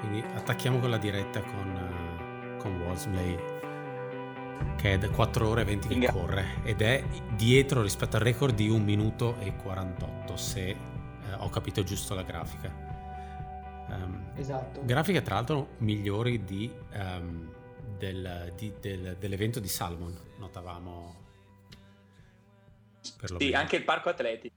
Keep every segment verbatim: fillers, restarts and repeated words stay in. Quindi attacchiamo con la diretta con, uh, con Walmsley, che è da quattro ore e venti che corre ed è dietro rispetto al record di un minuto e quarantotto, se uh, ho capito giusto la grafica. Um, esatto. Grafiche tra l'altro migliori di, um, del, di, del, dell'evento di Salomon, notavamo. Per lo sì, meno. Anche il parco atleti.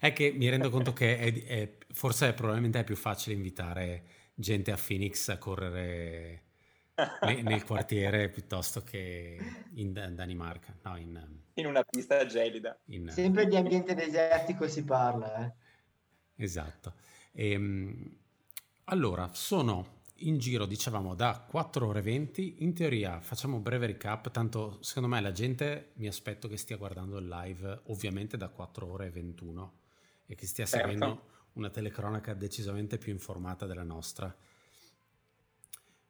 È che mi rendo conto che è, è, forse è, probabilmente è più facile invitare gente a Phoenix a correre nel, nel quartiere piuttosto che in Danimarca. No, in, in una pista gelida. In, Sempre di ambiente desertico si parla. Eh. Esatto. E, allora, sono in giro, dicevamo, da quattro ore e venti. In teoria facciamo un breve recap, tanto secondo me la gente, mi aspetto che stia guardando il live ovviamente da quattro ore e ventuno. E che stia seguendo certo. una telecronaca decisamente più informata della nostra.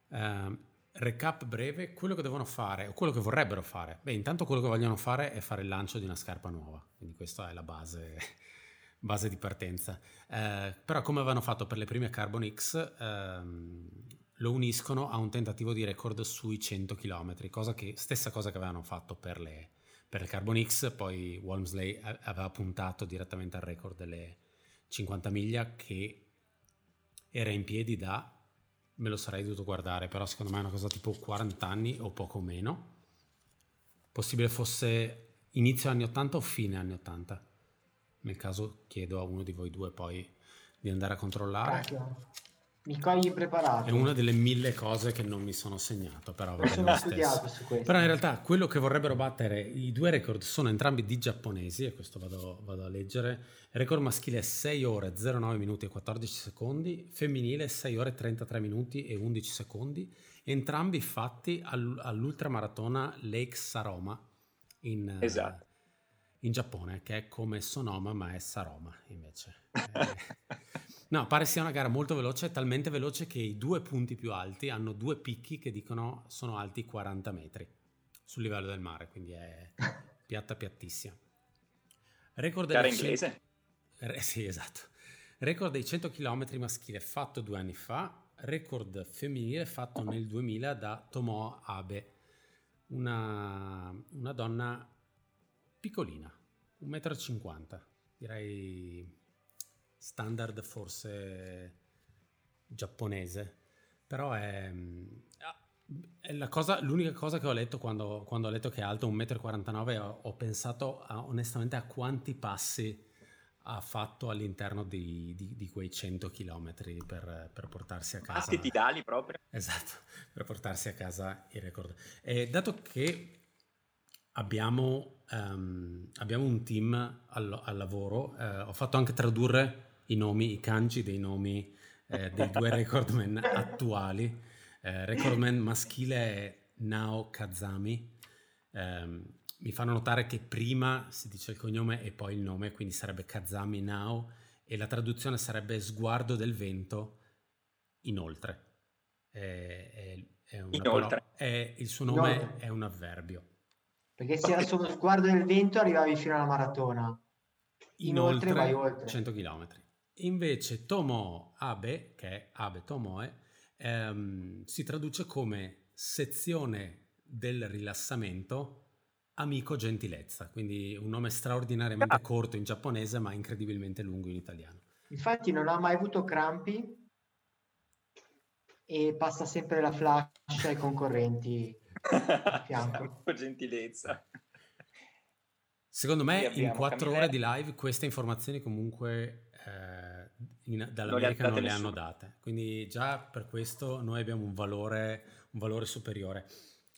Uh, recap breve, quello che devono fare, o quello che vorrebbero fare. Beh, intanto quello che vogliono fare è fare il lancio di una scarpa nuova. Quindi questa è la base, base di partenza. Uh, però come avevano fatto per le prime Carbon X, uh, lo uniscono a un tentativo di record sui cento chilometri. Cosa che, stessa cosa che avevano fatto per le... Per il Carbon X, poi Walmsley aveva puntato direttamente al record delle cinquanta miglia, che era in piedi da, me lo sarei dovuto guardare, però secondo me è una cosa tipo quaranta anni o poco meno. Possibile fosse inizio anni ottanta o fine anni ottanta. Nel caso chiedo a uno di voi due poi di andare a controllare. Mi cogli impreparato. È una delle mille cose che non mi sono segnato, però va bene lo stesso. Su però in realtà quello che vorrebbero battere, i due record sono entrambi di giapponesi, e questo vado, vado a leggere. Il record maschile è sei ore zero nove minuti e quattordici secondi, femminile sei ore trentatré minuti e undici secondi, entrambi fatti all, all'ultramaratona Lake Saroma in, esatto. in Giappone, che è come Sonoma ma è Saroma invece. No, pare sia una gara molto veloce, talmente veloce che i due punti più alti hanno due picchi che dicono sono alti quaranta metri sul livello del mare, quindi è piatta piattissima. Record della gara inglese? Re, sì, esatto. Record dei cento chilometri maschile fatto due anni fa, record femminile fatto nel duemila da Tomoe Abe, una, una donna piccolina, un metro e cinquanta, direi... standard forse giapponese, però è, è la cosa, l'unica cosa che ho letto quando, quando ho letto che è alto un metro e quarantanove ho, ho pensato a, onestamente a quanti passi ha fatto all'interno di, di, di quei cento chilometri per, per portarsi a casa. Passi tidali proprio. Esatto, per portarsi a casa il record. E dato che abbiamo, um, abbiamo un team al, al lavoro, eh, ho fatto anche tradurre i nomi, i kanji dei nomi eh, dei due recordman attuali. Eh, recordman maschile è Nao Kazami. Eh, mi fanno notare che prima si dice il cognome e poi il nome, quindi sarebbe Kazami Nao, e la traduzione sarebbe sguardo del vento inoltre. Eh, è, è una, inoltre. Però, è, il suo nome no. è un avverbio. Perché se era solo sguardo del vento arrivavi fino alla maratona. Inoltre, inoltre vai oltre. cento chilometri. Invece Tomoe Abe, che è Abe Tomoe, ehm, si traduce come sezione del rilassamento amico gentilezza. Quindi un nome straordinariamente ah. corto in giapponese ma incredibilmente lungo in italiano. Infatti non ha mai avuto crampi e passa sempre la flascia ai concorrenti. Gentilezza. Secondo me in quattro ore di live queste informazioni comunque eh, in, dall'America non le, non le hanno date, quindi già per questo noi abbiamo un valore, un valore superiore.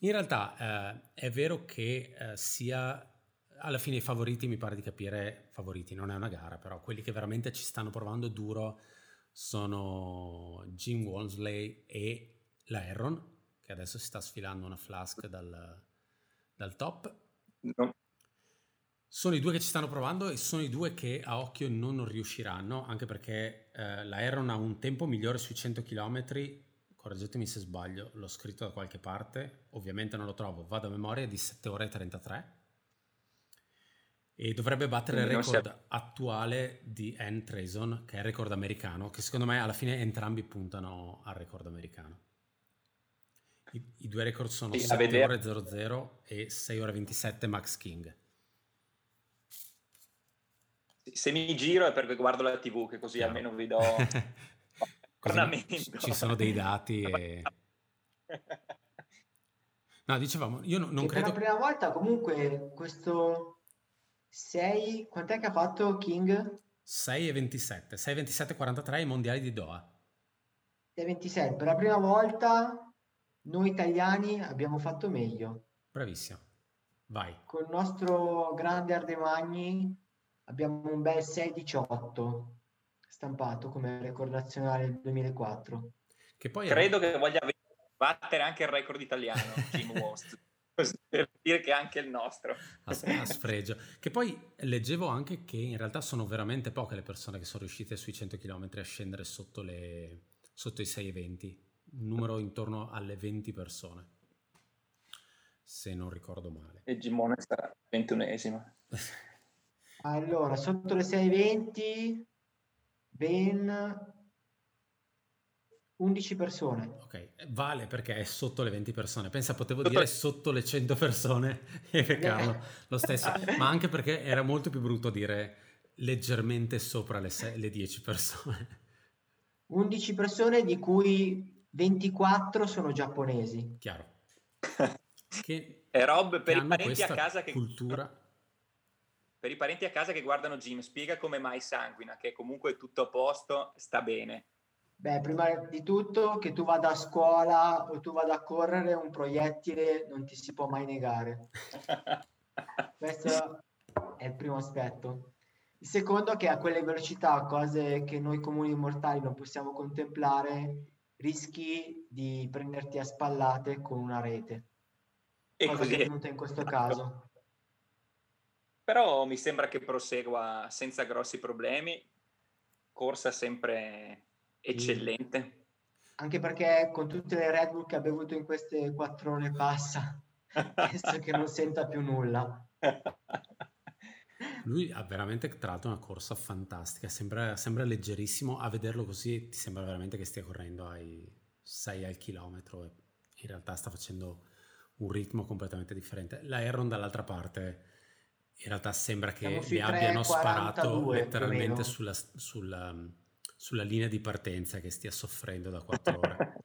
In realtà eh, è vero che eh, sia alla fine i favoriti, mi pare di capire, favoriti non è una gara, però quelli che veramente ci stanno provando duro sono Jim Walmsley e la Herron, che adesso si sta sfilando una flask dal, dal top. No. Sono i due che ci stanno provando e sono i due che a occhio non riusciranno, anche perché eh, la Herron ha un tempo migliore sui cento chilometri correggetemi se sbaglio, l'ho scritto da qualche parte, ovviamente non lo trovo, vado a memoria, di sette ore e trentatré e dovrebbe battere quindi il record è... attuale di Ann Trason, che è il record americano, che secondo me alla fine entrambi puntano al record americano. I, i due record sono sì, sette ore e zero zero e sei ore e ventisette Max King. Se mi giro è perché guardo la tivù, che così no. almeno vi do... ci sono dei dati e... no, dicevamo, io non, non credo... Per la prima volta comunque questo sei, quant'è che ha fatto King? sei e ventisette, sei e ventisette e quarantatré ai mondiali di Doha. sei e ventisette, per la prima volta noi italiani abbiamo fatto meglio. Bravissimo, vai. Col nostro grande Ardemagni abbiamo un bel sei e diciotto stampato come record nazionale del duemilaquattro. Che poi credo è... che voglia battere anche il record italiano, Jim Walmsley, per dire che anche il nostro. A, a sfregio. Che poi leggevo anche che in realtà sono veramente poche le persone che sono riuscite sui cento chilometri a scendere sotto, le, sotto i sei e venti, un numero intorno alle venti persone, se non ricordo male. E Gimone sarà ventunesima. Allora, sotto le sei e venti ben undici persone. Ok, vale perché è sotto le venti persone. Pensa, potevo dire sotto le cento persone e beccarlo lo stesso, ma anche perché era molto più brutto dire leggermente sopra le, sei, le dieci persone. undici persone di cui ventiquattro sono giapponesi. Chiaro. Che e Rob, per i parenti a casa che... cultura... Per i parenti a casa che guardano Jim, spiega come mai sanguina, che comunque tutto a posto, sta bene. Beh, prima di tutto che tu vada a scuola o tu vada a correre, un proiettile non ti si può mai negare. Questo è il primo aspetto. Il secondo è che a quelle velocità, cose che noi comuni mortali non possiamo contemplare, rischi di prenderti a spallate con una rete. E cosa così che è venuta in questo caso. Però mi sembra che prosegua senza grossi problemi, corsa sempre eccellente. Anche perché con tutte le Red Bull che ha bevuto in queste quattro ore passa, penso che non senta più nulla. Lui ha veramente tra l'altro una corsa fantastica, sembra, sembra leggerissimo, a vederlo così ti sembra veramente che stia correndo ai sei al chilometro e in realtà sta facendo un ritmo completamente differente. La Herron dall'altra parte... in realtà sembra che li abbiano sparato letteralmente sulla, sulla, sulla linea di partenza, che stia soffrendo da quattro ore.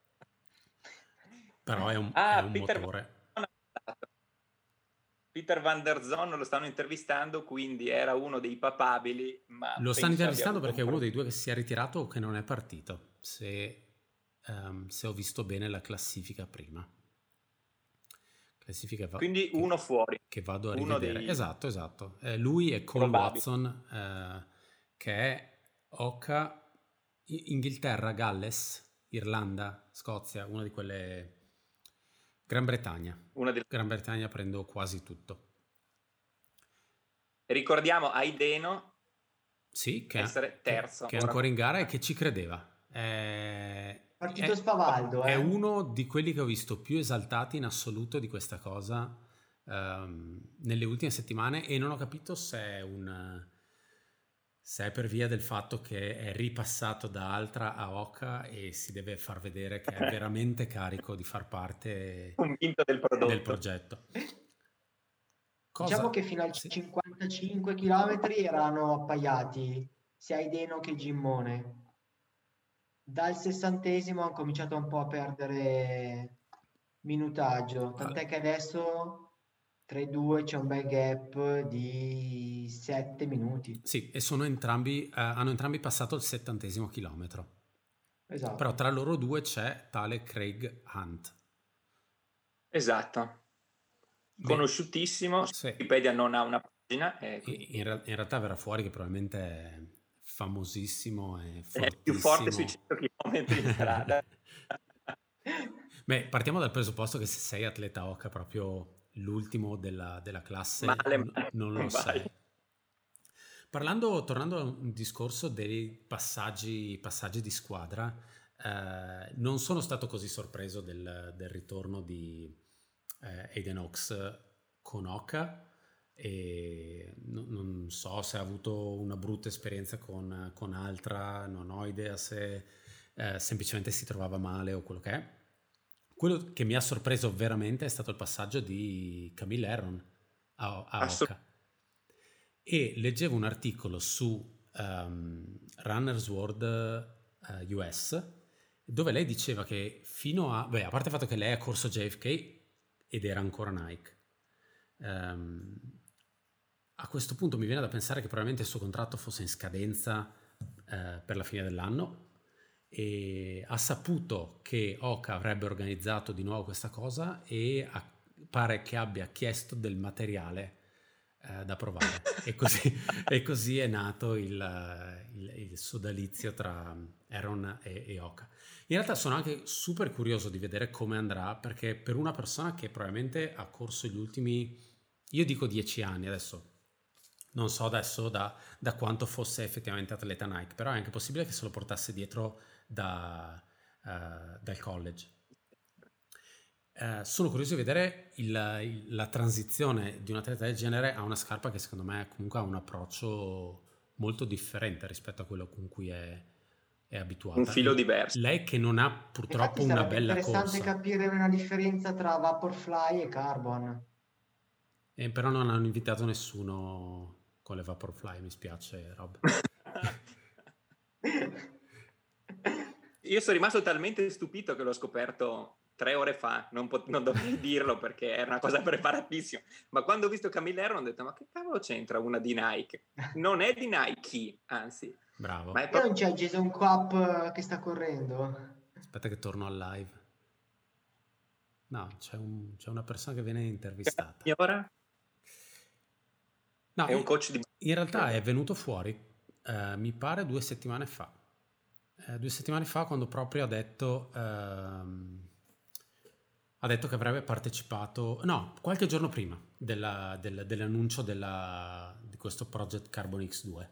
Però è un, ah, è un Peter motore. Van Peter Van der Zon lo stanno intervistando, quindi era uno dei papabili. Ma lo stanno intervistando perché è uno dei due che si è ritirato o che non è partito, se, um, se ho visto bene la classifica prima. Classifica va- quindi uno che, fuori che vado a rivedere dei... esatto esatto eh, lui è Cole Watson, eh, che è Hoka Inghilterra, Galles, Irlanda, Scozia, una di quelle, Gran Bretagna una delle... Gran Bretagna prendo quasi tutto. Ricordiamo Aideno, sì, che essere terzo, che, che è ancora in gara e che ci credeva. Eh, partito è, spavaldo eh. È uno di quelli che ho visto più esaltati in assoluto di questa cosa um, nelle ultime settimane, e non ho capito se è, un, se è per via del fatto che è ripassato da Altra a Hoka e si deve far vedere che è veramente carico di far parte del, del progetto. Cosa? Diciamo che fino a sì. cinquantacinque chilometri erano appaiati sia Aideno che Gimmone. Dal sessantesimo hanno cominciato un po' a perdere minutaggio, tant'è che adesso tra i due c'è un bel gap di sette minuti. Sì, e sono entrambi, eh, hanno entrambi passato il settantesimo chilometro. Esatto. Però tra loro due c'è tale Craig Hunt. Esatto. Beh, conosciutissimo, sì. Wikipedia non ha una pagina. E quindi... in, in realtà verrà fuori che probabilmente... È... famosissimo e fortissimo. È più forte sui cento chilometri in strada. Beh, partiamo dal presupposto che se sei atleta Hoka, proprio l'ultimo della, della classe, male, male, non lo male. Sai. Parlando, tornando a un discorso dei passaggi, passaggi di squadra, eh, non sono stato così sorpreso del, del ritorno di eh, Aiden Oaks con Hoka, e non, non so se ha avuto una brutta esperienza con, con Altra, non ho idea se eh, semplicemente si trovava male o quello che è. Quello che mi ha sorpreso veramente è stato il passaggio di Camille Herron a, a Hoka. E leggevo un articolo su um, Runner's World uh, U S, dove lei diceva che fino a... Beh, a parte il fatto che lei ha corso J F K ed era ancora Nike. Um, a questo punto mi viene da pensare che probabilmente il suo contratto fosse in scadenza uh, per la fine dell'anno, e ha saputo che Hoka avrebbe organizzato di nuovo questa cosa e ha, pare che abbia chiesto del materiale da provare e, così, e così è nato il, il, il sodalizio tra Herron e, e Hoka. In realtà sono anche super curioso di vedere come andrà, perché per una persona che probabilmente ha corso gli ultimi, io dico dieci anni, adesso non so adesso da, da quanto fosse effettivamente atleta Nike, però è anche possibile che se lo portasse dietro da, uh, dal college. Uh, sono curioso di vedere il, il, la transizione di un atleta del genere a una scarpa che secondo me comunque ha un approccio molto differente rispetto a quello con cui è, è abituata. Un filo diverso. Lei che non ha purtroppo una bella corsa. Sarebbe interessante capire una differenza tra Vaporfly e Carbon. Eh, però non hanno invitato nessuno con le Vaporfly, mi spiace Rob. Io sono rimasto talmente stupito che l'ho scoperto tre ore fa, non, pot- non dovrei dirlo perché era una cosa preparatissima, ma quando ho visto Camille Herron ho detto ma che cavolo c'entra una di Nike? Non è di Nike, anzi. Bravo. Ma è proprio... non c'è Jason Quapp che sta correndo? Aspetta che torno al live. No, c'è, un, c'è una persona che viene intervistata. E ora? No, è un coach di... In realtà è venuto fuori, eh, mi pare, due settimane fa. Eh, due settimane fa quando proprio ha detto... Ehm, ha detto che avrebbe partecipato, no, qualche giorno prima della, del, dell'annuncio della, di questo Project Carbon X due.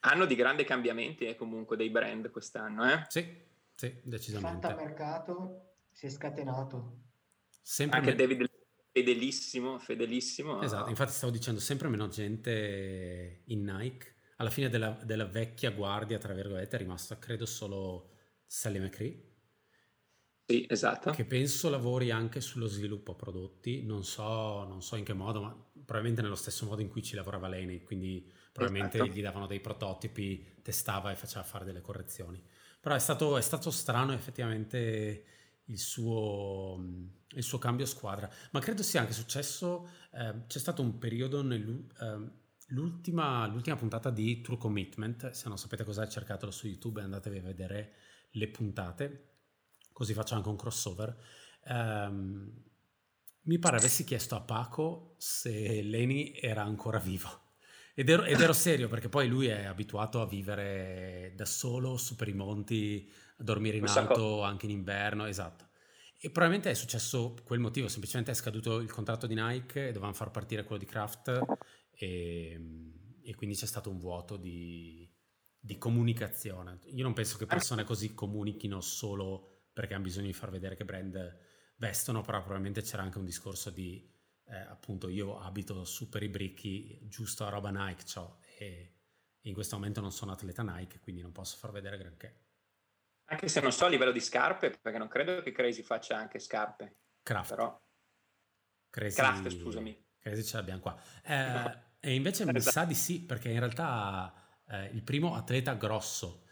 Anno di grandi cambiamenti eh, comunque dei brand quest'anno, eh? Sì, sì, decisamente. Il mercato si è scatenato. Sempre Anche me... David fedelissimo, fedelissimo. Esatto, infatti stavo dicendo sempre meno gente in Nike. Alla fine della, della vecchia guardia, tra virgolette, è rimasta credo solo Sally McCree. Sì, esatto. Che penso lavori anche sullo sviluppo prodotti, non so, non so in che modo, ma probabilmente nello stesso modo in cui ci lavorava Lenny, quindi probabilmente esatto. Gli davano dei prototipi, testava e faceva fare delle correzioni. Però è stato, è stato strano effettivamente il suo, il suo cambio squadra, ma credo sia anche successo, eh, c'è stato un periodo nell'ultima eh, l'ultima puntata di True Commitment, se non sapete cos'è cercatelo su YouTube e andatevi a vedere le puntate. Così faccio anche un crossover. Um, mi pare avessi chiesto a Paco se Lenny era ancora vivo. Ed ero, ed ero serio, perché poi lui è abituato a vivere da solo, su per i monti, a dormire in alto anche in inverno, esatto. E probabilmente è successo quel motivo, semplicemente è scaduto il contratto di Nike e dovevano far partire quello di Craft e, e quindi c'è stato un vuoto di, di comunicazione. Io non penso che persone così comunichino solo... perché hanno bisogno di far vedere che brand vestono, però probabilmente c'era anche un discorso di, eh, appunto, io abito su per i bricchi, giusto a roba Nike, ciò, e in questo momento non sono atleta Nike, quindi non posso far vedere granché. Anche se non so a livello di scarpe, perché non credo che Crazy faccia anche scarpe. Craft. Però. Crazy, Craft, scusami. Crazy ce l'abbiamo qua. Eh, no. E invece mi sa di sì, perché in realtà eh, il primo atleta grosso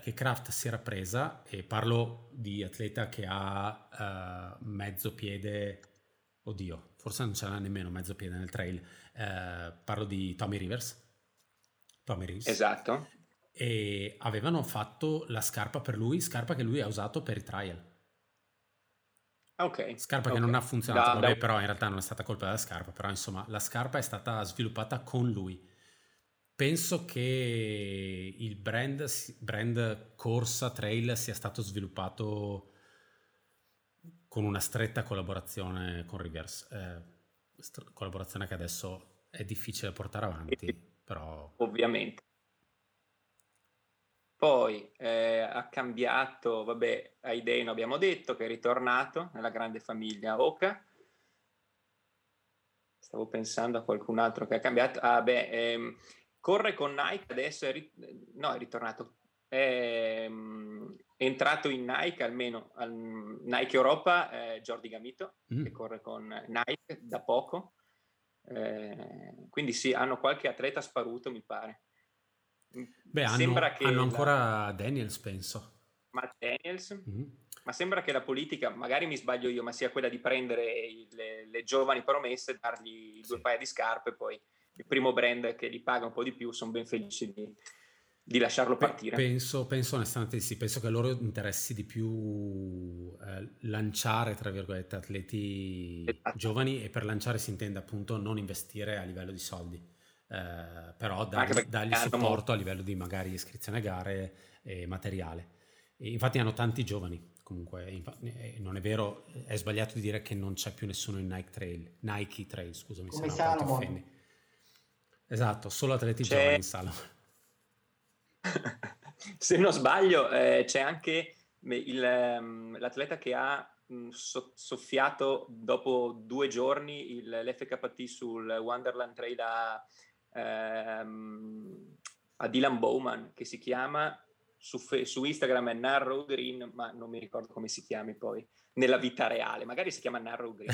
che Craft si era presa, e parlo di atleta che ha uh, mezzo piede, oddio, forse non ce l'ha nemmeno mezzo piede nel trail, uh, parlo di Tommy Rivers. Tommy Rivers. Esatto. E avevano fatto la scarpa per lui, scarpa che lui ha usato per i trial. Ok. Scarpa okay. Che non ha funzionato, da, vabbè, da... però in realtà non è stata colpa della scarpa, però insomma la scarpa è stata sviluppata con lui. Penso che il brand, brand corsa trail sia stato sviluppato con una stretta collaborazione con Rivers, eh, st- collaborazione che adesso è difficile portare avanti, però ovviamente Poi eh, ha cambiato, vabbè, Aiden abbiamo detto che è ritornato nella grande famiglia Hoka. Stavo pensando a qualcun altro che ha cambiato. Ah beh, ehm, corre con Nike adesso, è rit- no è ritornato, è, ehm, è entrato in Nike, almeno al Nike Europa, eh, Jordi Gamito, mm. che corre con Nike da poco. Eh, quindi sì, hanno qualche atleta sparuto, mi pare. Beh, sembra hanno, che hanno ancora la... Daniels, penso. Ma Daniels? Mm-hmm. Ma sembra che la politica, magari mi sbaglio io, ma sia quella di prendere i, le, le giovani promesse, dargli sì. due paia di scarpe, poi il primo brand che gli paga un po' di più, sono ben felici di, di lasciarlo partire. Penso, penso onestamente sì, penso che a loro interessi di più eh, lanciare, tra virgolette, atleti esatto. giovani, e per lanciare si intende appunto non investire a livello di soldi. Eh, però dargli, dargli supporto a livello di magari iscrizione a gare e materiale, e infatti hanno tanti giovani comunque. Infatti, non è vero, è sbagliato di dire che non c'è più nessuno in Nike Trail, Nike Trail scusami, come se no, tanto offendi. Esatto, solo atleti c'è... giovani in Salomon. Se non sbaglio eh, c'è anche il, l'atleta che ha soffiato dopo due giorni il, l'F K T sul Wonderland Trail a Ehm, a Dylan Bowman, che si chiama su, fe- su Instagram è Narrow Green, ma non mi ricordo come si chiami poi nella vita reale, magari si chiama Narrow Green.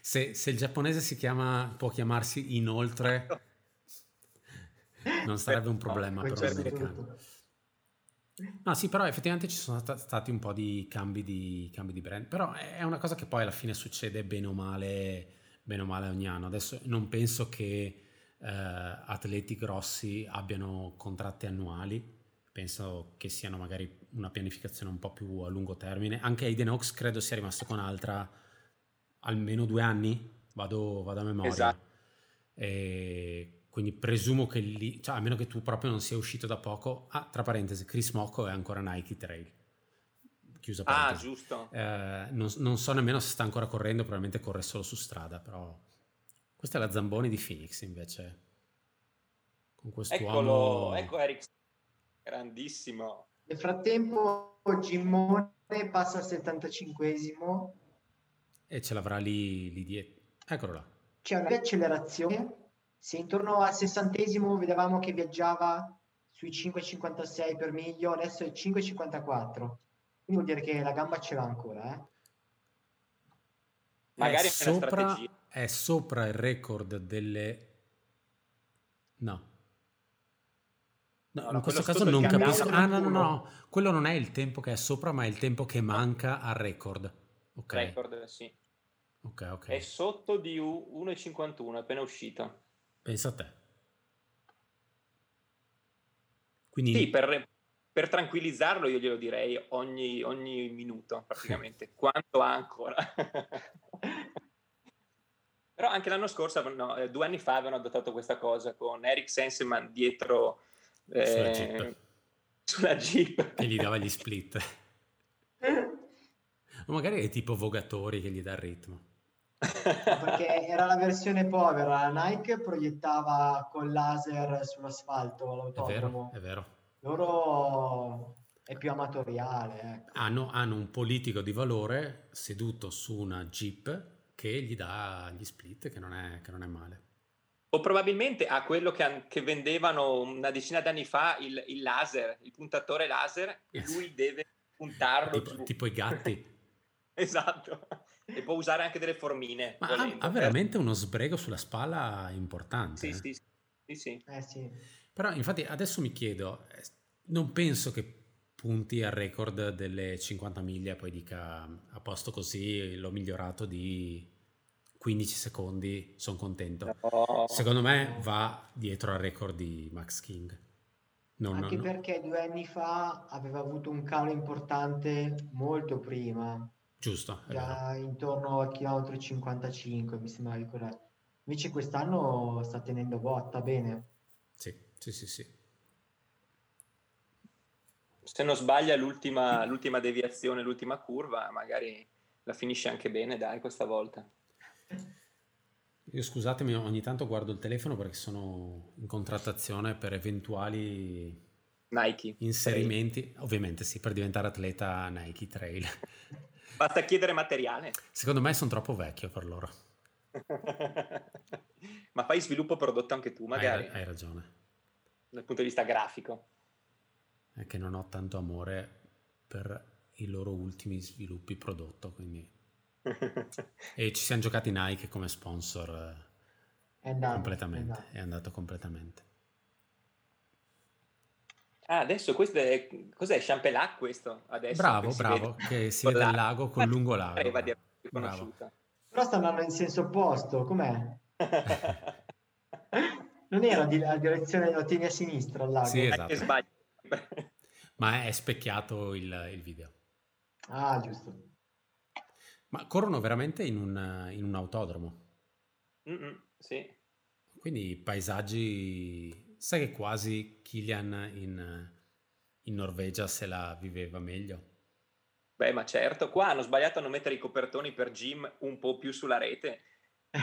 se, se il giapponese si chiama, può chiamarsi inoltre, non sarebbe un problema per l'americano. No sì, però effettivamente ci sono stati un po' di cambi di, cambi di brand, però è una cosa che poi alla fine succede bene o male, bene o male ogni anno. Adesso non penso che Uh, atleti grossi abbiano contratti annuali, penso che siano magari una pianificazione un po' più a lungo termine. Anche Aiden Oaks credo sia rimasto con Altra almeno due anni, vado, vado a memoria. Esatto. E quindi presumo che lì, cioè, a meno che tu proprio non sia uscito da poco. Ah, tra parentesi, Chris Mocco è ancora Nike Trail, chiusa parentesi. Ah, giusto. Uh, non, non so nemmeno se sta ancora correndo, probabilmente corre solo su strada, però... Questa è la Zamboni di Phoenix, invece, con quest'uomo. Eccolo, ecco Eric, grandissimo. Nel frattempo Gimmone passa al settantacinquesimo. E ce l'avrà lì, lì dietro. Eccolo là. C'è una accelerazione. Se intorno al sessantesimo vedevamo che viaggiava sui cinque virgola cinquantasei per miglio, adesso è cinque virgola cinquantaquattro. Quindi vuol dire che la gamba ce l'ha ancora, eh? Magari è sopra... una strategia. È sopra il record delle... No. No, no, in questo caso non capisco... Ah, no, no, no. Quello non è il tempo che è sopra, ma è il tempo che manca al record. Ok. Record, sì. Ok, ok. È sotto di uno virgola cinquantuno, appena uscita. Pensa a te. Quindi... Sì, per, per tranquillizzarlo io glielo direi ogni, ogni minuto, praticamente. Quanto ha ancora? Però anche l'anno scorso, no, due anni fa, avevano adottato questa cosa con Eric Senseman dietro eh, sulla Jeep, sulla Jeep. Che gli dava gli split. O magari è tipo Vogatori che gli dà il ritmo. Perché era la versione povera, la Nike proiettava col laser sull'asfalto l'autonomo. È vero, è vero. Loro... è più amatoriale. Ecco. Hanno, hanno un politico di valore seduto su una Jeep che gli dà gli split, che non è, che non è male. O probabilmente a quello che, che vendevano una decina d'anni fa, il, il laser, il puntatore laser, yes. Lui deve puntarlo. Tipo, tipo i gatti. Esatto. E può usare anche delle formine. Ma volendo, ha, ha veramente uno sbrego sulla spalla importante. Sì, eh? sì, sì, sì. Eh, sì. Però infatti adesso mi chiedo, non penso che punti al record delle cinquanta miglia e poi dica a posto così, l'ho migliorato di quindici secondi, sono contento. No. Secondo me va dietro al record di Max King. Non, Anche no, perché no. due anni fa aveva avuto un calo importante molto prima. Giusto. Già intorno al chilometro cinquantacinque, mi sembra ricordare. Invece quest'anno sta tenendo botta bene. Sì, sì, sì, sì. Se non sbaglia l'ultima, l'ultima deviazione, l'ultima curva, magari la finisce anche bene, dai, questa volta. Io scusatemi, ogni tanto guardo il telefono perché sono in contrattazione per eventuali Nike. Inserimenti, trail. Ovviamente sì, per diventare atleta Nike Trail. Basta chiedere materiale. Secondo me sono troppo vecchio per loro. Ma fai sviluppo prodotto anche tu, magari. Hai, hai ragione. Dal punto di vista grafico. È che non ho tanto amore per i loro ultimi sviluppi prodotto, quindi... E ci siamo giocati Nike come sponsor è andato, completamente. È andato. È andato completamente. Ah, adesso questo è... Cos'è? Champelac questo? Adesso, bravo, che bravo, si che si vede il lago con il lungo lago. Arriva di conosciuta. Però sta andando in senso opposto, com'è? Non era di la direzione della tieni a sinistra al lago? Sì, esatto. Sbaglio. Ma è specchiato il, il video. Ah, giusto. Ma corrono veramente in un, in un autodromo? Mm-mm, sì. Quindi paesaggi... Sai che quasi Kilian in, in Norvegia se la viveva meglio? Beh, ma certo. Qua hanno sbagliato a non mettere i copertoni per Jim un po' più sulla rete.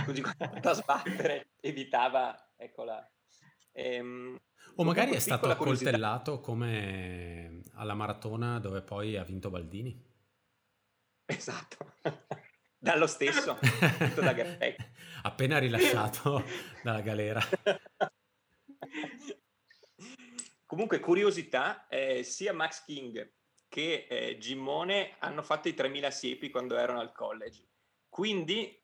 Così quando a sbattere evitava... Eccola. Ehm, o magari è stato accoltellato come alla maratona dove poi ha vinto Baldini. Esatto, dallo stesso da appena rilasciato dalla galera. Comunque curiosità, eh, sia Max King che eh, Gimmone hanno fatto i tremila siepi quando erano al college, quindi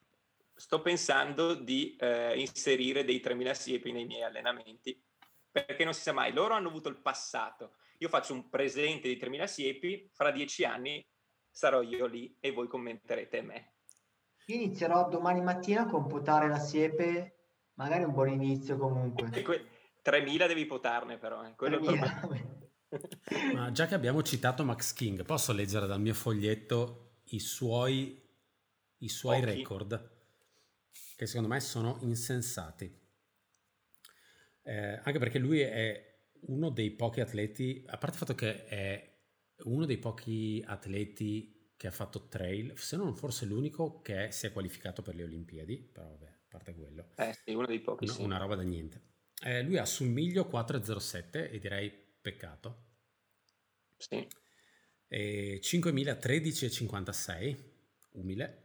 sto pensando di eh, inserire dei tremila siepi nei miei allenamenti, perché non si sa mai, loro hanno avuto il passato, io faccio un presente di tremila siepi, fra dieci anni sarò io lì e voi commenterete me. Io inizierò domani mattina a computare la siepe, magari un buon inizio comunque. Que- tremila devi potarne però. Eh. Quello Ma già che abbiamo citato Max King, posso leggere dal mio foglietto i suoi, i suoi record, che secondo me sono insensati. Eh, anche perché lui è uno dei pochi atleti, a parte il fatto che è uno dei pochi atleti che ha fatto trail, se non forse l'unico che si è qualificato per le Olimpiadi, però vabbè, a parte quello. Eh sì, uno dei pochi. No, sì. Una roba da niente. Eh, lui ha sul miglio quattro zero sette e direi peccato. Sì. E cinquemilatredici e cinquantasei, umile.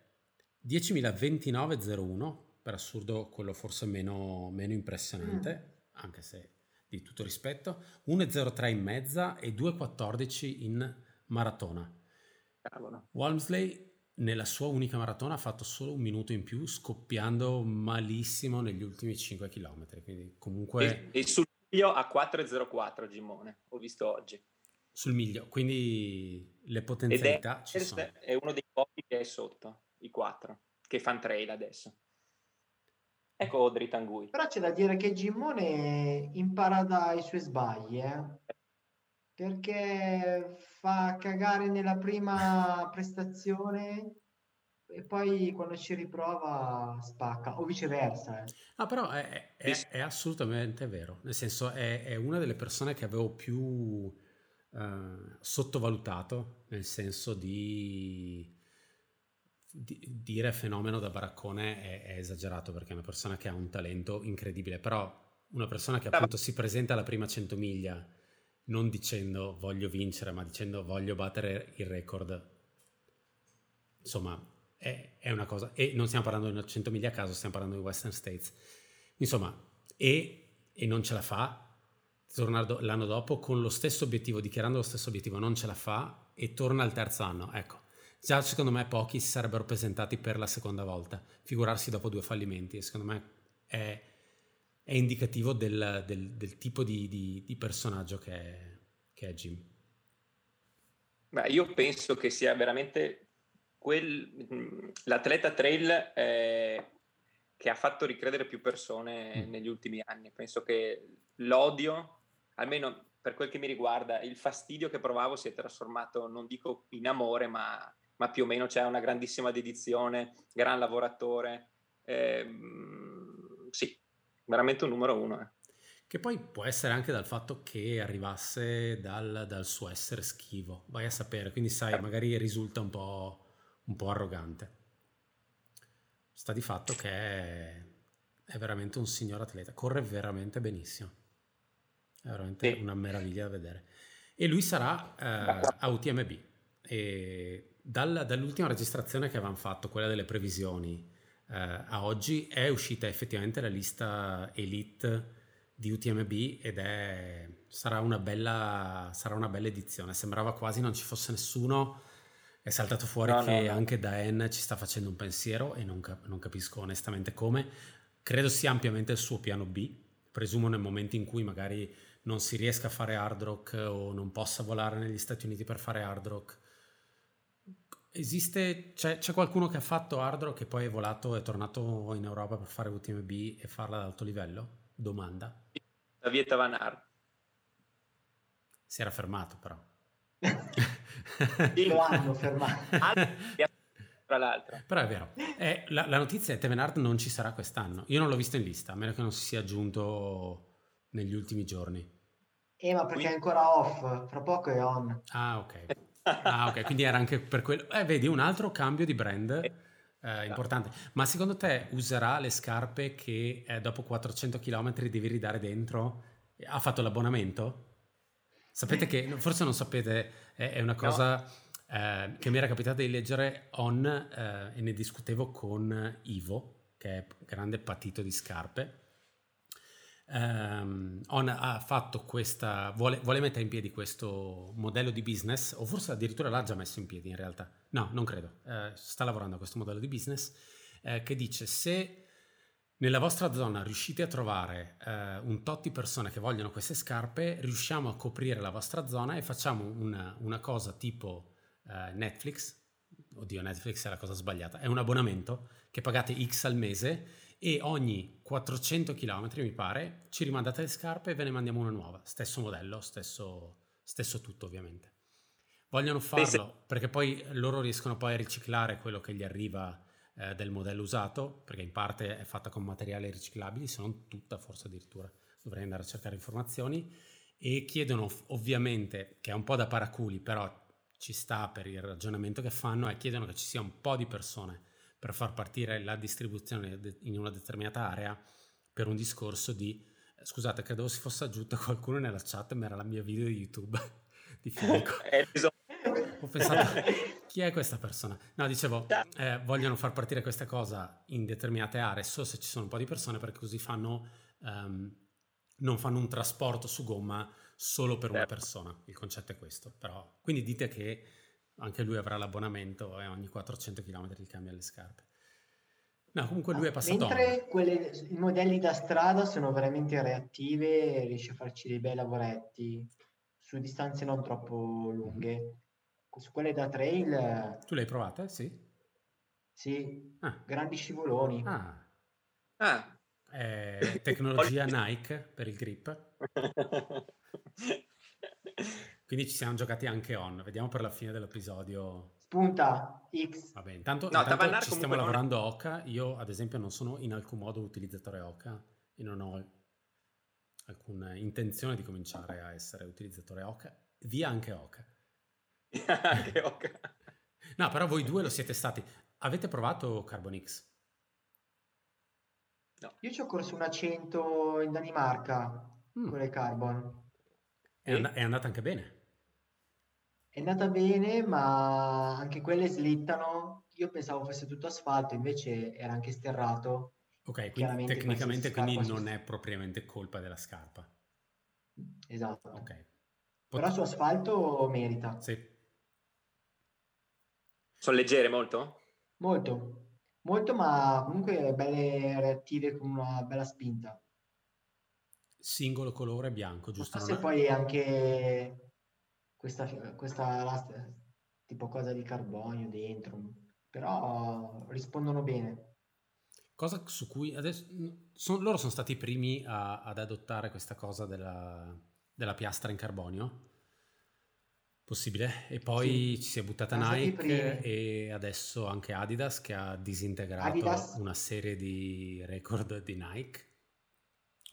diecimilaventinove e zero uno, per assurdo quello forse meno, meno impressionante, mm. anche se... di tutto rispetto, uno e zero tre in mezza e due e quattordici in maratona. Cavolo. Walmsley nella sua unica maratona ha fatto solo un minuto in più, scoppiando malissimo negli ultimi cinque chilometri, quindi comunque... E, e sul miglio a quattro e zero quattro Gimmone, ho visto oggi. Sul miglio, quindi le potenzialità è, ci sono. È uno dei pochi che è sotto, i quattro, che fan trail adesso. Ecco Audrey Tanguy. Però c'è da dire che Gimmone impara dai suoi sbagli, eh? Perché fa cagare nella prima prestazione e poi quando ci riprova spacca, o viceversa. Eh. Ah, però è, è, è assolutamente vero, nel senso è, è una delle persone che avevo più eh, sottovalutato, nel senso di... dire fenomeno da baraccone è, è esagerato perché è una persona che ha un talento incredibile, però una persona che appunto si presenta alla prima cento miglia non dicendo voglio vincere ma dicendo voglio battere il record, insomma è, è una cosa, e non stiamo parlando di una cento miglia a caso, stiamo parlando di Western States, insomma, e, e non ce la fa, torna l'anno dopo con lo stesso obiettivo, dichiarando lo stesso obiettivo, non ce la fa e torna al terzo anno, ecco. Già secondo me pochi si sarebbero presentati per la seconda volta, figurarsi dopo due fallimenti, secondo me è, è indicativo del, del, del tipo di, di, di personaggio che è, che è Jim. Beh, io penso che sia veramente quel, l'atleta trail eh, che ha fatto ricredere più persone mm. negli ultimi anni. Penso che l'odio, almeno per quel che mi riguarda, il fastidio che provavo si è trasformato, non dico in amore, ma... ma più o meno c'è una grandissima dedizione, gran lavoratore, eh, sì, veramente un numero uno. Eh. Che poi può essere anche dal fatto che arrivasse dal, dal suo essere schivo, vai a sapere, quindi sai, magari risulta un po', un po' arrogante. Sta di fatto che è, è veramente un signor atleta, corre veramente benissimo. È veramente sì. una meraviglia da vedere. E lui sarà eh, a U T M B. E dalla, dall'ultima registrazione che avevamo fatto, quella delle previsioni, eh, a oggi è uscita effettivamente la lista Elite di U T M B ed è sarà una bella sarà una bella edizione. Sembrava quasi non ci fosse nessuno. È saltato fuori no, che no, no. anche Daen ci sta facendo un pensiero e non, cap- non capisco onestamente come. Credo sia ampiamente il suo piano B. Presumo nel momento in cui magari non si riesca a fare Hard Rock o non possa volare negli Stati Uniti per fare Hard Rock. Esiste, c'è, c'è qualcuno che ha fatto Hard Rock e poi è volato, è tornato in Europa per fare U T M B e farla ad alto livello? Domanda. Xavier Tavanard. Si era fermato però. Sì, lo hanno fermato. Tra l'altro. Però è vero. Eh, la, la notizia è che Tavanard non ci sarà quest'anno. Io non l'ho visto in lista, a meno che non si sia aggiunto negli ultimi giorni. Eh, ma perché è ancora off, fra poco è on. Ah, ok. Ah, ok, quindi era anche per quello. Eh, vedi, un altro cambio di brand. Eh, importante. Ma secondo te userà le scarpe che eh, dopo quattrocento chilometri devi ridare dentro? Ha fatto l'abbonamento? Sapete che, forse non sapete, è, è una cosa no. eh, che mi era capitata di leggere on eh, e ne discutevo con Ivo, che è grande patito di scarpe. Um, on ha fatto questa vuole, vuole mettere in piedi questo modello di business, o forse addirittura l'ha già messo in piedi in realtà, no non credo eh, sta lavorando a questo modello di business eh, che dice: se nella vostra zona riuscite a trovare eh, un tot di persone che vogliono queste scarpe, riusciamo a coprire la vostra zona e facciamo una, una cosa tipo eh, Netflix. Oddio, Netflix è la cosa sbagliata, è un abbonamento che pagate X al mese e ogni quattrocento chilometri, mi pare, ci rimandate le scarpe e ve ne mandiamo una nuova. Stesso modello, stesso, stesso tutto ovviamente. Vogliono farlo perché poi loro riescono poi a riciclare quello che gli arriva eh, del modello usato, perché in parte è fatta con materiali riciclabili, se non tutta forse addirittura. Dovrei andare a cercare informazioni. E chiedono ovviamente, che è un po' da paraculi, però ci sta per il ragionamento che fanno, e chiedono che ci sia un po' di persone per far partire la distribuzione in una determinata area, per un discorso di, scusate, credevo si fosse aggiunto qualcuno nella chat, ma era la mia video di YouTube di fianco. Ho pensato, chi è questa persona? No, dicevo, eh, vogliono far partire questa cosa in determinate aree, solo se ci sono un po' di persone, perché così fanno, um, non fanno un trasporto su gomma solo per una persona. Il concetto è questo, però. Quindi dite che anche lui avrà l'abbonamento e ogni quattrocento chilometri gli cambia le scarpe. No, comunque lui è passato. Mentre quelle, i modelli da strada sono veramente reattive e riesce a farci dei bei lavoretti su distanze non troppo lunghe. Mm-hmm. Su quelle da trail... Tu le hai provate? Sì? Sì, ah. grandi scivoloni. Ah. ah. Eh, tecnologia Nike per il grip. Quindi ci siamo giocati anche on. Vediamo per la fine dell'episodio. Punta X. Va bene, intanto, no, intanto ci stiamo lavorando a Hoka. Io, ad esempio, non sono in alcun modo utilizzatore Hoka e non ho alcuna intenzione di cominciare a essere utilizzatore Hoka. Via anche Hoka. Anche Hoka. No, però voi due lo siete stati. Avete provato Carbon X? No. Io ci ho corso una cento in Danimarca mm. con le Carbon. È, and- è andata anche bene. È andata bene, ma anche quelle slittano. Io pensavo fosse tutto asfalto, invece era anche sterrato. Ok, quindi tecnicamente quindi non è propriamente colpa della scarpa. Esatto. Okay. Pot- Però su asfalto merita. Sì. Sono leggere molto? Molto. Molto, ma comunque belle reattive con una bella spinta. Singolo colore bianco, giusto? Forse poi anche... Questa, questa lastra, tipo cosa di carbonio dentro, però rispondono bene. Cosa su cui adesso son, loro sono stati i primi a, ad adottare questa cosa della, della piastra in carbonio possibile, e poi sì, ci si è buttata Nike e adesso anche Adidas, che ha disintegrato Adidas. una serie di record di Nike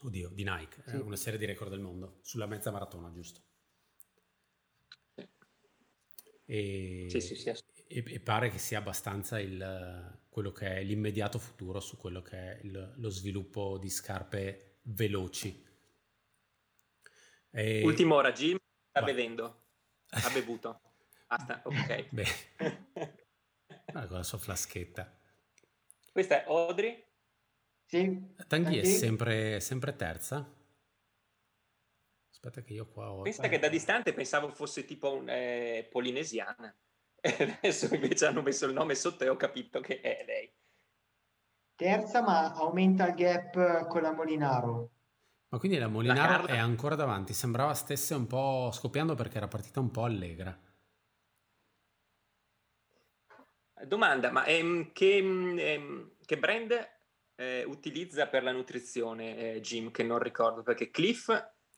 oddio di Nike sì. eh, una serie di record del mondo sulla mezza maratona, giusto? E, sì, sì, sì. E, e pare che sia abbastanza il, quello che è l'immediato futuro su quello che è il, lo sviluppo di scarpe veloci. E... Ultima ora, Jim sta Vai. bevendo, ha bevuto. Basta, ok. Ah, con la sua flaschetta. Questa è Audrey. Sì. Tanguy è sempre, sempre terza. Aspetta che io qua ho... Pensa che da distante pensavo fosse tipo un, eh, polinesiana. E adesso invece hanno messo il nome sotto e ho capito che è lei. Terza, ma aumenta il gap con la Molinaro. Ma quindi la Molinaro la è ancora davanti. Sembrava stesse un po' scoppiando perché era partita un po' allegra. Domanda, ma ehm, che, ehm, che brand eh, utilizza per la nutrizione, eh, Jim, che non ricordo, perché Cliff...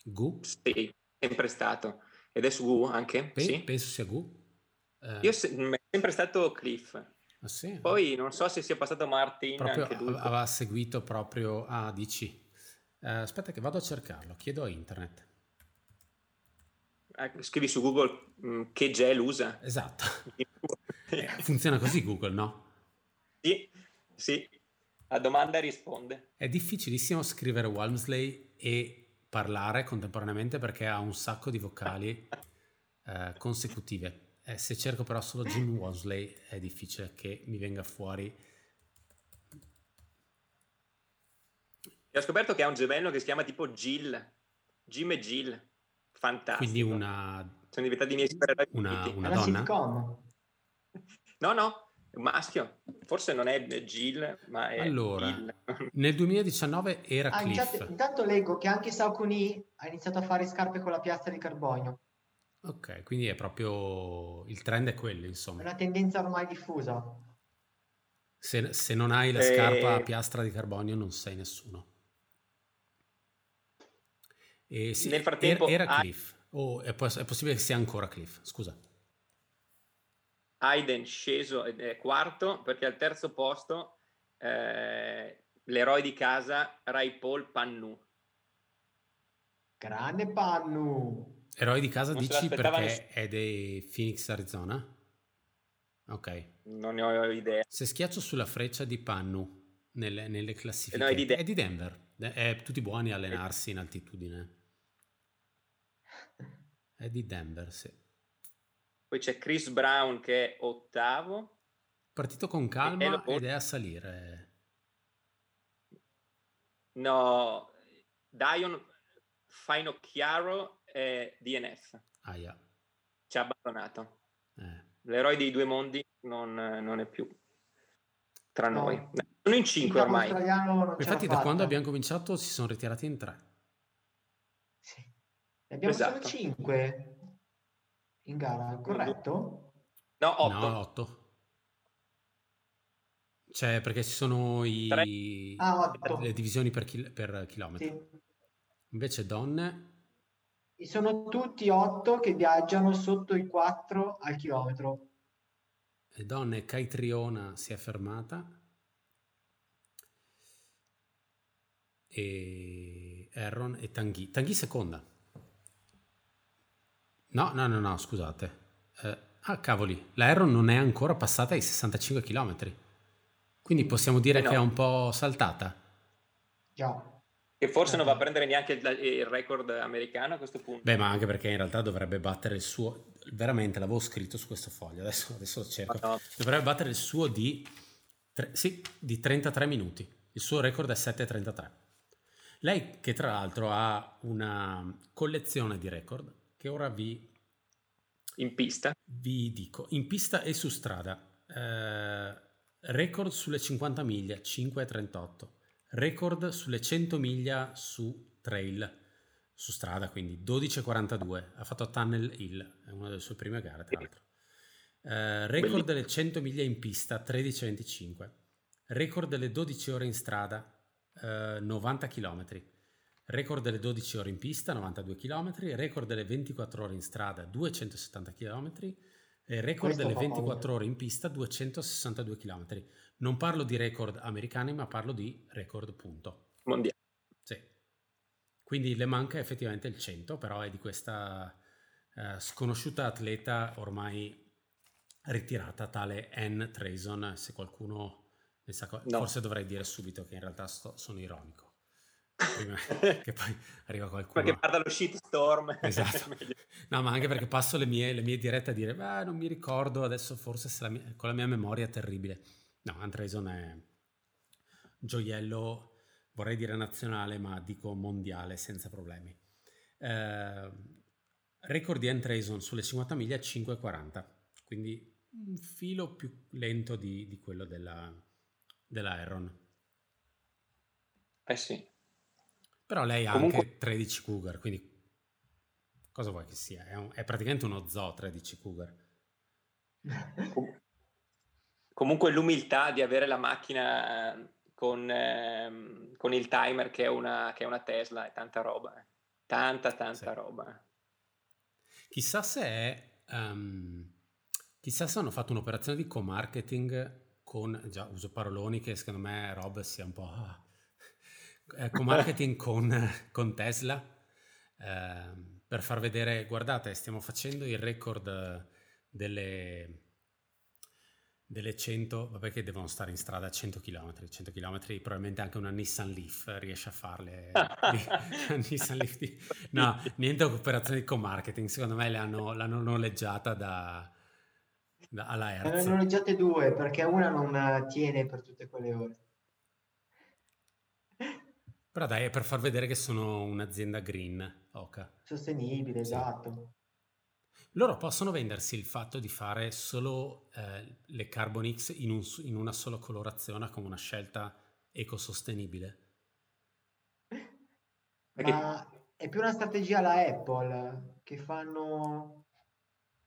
Gu? Sì, sempre stato. Ed è su Gu anche? Pe- sì. Penso sia Gu. Eh. Io se- è sempre stato Cliff. Ah, sì? Poi non so se sia passato Martin. Proprio anche lui. Aveva seguito proprio a D C. Uh, aspetta che vado a cercarlo, chiedo a internet. Eh, scrivi su Google mh, che gel usa. Esatto. Funziona così Google, no? Sì, sì. La domanda risponde. È difficilissimo scrivere Walmsley e parlare contemporaneamente perché ha un sacco di vocali eh, consecutive. Eh, se cerco però solo Jim Walmsley è difficile che mi venga fuori. E ho scoperto che ha un gemello che si chiama tipo Jill, Jim e Jill. Fantastico. Quindi una... Sono diventati i miei supereroi. Una, una donna? Sitcom. No, no. Maschio, forse non è Jill, ma è allora Jill. Nel duemiladiciannove era ah, Cliff. Intanto, intanto leggo che anche Saucony ha iniziato a fare scarpe con la piastra di carbonio. Ok, quindi è proprio il trend è quello, insomma. È una tendenza ormai diffusa. Se, se non hai la e... scarpa a piastra di carbonio non sei nessuno. E sì, nel frattempo era, era Cliff. Oh, è, poss- è possibile che sia ancora Cliff, scusa. Aiden sceso eh, quarto, perché al terzo posto eh, l'eroe di casa Rajpaul Pannu. Grande Pannu. Eroe di casa non dici perché nessun... è dei Phoenix Arizona? Ok. Non ne ho idea. Se schiaccio sulla freccia di Pannu nelle, nelle classifiche, eh, no, è, di De- è di Denver. È tutti buoni a allenarsi in altitudine. È di Denver, sì. Poi c'è Chris Brown che è ottavo. Partito con calma Elov... ed è a salire. No, Dion Finocchiaro è D N F. Ah, yeah. Ci ha abbandonato. Eh. L'eroe dei due mondi non, non è più tra no. noi. Sono in cinque ormai. Infatti da fatta. Quando abbiamo cominciato si sono ritirati in tre. Sì. Ne abbiamo esatto. solo cinque. In gara, corretto? No, otto. No, otto. Cioè, perché ci sono i... ah, le divisioni per, chil- per chilometri. Sì. Invece donne... E sono tutti otto che viaggiano sotto i quattro al chilometro. Le donne, Caitriona si è fermata. E Herron e Tanguy. Tanguy seconda. No, no, no, no, scusate. Eh, ah, cavoli, la Herron non è ancora passata ai sessantacinque chilometri. Quindi possiamo dire eh no. che è un po' saltata. Già. E forse eh. non va a prendere neanche il, il record americano a questo punto. Beh, ma anche perché in realtà dovrebbe battere il suo... Veramente, l'avevo scritto su questo foglio, adesso, adesso lo cerco. Oh no. Dovrebbe battere il suo di... Tre, sì, di trentatré minuti. Il suo record è sette trentatré. Lei, che tra l'altro ha una collezione di record... che ora vi... In pista? Vi dico, in pista e su strada. Eh, record sulle cinquanta miglia, cinque e trentotto. Record sulle cento miglia su trail, su strada, quindi dodici e quarantadue. Ha fatto Tunnel Hill, è una delle sue prime gare, tra l'altro. Eh, record delle cento miglia in pista, tredici e venticinque. Record delle dodici ore in strada, eh, novanta chilometri. Record delle dodici ore in pista, novantadue chilometri, record delle ventiquattro ore in strada, duecentosettanta chilometri, e record Questo delle ventiquattro ore in pista, duecentosessantadue chilometri. Non parlo di record americani, ma parlo di record punto. Mondiale. Sì. Quindi le manca effettivamente il cento, però è di questa eh, sconosciuta atleta ormai ritirata, tale Ann Trason. Se qualcuno ne sa, co- no. forse dovrei dire subito che in realtà sto, sono ironico. prima che poi arriva qualcuno perché guarda lo shitstorm. Esatto. No, ma anche perché passo le mie, le mie dirette a dire beh, non mi ricordo adesso, forse se la mia, con la mia memoria è terribile. No, Ann Trason è gioiello, vorrei dire nazionale, ma dico mondiale senza problemi. Eh, record di Ann Trason sulle cinquanta miglia cinque e quaranta, quindi un filo più lento di, di quello della, della Herron. Eh sì. Però lei ha comunque anche tredici Cougar, quindi cosa vuoi che sia? È, un, è praticamente uno zoo tredici Cougar. Comunque l'umiltà di avere la macchina con, ehm, con il timer che è, una, che è una Tesla è tanta roba, eh. tanta tanta sì. roba. Chissà se è, um, chissà se hanno fatto un'operazione di co-marketing con, già uso paroloni che secondo me Rob sia un po'... Ah, Eh, co-marketing con, con Tesla eh, per far vedere, guardate, stiamo facendo il record delle, delle cento, vabbè che devono stare in strada a cento chilometri, cento chilometri, probabilmente anche una Nissan Leaf riesce a farle. Nissan Leaf di, no, niente operazioni di co-marketing, secondo me l'hanno, l'hanno noleggiata da, da, alla Hertz. L'hanno noleggiate due, perché una non tiene per tutte quelle ore. Però dai, è per far vedere che sono un'azienda green, Hoka. Sostenibile, sì. Esatto. Loro possono vendersi il fatto di fare solo eh, le Carbon X in, un, in una sola colorazione come una scelta ecosostenibile. Perché... Ma è più una strategia alla Apple, che fanno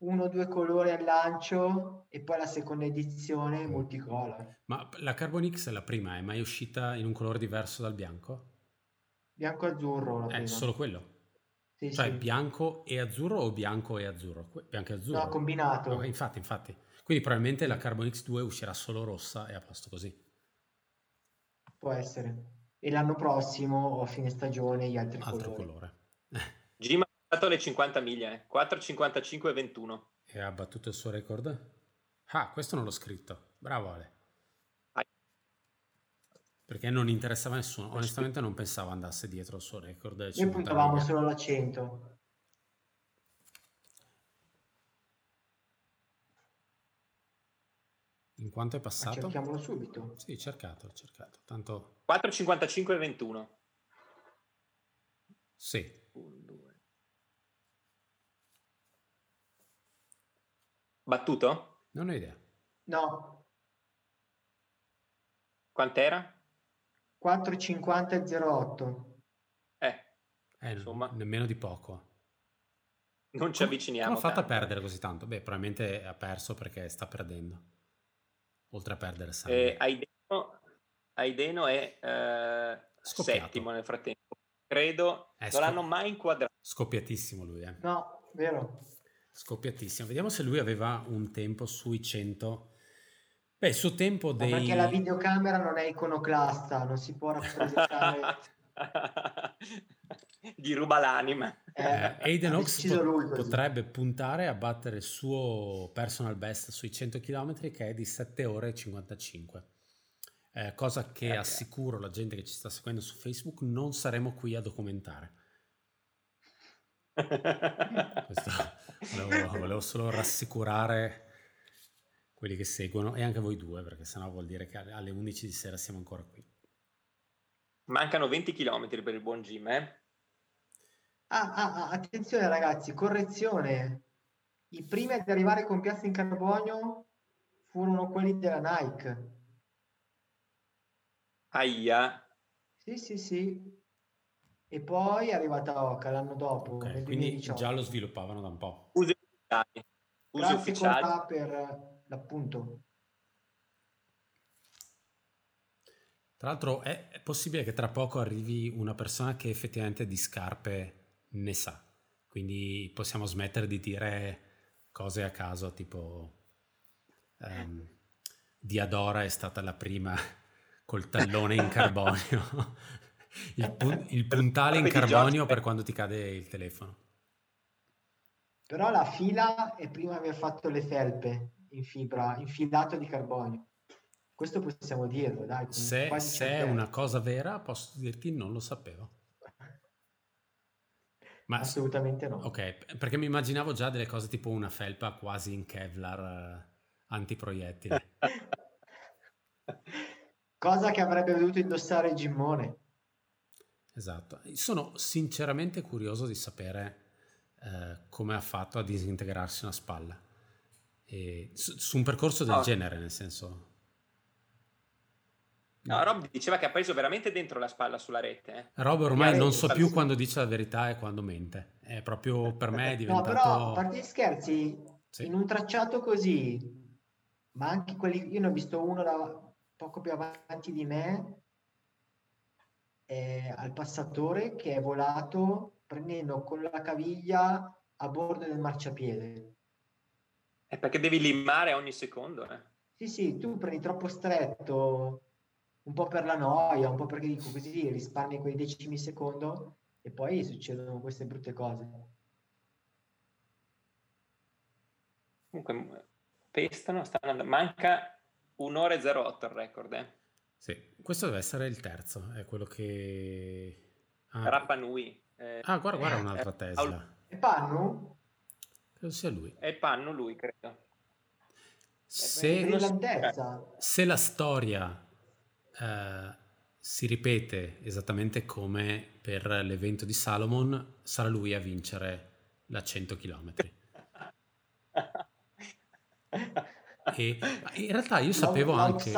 uno o due colori al lancio e poi la seconda edizione multicolor. Ma la Carbon X, la prima, è mai uscita in un colore diverso dal bianco? Bianco e azzurro. È solo quello? Sì, cioè sì. Bianco e azzurro o bianco e azzurro? Bianco e azzurro. No, combinato. No, infatti, infatti. Quindi probabilmente la Carbon X due uscirà solo rossa e a posto così. Può essere. E l'anno prossimo o a fine stagione gli altri Altro colori. Altro colore. Gima. Le cinquanta miglia, eh. quattro cinquantacinque e ventuno. E ha battuto il suo record? Ah, questo non l'ho scritto. Bravo Ale. Vai. Perché non interessava nessuno. Onestamente non pensavo andasse dietro il suo record. Noi puntavamo solo alla cento. In quanto è passato? Ma cerchiamolo subito. Sì, cercato, cercato. Tanto... quattro cinquantacinque e ventuno. Sì. uno, due. Battuto? Non ho idea. No. Quant'era? quattro cinquanta e zero otto. Eh, eh insomma. Nemmeno di poco. Non ci avviciniamo. Come ha fatto a perdere così tanto? Beh, probabilmente ha perso perché sta perdendo. Oltre a perdere sangue. Eh, Aideno, Aideno è eh, settimo nel frattempo. Credo, è non scop- l'hanno mai inquadrato. Scoppiatissimo lui, eh. No, vero. Scoppiatissimo. Vediamo se lui aveva un tempo sui cento. Beh, il suo tempo dei... Ma perché la videocamera non è iconoclasta, non si può rappresentare. Gli ruba l'anima. Eh, Aiden Oaks pot- potrebbe puntare a battere il suo personal best sui cento chilometri, che è di sette ore e cinquantacinque. Eh, cosa che okay. Assicuro la gente che ci sta seguendo su Facebook non saremo qui a documentare. Questo volevo, volevo solo rassicurare quelli che seguono e anche voi due, perché sennò vuol dire che alle undici di sera siamo ancora qui. Mancano venti chilometri per il buon Jim, eh? ah, ah, ah, attenzione ragazzi, correzione, i primi ad arrivare con piazza in carbonio furono quelli della Nike. Aia, sì sì sì. E poi è arrivata Hoka l'anno dopo, okay, nel duemiladiciotto. Quindi già lo sviluppavano da un po'. Usi ufficiali. Usi ufficiali. Per l'appunto. Tra l'altro è, è possibile che tra poco arrivi una persona che effettivamente di scarpe ne sa. Quindi possiamo smettere di dire cose a caso, tipo um, Diadora è stata la prima col tallone in carbonio. Il, pun- il puntale in carbonio per quando ti cade il telefono. Però la fila è prima aver fatto le felpe in fibra, infilato di carbonio. Questo possiamo dirlo, dai. Se, se è una cosa vera, posso dirti non lo sapevo. Ma assolutamente no. Ok, perché mi immaginavo già delle cose tipo una felpa quasi in Kevlar antiproiettile. Cosa che avrebbe dovuto indossare Gimmone. Esatto. Sono sinceramente curioso di sapere eh, come ha fatto a disintegrarsi una spalla. E su, su un percorso del oh. genere, nel senso... No, Rob diceva che ha preso veramente dentro la spalla sulla rete. Eh. Rob ormai non so più quando dice la verità e quando mente. È proprio per me è diventato... No, però, a parte gli scherzi, sì. in un tracciato così, ma anche quelli... Io ne ho visto uno da poco più avanti di me, eh, al passatore, che è volato prendendo con la caviglia a bordo del marciapiede. È perché devi limare ogni secondo, eh. Sì, sì, tu prendi troppo stretto... un po' per la noia, un po' perché dico così risparmi quei decimi secondo e poi succedono queste brutte cose. Comunque pestano, stanno andando. Manca un'ora e zero otto il record, eh? Sì, questo deve essere il terzo, è quello che... Ah. Rapa Nui. Eh, ah, guarda, guarda un'altra eh, Tesla. È Pannu? Credo sia lui. È Pannu lui, credo. Se, lo... Se la storia... Uh, si ripete esattamente come per l'evento di Salomon, sarà lui a vincere la cento chilometri. E in realtà io sapevo anche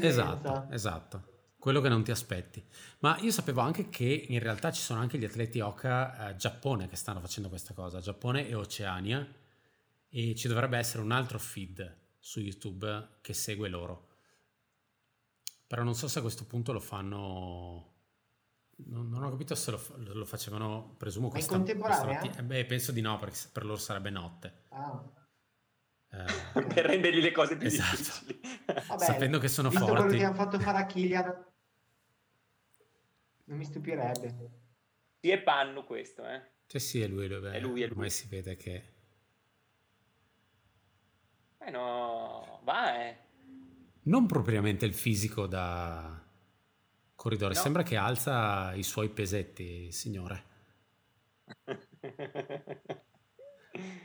esatto, esatto, quello che non ti aspetti, ma io sapevo anche che in realtà ci sono anche gli atleti Hoka eh, Giappone che stanno facendo questa cosa, Giappone e Oceania, e ci dovrebbe essere un altro feed su YouTube che segue loro. Però non so se a questo punto lo fanno... Non, non ho capito se lo, lo facevano, presumo, questa... È contemporanea? Questa... Eh, beh, penso di no, perché per loro sarebbe notte. Ah. Eh... per rendergli le cose più esatto. difficili. Vabbè, sapendo che sono visto forti... Visto quello che hanno fatto fare a Kilian, non mi stupirebbe. Sì, è Pannu questo, eh? Cioè sì, è lui, vabbè. È lui, è lui. Ormai si vede che... Eh no, va, eh. Non propriamente il fisico da corridore, no. Sembra che alza i suoi pesetti, signore.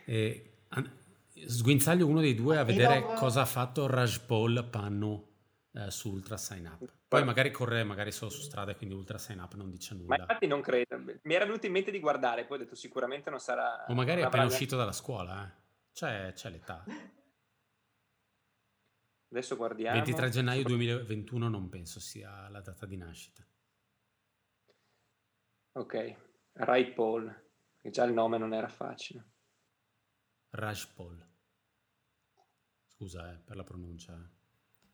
E, an- sguinzaglio uno dei due a vedere Elov... cosa ha fatto Rajpaul Pannu eh, su Ultra Sign Up. Poi magari corre magari solo su strada, quindi Ultra Sign Up non dice nulla. Ma infatti non credo. Mi era venuto in mente di guardare, poi ho detto sicuramente non sarà... O magari è appena brava... uscito dalla scuola, eh. C'è, c'è l'età. Adesso guardiamo. ventitré gennaio duemilaventuno non penso sia la data di nascita. Ok, Rajpaul, che già il nome non era facile. Rajpaul. Scusa eh, per la pronuncia.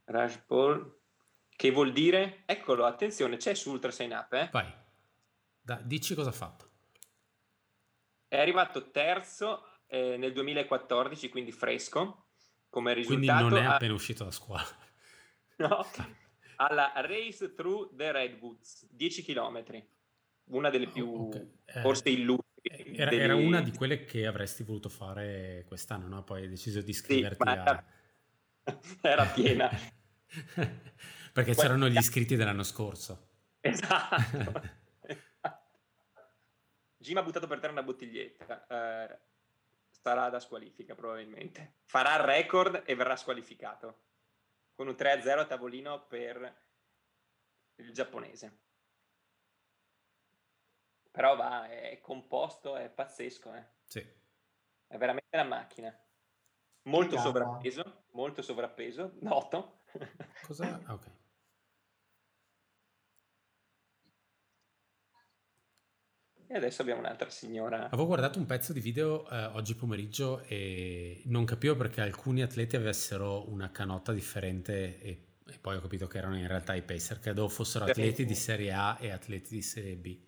Rajpaul, che vuol dire? Eccolo, attenzione, c'è su Ultra Sign Up, eh? Vai, da, dici cosa ha fatto. È arrivato terzo eh, nel duemilaquattordici, quindi fresco. Come risultato, quindi non è appena a... uscito da scuola, no, alla Race Through the Redwoods, dieci chilometri, una delle più oh, okay. forse eh, illustri era, delle... era una di quelle che avresti voluto fare quest'anno, no? Poi hai deciso di iscriverti, sì, a... era piena perché Questa... c'erano gli iscritti dell'anno scorso, esatto. Jim ha buttato per terra una bottiglietta, eh... sarà da squalifica probabilmente, farà il record e verrà squalificato con un tre a zero a tavolino per il giapponese. Però va, è composto, è pazzesco, eh. Sì. È veramente una macchina, molto Chiama. sovrappeso, molto sovrappeso, noto. Cosa? Ok. E adesso abbiamo un'altra signora. Avevo guardato un pezzo di video eh, oggi pomeriggio e non capivo perché alcuni atleti avessero una canotta differente e, e poi ho capito che erano in realtà i pacer, credo fossero atleti di serie A e atleti di serie B.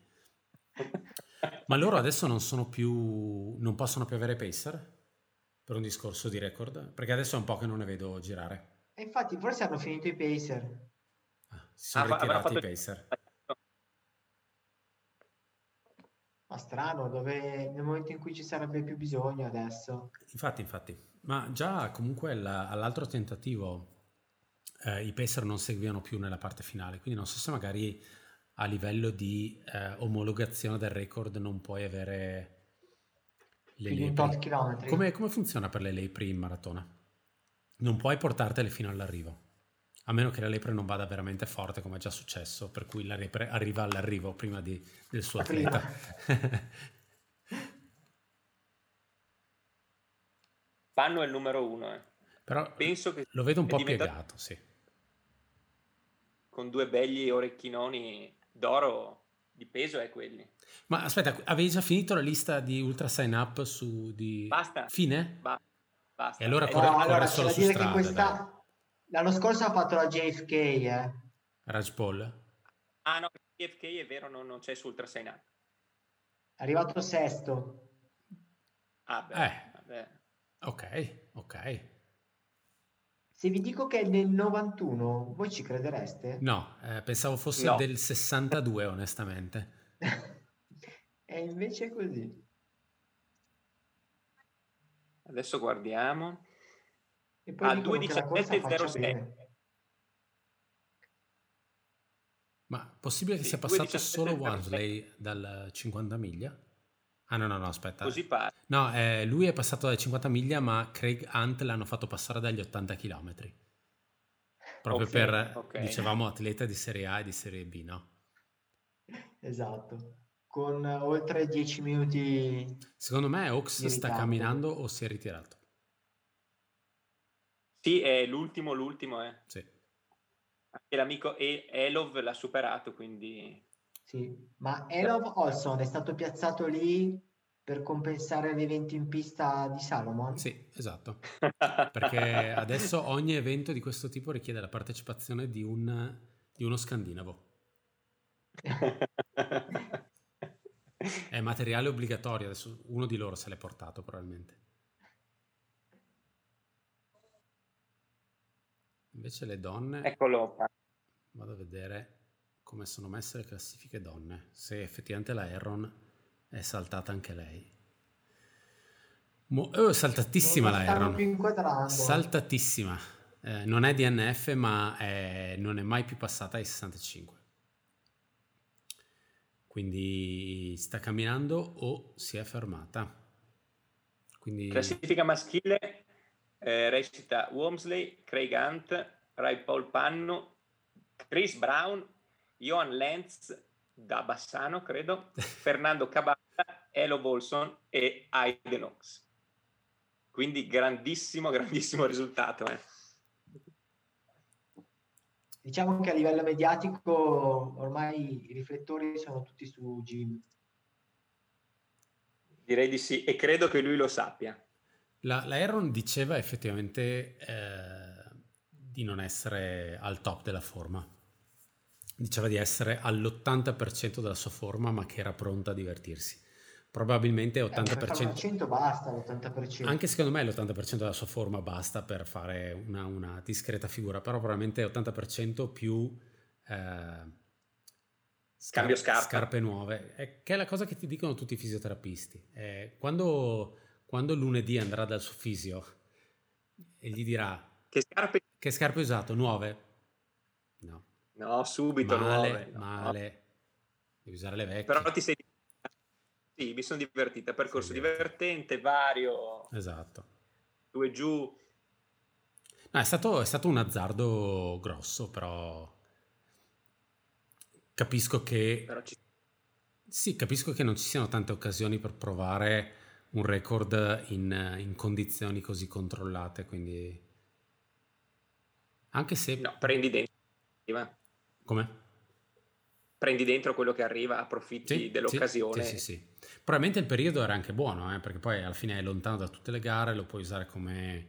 Ma loro adesso non sono più, non possono più avere pacer per un discorso di record, perché adesso è un po' che non ne vedo girare. E infatti forse hanno finito i pacer. Ah, si sono ah, ritirati i pacer. Ma strano, dove nel momento in cui ci sarebbe più bisogno adesso. Infatti, infatti. Ma già comunque la, all'altro tentativo eh, i pacer non seguivano più nella parte finale, quindi non so se magari a livello di eh, omologazione del record non puoi avere le lei prim- come, come funziona per le lei pre in maratona? Non puoi portartele fino all'arrivo, a meno che la lepre non vada veramente forte, come è già successo, per cui la lepre arriva all'arrivo prima di, del suo atleta. Pannu è il numero uno. Eh. Però penso che lo vedo un po' diventato... piegato, sì. Con due begli orecchinoni d'oro di peso è quelli. Ma aspetta, avevi già finito la lista di ultra sign up su... Di... Basta. Fine? Ba- basta. E allora eh, corre, no, corre allora, solo su strada. Questa... L'anno scorso ha fatto la J F K, eh? Rajpaul? Ah no, J F K è vero, non, non c'è su Ultra Sign Up. È arrivato sesto. Ah beh, eh. vabbè. Ok, ok. Se vi dico che è del novantuno, voi ci credereste? No, eh, pensavo fosse no. del sessantadue, onestamente. E invece è così. Adesso guardiamo... E poi a due diciassette zero sei. Ma possibile che sì, sia passato solo Walmsley dal cinquanta miglia? Ah no no no aspetta. Così pare. No, eh, lui è passato dal cinquanta miglia, ma Craig Hunt l'hanno fatto passare dagli ottanta chilometri. Proprio okay, per okay. dicevamo atleta di Serie A e di Serie B, no? Esatto. Con oltre dieci minuti. Secondo me Oaks sta camminando o si è ritirato. Sì, è l'ultimo, l'ultimo eh. Sì. Anche l'amico Elov l'ha superato, quindi... Sì, ma Elov Olsson è stato piazzato lì per compensare l'evento in pista di Salomon? Sì, esatto. Perché adesso ogni evento di questo tipo richiede la partecipazione di, un, di uno scandinavo. È materiale obbligatorio, adesso uno di loro se l'è portato probabilmente. Invece le donne, eccolo, vado a vedere come sono messe le classifiche donne, se effettivamente la Herron è saltata anche lei. Mo- oh, saltatissima la Herron, saltatissima, eh, non è D N F ma è... non è mai più passata ai sessantacinque, quindi sta camminando o si è fermata. Quindi... classifica maschile. Eh, recita Walmsley, Craig Hunt, Rajpaul Pannu, Chris Brown, Johan Lenz da Bassano credo, Fernando Cabata, Elov Olsson e Aiden Oaks. Quindi grandissimo grandissimo risultato, eh. Diciamo che a livello mediatico ormai i riflettori sono tutti su Jim. Direi di sì, e credo che lui lo sappia. La, la Herron diceva effettivamente eh, di non essere al top della forma, diceva di essere all'ottanta per cento della sua forma ma che era pronta a divertirsi, probabilmente ottanta per cento, eh, basta, l'ottanta per cento. Anche secondo me l'ottanta per cento della sua forma basta per fare una, una discreta figura, però probabilmente ottanta per cento più eh, scambio scarpe. scarpe nuove, eh, che è la cosa che ti dicono tutti i fisioterapisti, eh, quando... Quando lunedì andrà dal suo fisio e gli dirà che scarpe, che scarpe hai usato? Nuove? No. No, subito male, nuove. Male, no. Devi usare le vecchie. Però ti sei Sì, mi sono divertita. Percorso sì, divertente, vario. Esatto. Due giù. No, è stato, è stato un azzardo grosso, però capisco che... Però ci... Sì, capisco che non ci siano tante occasioni per provare... un record in, in condizioni così controllate, quindi anche se no, prendi dentro arriva. Come? Prendi dentro quello che arriva, approfitti sì, dell'occasione sì, sì, sì. Probabilmente il periodo era anche buono, eh, perché poi alla fine è lontano da tutte le gare, lo puoi usare come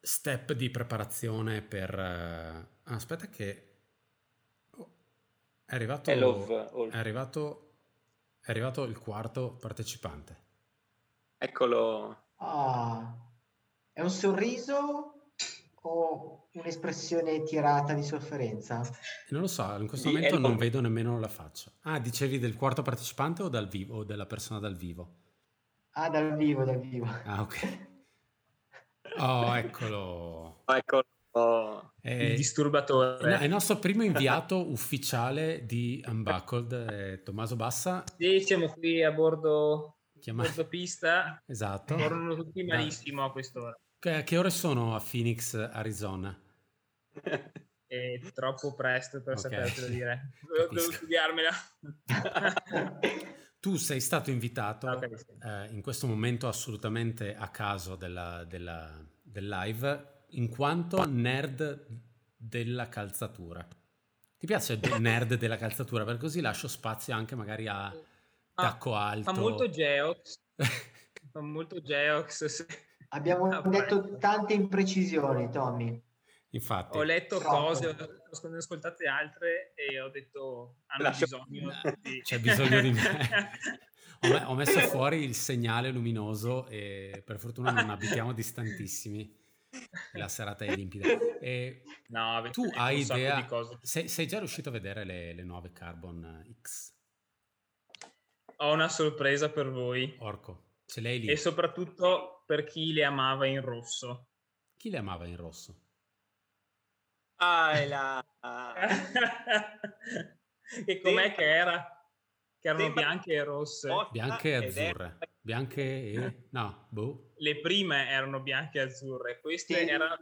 step di preparazione per ah, aspetta che oh, è arrivato Elov, è arrivato è arrivato il quarto partecipante. Eccolo. Ah, è un sorriso o un'espressione tirata di sofferenza? Non lo so, in questo di momento Elov. Non vedo nemmeno la faccia. Ah, dicevi del quarto partecipante o dal vivo o della persona dal vivo? Ah, dal vivo, dal vivo. Ah, ok. Oh, eccolo. Eccolo. po' eh, il disturbatore. Il nostro primo inviato ufficiale di Unbuckled è Tommaso Bassa. Sì, siamo qui a bordo, Chiama... bordo pista. Esatto. Corrono tutti malissimo a quest'ora. Che, che ore sono a Phoenix, Arizona? È troppo presto per okay. sapertelo dire. Devo, devo studiarmela. Tu sei stato invitato okay, sì. eh, in questo momento assolutamente a caso della, della, del live, in quanto nerd della calzatura. Ti piace nerd della calzatura? Perché così lascio spazio anche magari a tacco ah, alto. Fa molto Geox. Fa molto Geox. Sì. Abbiamo ah, detto beh. tante imprecisioni, Tommy. Infatti. Ho letto cose, ne ho ascoltate altre e ho detto hanno Lascio... bisogno di... c'è bisogno di me. Ho messo fuori il segnale luminoso e per fortuna non abitiamo distantissimi, la serata è limpida. E no, tu hai idea di cose. Sei, sei già riuscito a vedere le, le nuove Carbon X? Ho una sorpresa per voi. Orco, ce l'hai lì. E soprattutto per chi le amava in rosso. Chi le amava in rosso? Ah, è la... e com'è che era? Che erano bianche e rosse. Bianche e azzurre. Bianche e... no, boh. Le prime erano bianche e azzurre. Queste, sì. erano,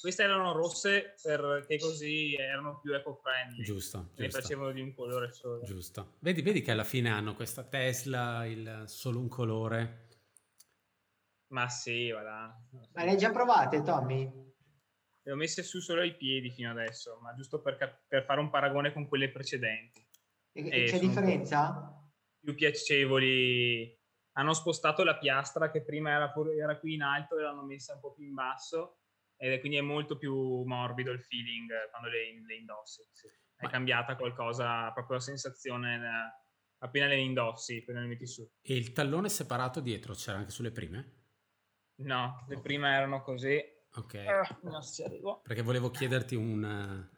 queste erano rosse perché così erano più eco-friendly. Giusto, giusto. Le facevano di un colore solo. Giusto. Vedi, vedi che alla fine hanno questa Tesla, il solo un colore. Ma sì, voilà. Ma le hai già provate, Tommy? Le ho messe su solo ai piedi fino adesso, ma giusto per, cap- per fare un paragone con quelle precedenti. E, e c'è differenza? Più piacevoli. Hanno spostato la piastra che prima era, pur- era qui in alto e l'hanno messa un po' più in basso, e quindi è molto più morbido il feeling quando le, le indossi. Sì. È ma... cambiata qualcosa, proprio la sensazione da... appena le indossi, appena le metti su. E il tallone separato dietro c'era anche sulle prime? No, le prime erano così. Ok, eh, non ci arrivo. Perché volevo chiederti una...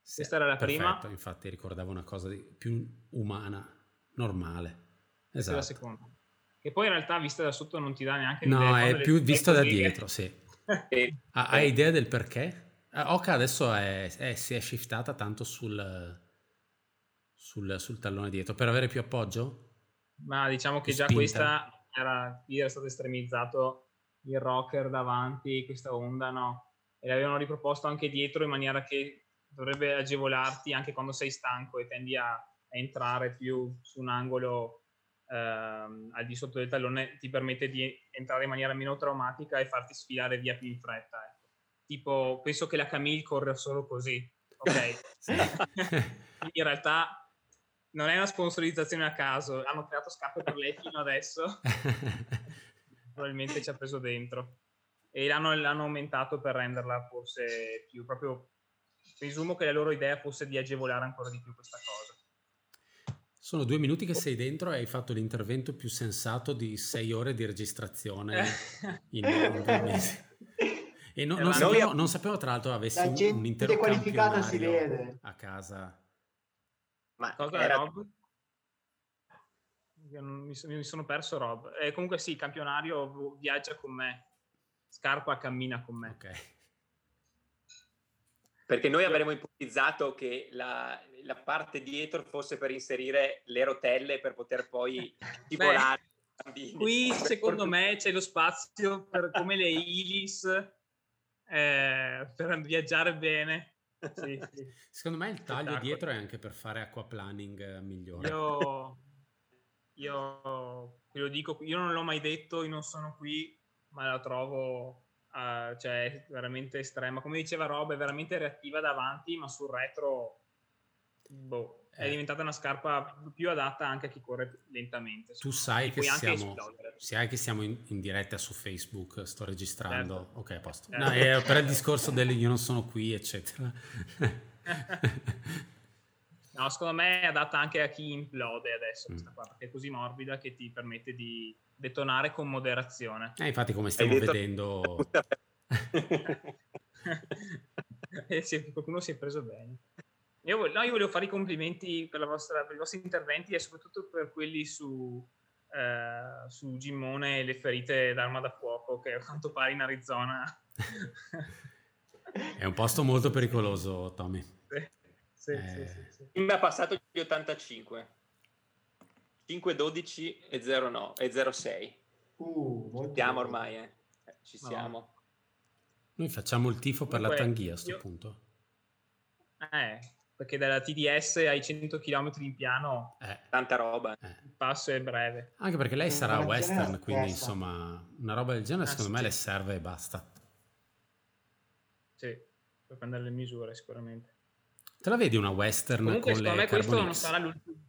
Se, questa era la perfetto, prima. Infatti ricordavo una cosa di più umana, normale. Esatto. Questa è la seconda. Che poi in realtà vista da sotto non ti dà neanche no, idea. No, è più visto da dietro, sì. ah, hai idea del perché? Ah, Hoka adesso è, è, si è shiftata tanto sul, sul, sul tallone dietro. Per avere più appoggio? Ma diciamo che già spinta. Questa era, era stato estremizzato... il rocker davanti, questa onda no, e l'avevano riproposto anche dietro in maniera che dovrebbe agevolarti anche quando sei stanco e tendi a, a entrare più su un angolo ehm, al di sotto del tallone, ti permette di entrare in maniera meno traumatica e farti sfilare via più in fretta, ecco. Tipo penso che la Camille corra solo così, ok? In realtà non è una sponsorizzazione a caso, hanno creato scarpe per lei fino adesso. Probabilmente ci ha preso dentro e l'hanno, l'hanno aumentato per renderla forse più proprio. Presumo che la loro idea fosse di agevolare ancora di più questa cosa. Sono due minuti che sei dentro e hai fatto l'intervento più sensato di sei ore di registrazione in due mesi. E no, non, sapevo, non sapevo tra l'altro avessi un, un intero campionario si vede. A casa. Ma cosa era... Rob? Mi sono perso Rob. Eh, comunque sì, il campionario viaggia con me. Scarpa cammina con me. Okay. Perché noi avremmo ipotizzato che la, la parte dietro fosse per inserire le rotelle per poter poi scivolare. Qui secondo me c'è lo spazio per come le Ilis eh, per viaggiare bene. Sì, sì. Secondo me il taglio dietro è anche per fare aquaplaning migliore. Io... Io ve lo dico, io non l'ho mai detto, io non sono qui, ma la trovo uh, cioè veramente estrema. Come diceva Rob, è veramente reattiva davanti, ma sul retro boh, eh. è diventata una scarpa più adatta anche a chi corre lentamente. Tu sai che siamo, sai che siamo in, in diretta su Facebook, sto registrando. Certo. Ok, a posto. Certo. No, è per il discorso del io non sono qui, eccetera. No, secondo me è adatta anche a chi implode adesso questa qua, perché è così morbida che ti permette di detonare con moderazione. Eh, infatti come stiamo vedendo... eh, sì, qualcuno si è preso bene. Io, no, io volevo fare i complimenti per, la vostra, per i vostri interventi e soprattutto per quelli su, eh, su Gimmone e le ferite d'arma da fuoco che a quanto pare in Arizona... È un posto molto pericoloso, Tommy. Sì, sì, eh. sì, sì, sì. Mi ha passato gli ottantacinque. cinque dodici e zero nove e zero sei. Uh, ci siamo ormai, eh. Ci siamo. No. Noi facciamo il tifo per Dunque, la Tanguy a sto io... punto. Eh, perché dalla T D S ai cento chilometri in piano, eh. tanta roba. Eh. Il passo è breve. Anche perché lei sarà western, quindi insomma, una roba del genere ah, secondo sì. me le serve e basta. Sì, per prendere le misure sicuramente. Te la vedi una western Comunque, con le me Carbon questo X? Non sarà l'ultimo.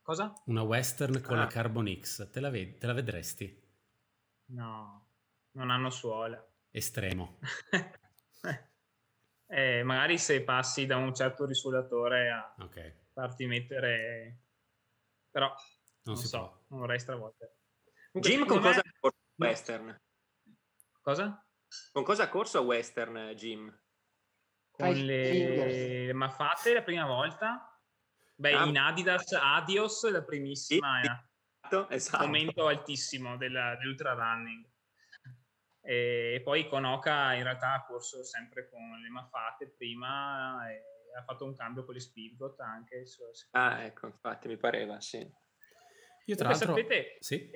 Cosa? Una western con ah. la Carbon X, te la, ved- te la vedresti? No, non hanno suola. Estremo. eh, magari se passi da un certo risuolatore a okay. farti mettere, però non, non si so, può. Non vorrei stravolgere. Jim con cosa me... corso western? Cosa? Con cosa ha corso western Jim? Con le... ma fate la prima volta? Beh, ah, in Adidas, Adios è la primissima, sì, esatto, esatto. momento altissimo della, dell'ultra running. E poi con Hoka in realtà ha corso sempre con le maffate prima e ha fatto un cambio con le Speedgoat anche. Ah, ecco, infatti mi pareva, sì. Io tra l'altro... sapete, sì?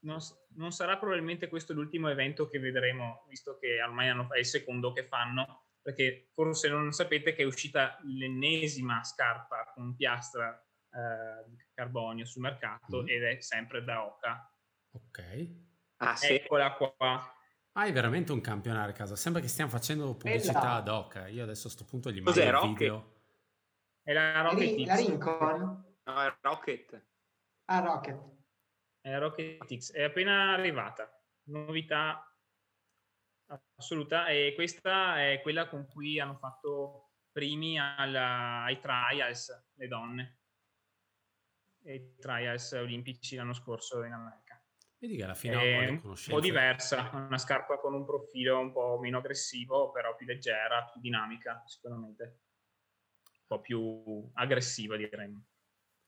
non, non sarà probabilmente questo l'ultimo evento che vedremo, visto che ormai hanno, è il secondo che fanno, perché forse non sapete che è uscita l'ennesima scarpa con piastra eh, di carbonio sul mercato mm. ed è sempre da Hoka. Ok. Ah, sì. Eccola qua. Ah, è veramente un campionario a casa. Sembra che stiamo facendo pubblicità Bella. ad Hoka. Io adesso a sto punto gli mando il video. È la Rocket X. La Rincon? No, è Rocket. Ah, Rocket. È la Rocket X. È appena arrivata. Novità assoluta, e questa è quella con cui hanno fatto primi alla, ai trials le donne, e trials olimpici l'anno scorso in America. Vedi che alla fine è un po' diversa, una scarpa con un profilo un po' meno aggressivo, però più leggera, più dinamica, sicuramente un po' più aggressiva, diremmo.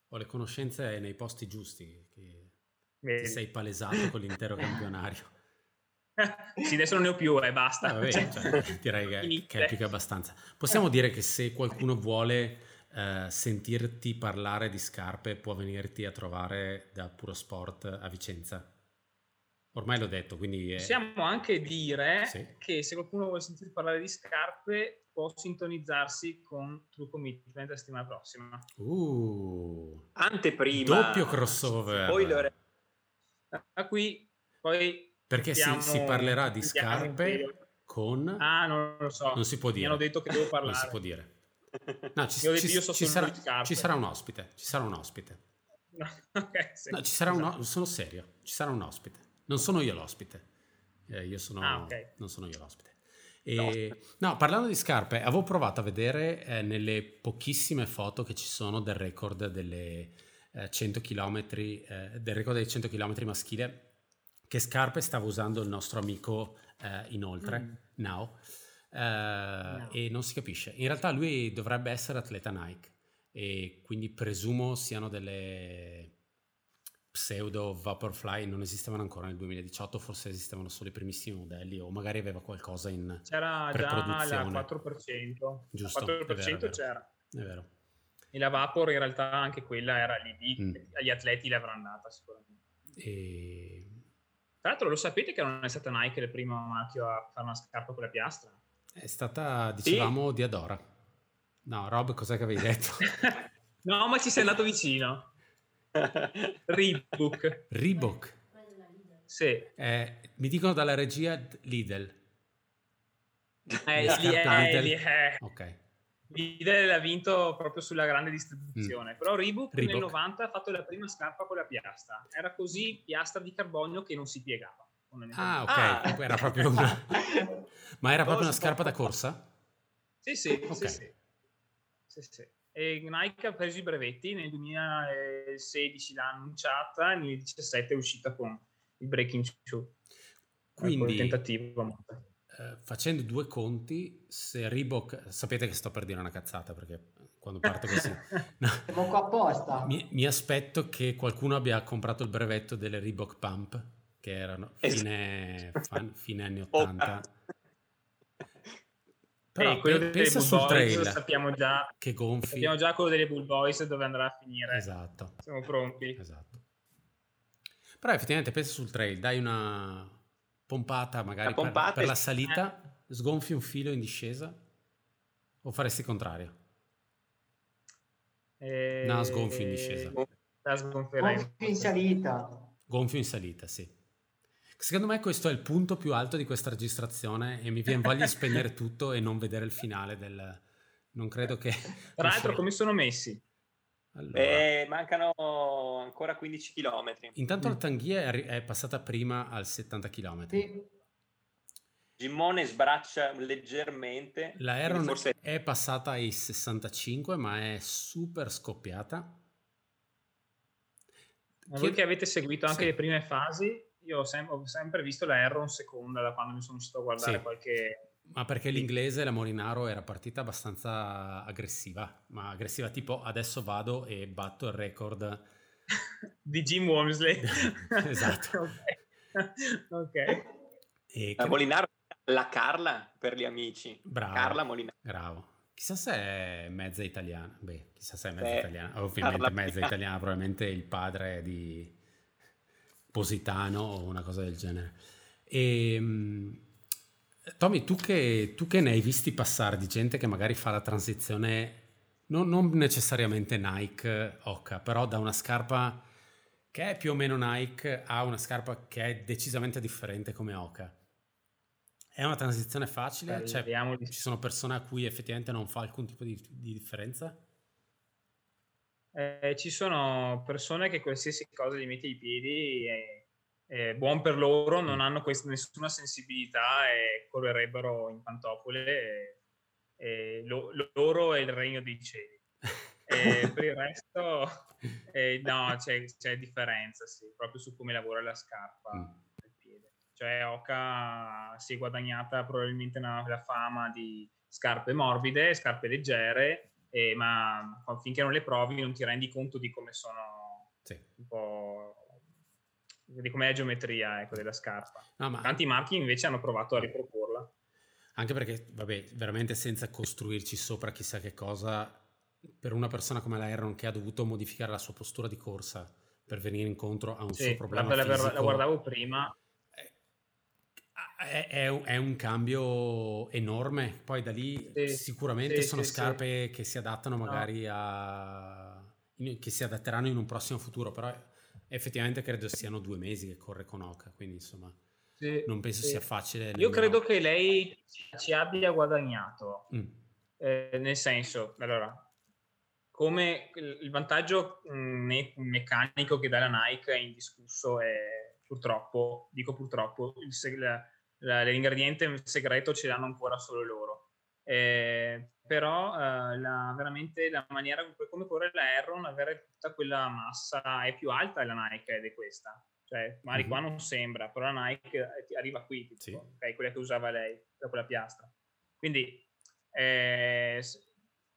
Ho le conoscenze nei posti giusti, che ti sei palesato con l'intero campionario. Sì, adesso non ne ho più e eh, basta. Ah, vabbè, cioè, direi che, che è più che abbastanza. Possiamo dire che se qualcuno vuole eh, sentirti parlare di scarpe può venirti a trovare da Puro Sport a Vicenza. Ormai l'ho detto, quindi è... possiamo anche dire sì. che se qualcuno vuole sentirti parlare di scarpe può sintonizzarsi con True Commitment la settimana prossima. Uh, anteprima, doppio crossover. Poi lo... da qui poi perché si, si parlerà di scarpe con... Ah, non lo so. Non si può dire. Mi hanno detto che devo parlare. Non si può dire. No, ci, io ci, io so ci, sarà, ci sarà un ospite. Ci sarà un ospite. No, okay, sì, no, ci sarà esatto. un, sono serio. Ci sarà un ospite. Non sono io l'ospite. Eh, io sono... Ah, okay. Non sono io l'ospite. E, no. no, parlando di scarpe, avevo provato a vedere eh, nelle pochissime foto che ci sono del record delle eh, cento chilometri, eh, del record dei cento chilometri maschile, che scarpe stava usando il nostro amico eh, inoltre, mm. Nao, eh, no. e non si capisce. In realtà lui dovrebbe essere atleta Nike, e quindi presumo siano delle pseudo Vaporfly, non esistevano ancora nel duemiladiciotto, forse esistevano solo i primissimi modelli, o magari aveva qualcosa in c'era preproduzione. C'era già la quattro per cento, giusto, quattro per cento è vero, è vero. C'era. È vero. E la Vapor in realtà anche quella era lì, mm. gli atleti l'avranno data sicuramente. E... Tra l'altro lo sapete che non è stata Nike il primo marchio a fare una scarpa con la piastra? È stata, dicevamo, sì. Diadora. No, Rob, cos'è che avevi detto? No, ma ci sei andato vicino. Reebok. Reebok? Sì. Eh, mi dicono dalla regia Lidl. Eh, Lidl, eh, Lidl. Eh. Ok. Lidl l'ha vinto proprio sulla grande distribuzione, mm. però Reebok, Reebok nel novanta ha fatto la prima scarpa con la piastra, era così piastra di carbonio che non si piegava. Ah ok, ah. era proprio una... ma era proprio una scarpa da corsa? Sì sì, okay. sì, sì. sì, sì. E Nike ha preso i brevetti, nel duemilasedici l'ha annunciata e nel duemiladiciassette è uscita con il breaking shoe. Quindi... il tentativo... Facendo due conti, se Reebok, sapete che sto per dire una cazzata perché quando parto così no, siamo qua apposta. Mi, mi aspetto che qualcuno abbia comprato il brevetto delle Reebok Pump che erano fine, fan, fine anni ottanta. Però e quello pe- delle Bull Boys sappiamo già, che gonfi. Sappiamo già quello delle Bull Boys dove andrà a finire. Esatto. Siamo pronti. Esatto. Però effettivamente pensa sul trail, dai una pompata magari la pompata per, per la salita, eh. sgonfi un filo in discesa o faresti il contrario? Eh, no, sgonfio in discesa. La sgonfio in salita. Gonfio in salita, sì. Secondo me questo è il punto più alto di questa registrazione e mi viene voglia di spegnere tutto e non vedere il finale del... Non credo che... Tra l'altro so... come sono messi? Allora... Beh, mancano ancora quindici chilometri. Intanto mm. la Tanguy è, è passata prima al settanta chilometri. Sì. Gimmone sbraccia leggermente. La Herron forse... è passata ai sessantacinque ma è super scoppiata. Ma voi che avete seguito anche sì. le prime fasi... Io ho, sem- ho sempre visto la Herron seconda da quando mi sono riuscito a guardare sì, qualche... Ma perché l'inglese, la Molinaro, era partita abbastanza aggressiva, ma aggressiva tipo adesso vado e batto il record... di Jim Walmsley. Esatto. Ok. okay. E la che... Molinaro, la Carla per gli amici. Bravo. Carla Molinaro. Bravo. Chissà se è mezza italiana. Beh, chissà se è mezza Beh, italiana. Ovviamente Carla mezza italiana. italiana, probabilmente il padre di... Positano o una cosa del genere. E, Tommy, tu che, tu che ne hai visti passare di gente che magari fa la transizione, non, non necessariamente Nike Hoka, però da una scarpa che è più o meno Nike a una scarpa che è decisamente differente come Hoka. È una transizione facile? Cioè, ci sono persone a cui effettivamente non fa alcun tipo di, di differenza? Eh, ci sono persone che qualsiasi cosa gli metti ai piedi è, è buon per loro, non hanno quest- nessuna sensibilità e correrebbero in pantofole e, e lo- loro è il regno dei cieli. E per il resto eh, no, c'è, c'è differenza sì, proprio su come lavora la scarpa del piede. Cioè Hoka si è guadagnata probabilmente una, la fama di scarpe morbide, scarpe leggere. Eh, ma finché non le provi non ti rendi conto di come sono sì. un po' di com'è la geometria ecco, della scarpa. No, ma tanti marchi invece hanno provato a riproporla, anche perché vabbè veramente senza costruirci sopra chissà che cosa, per una persona come la Herron che ha dovuto modificare la sua postura di corsa per venire incontro a un sì, suo problema la, fisico la guardavo prima È, è, è un cambio enorme, poi da lì sì, sicuramente sì, sono sì, scarpe sì. che si adattano magari no. a che si adatteranno in un prossimo futuro, però effettivamente credo siano due mesi che corre con Hoka, quindi insomma sì, non penso sì. sia facile. Io credo che lei ci abbia guadagnato, mm. eh, nel senso, allora come il vantaggio me- meccanico che dà la Nike è indiscusso è purtroppo, dico purtroppo, il seg- la, la, l'ingrediente segreto ce l'hanno ancora solo loro. Eh, però eh, la, veramente la maniera come corre la Herron, avere tutta quella massa è più alta della Nike ed è questa. Cioè, magari qua non sembra, però la Nike arriva qui, tipo, sì. okay, quella che usava lei, quella piastra. Quindi, eh,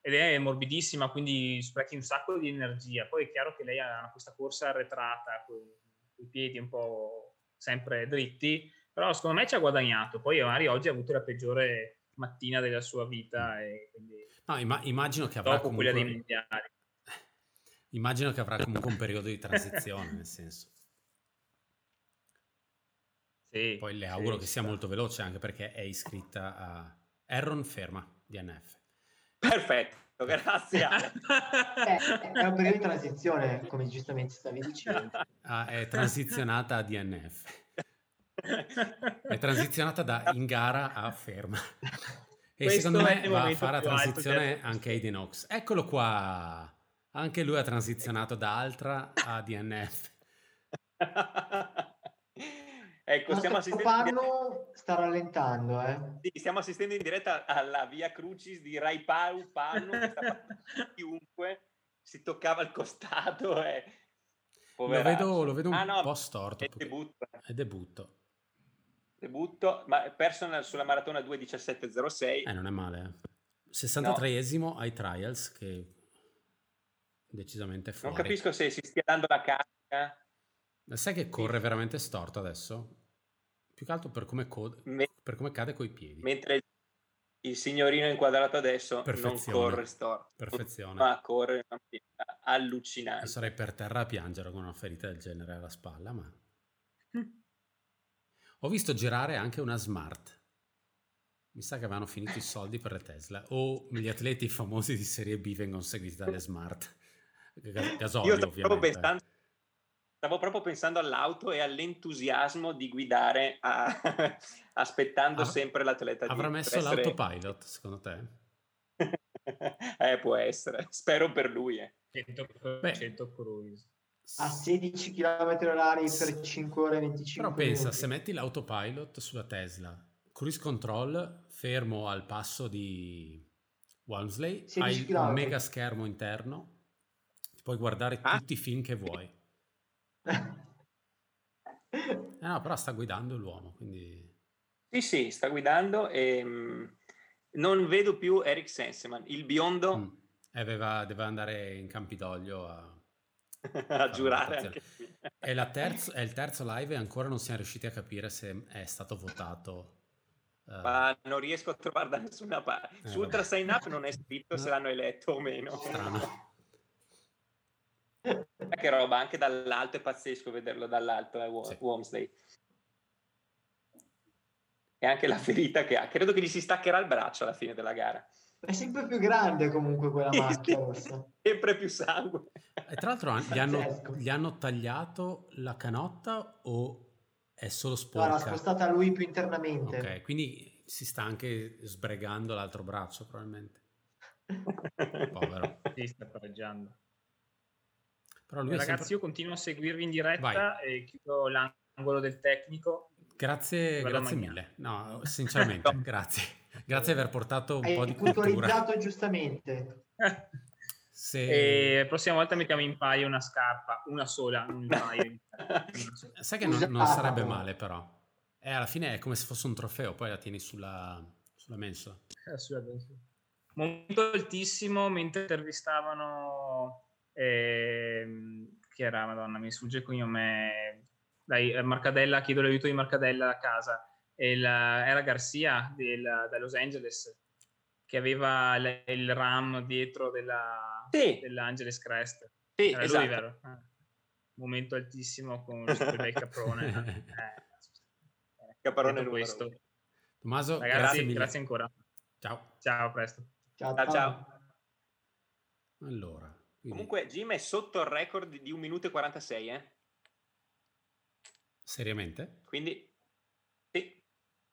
ed è morbidissima, quindi sprechi un sacco di energia. Poi è chiaro che lei ha questa corsa arretrata, quindi, i piedi un po' sempre dritti, però secondo me ci ha guadagnato. Poi magari oggi ha avuto la peggiore mattina della sua vita e quindi no, imm- immagino che avrà comunque quella dei mondiali. Immagino che avrà comunque un periodo di transizione nel senso sì, poi le auguro sì, che sia sì. molto veloce, anche perché è iscritta a Herron Ferma D N F. Perfetto, grazie. eh, è un periodo di transizione, come giustamente stavi dicendo. Ah, è transizionata a D N F, è transizionata da in gara a ferma e questo secondo me va a fare la transizione alto, anche Aiden Oaks, eccolo qua, anche lui ha transizionato da Altra a D N F. Ecco, stiamo assistendo Pannu sta rallentando, eh. Sì, stiamo assistendo in diretta alla Via Crucis di Rajpaul Pannu, che sta chiunque si toccava il costato e lo vedo, lo vedo un ah, no, po' storto. È debutto. È debutto. Debutto, ma personal sulla maratona due diciassette zero sei. Eh, non è male. Eh. sessantatreesimo no. ai trials, che decisamente fuori. Non capisco se si stia dando la carica. Ma sai che corre veramente storto adesso? Più che altro per come, co- per come cade coi piedi. Mentre il signorino inquadrato adesso non corre storto, perfezione, ma corre una piega allucinante. Io sarei per terra a piangere con una ferita del genere alla spalla, ma mm. Ho visto girare anche una Smart. Mi sa che avevano finito i soldi per le Tesla, o gli atleti famosi di Serie B vengono seguiti dalle Smart. Gasolio, io stavo ovviamente. Pensando, stavo proprio pensando all'auto e all'entusiasmo di guidare, a, aspettando ah, sempre l'atleta. Avrà di messo essere... l'autopilot, secondo te? eh, può essere. Spero per lui. Eh. cento per cento cruise. A sedici chilometri orari per cinque ore e venticinque. Però pensa, minuti. Se metti l'autopilot sulla Tesla, cruise control fermo al passo di Walmsley, hai chilometri. Un mega schermo interno, ti puoi guardare ah. tutti i film che vuoi. eh no, però sta guidando l'uomo, quindi... Sì, sì, sta guidando e mh, non vedo più Eric Senseman, il biondo... Mm. Eh, aveva, deve andare in Campidoglio a... a giurare anche. È, la terzo, è il terzo live e ancora non siamo riusciti a capire se è stato votato... Uh, ma non riesco a trovare da nessuna parte. Eh, Su Ultra Sign Up non è scritto no. se l'hanno eletto o meno. Strano. Che roba, anche dall'alto è pazzesco vederlo dall'alto, eh, sì. Walmsley. E anche la ferita che ha, credo che gli si staccherà il braccio alla fine della gara. È sempre più grande comunque quella macchia rossa. Sempre più sangue. E tra l'altro anche, gli, hanno, gli hanno tagliato la canotta o... È solo sporca. No, l'ha spostata a lui più internamente. Ok, quindi si sta anche sbregando l'altro braccio, probabilmente. Povero. Si sta pareggiando. Però lui Ragazzi, sempre... io continuo a seguirvi in diretta. Vai. E chiudo l'angolo del tecnico. Grazie, grazie mille. No, sinceramente, no. grazie. Grazie aver portato un Hai po' di cultura. Hai puntualizzato giustamente. Se... E prossima volta mettiamo in paio una scarpa, una sola, non in paio. Sai che non, non sarebbe male, però. E alla fine è come se fosse un trofeo, poi la tieni sulla, sulla mensola. Momento altissimo, mentre intervistavano, eh, chi era? Madonna, mi sfugge qui a me. Dai, Marcadella, chiedo l'aiuto di Marcadella a casa. E la, era Garcia del, da Los Angeles, che aveva l- il ram dietro della... Sì. Dell'Angeles Crest, sì, era esatto. Lui, vero? Eh. Momento altissimo con il caprone. Eh. Caprone questo. Tommaso, ragazzi, grazie mille. Grazie ancora. Ciao. Ciao, a presto. Ciao, ciao. ciao. Allora. Quindi... Comunque, Jim è sotto il record di un minuto e quarantasei, eh? Seriamente? Quindi, sì.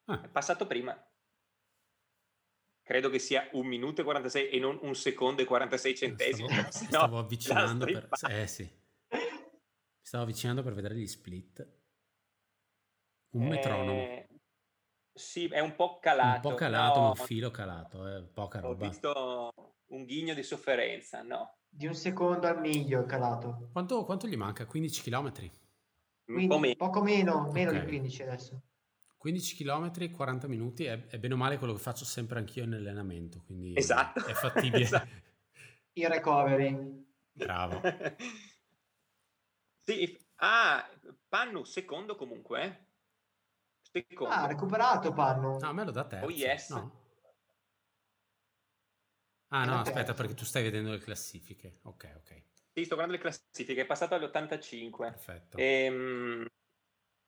Ah. È passato prima. Credo che sia un minuto e quarantasei e non un secondo e quarantasei centesimi. Stavo, stavo no, avvicinando per, eh, sì. Stavo avvicinando per vedere gli split. Un eh, metronomo. Sì, è un po' calato. Un po' calato, no, ma un filo calato. Eh, poca roba. Ho visto un ghigno di sofferenza, no? Di un secondo al miglio è calato. Quanto, quanto gli manca? quindici chilometri? Un po' meno. Poco meno, meno okay. Di quindici adesso. quindici chilometri, quaranta minuti, è, è bene o male quello che faccio sempre anch'io nell'allenamento, quindi esatto. È fattibile. Esatto. Il recovery. Bravo. Sì, ah, Pannu secondo comunque. Secondo. Ah, recuperato Pannu. No, me lo dà terzo. Oh yes. No. Ah no, terzo. Aspetta, perché tu stai vedendo le classifiche. Ok, ok. Sì, sto guardando le classifiche, è passato alle ottantacinque. Perfetto. Ehm...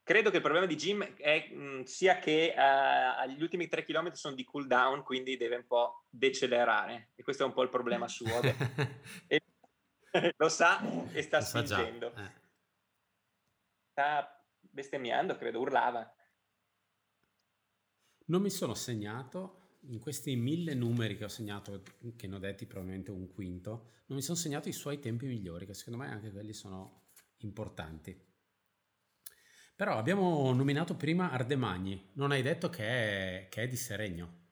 Credo che il problema di Jim è mh, sia che uh, agli ultimi tre chilometri sono di cool down, quindi deve un po' decelerare. E questo è un po' il problema suo. E, lo sa e sta spingendo. Eh. Sta bestemmiando, credo, urlava. Non mi sono segnato, in questi mille numeri che ho segnato, che ne ho detti probabilmente un quinto, non mi sono segnato i suoi tempi migliori, che secondo me anche quelli sono importanti. Però abbiamo nominato prima Ardemagni, non hai detto che è, che è di Seregno,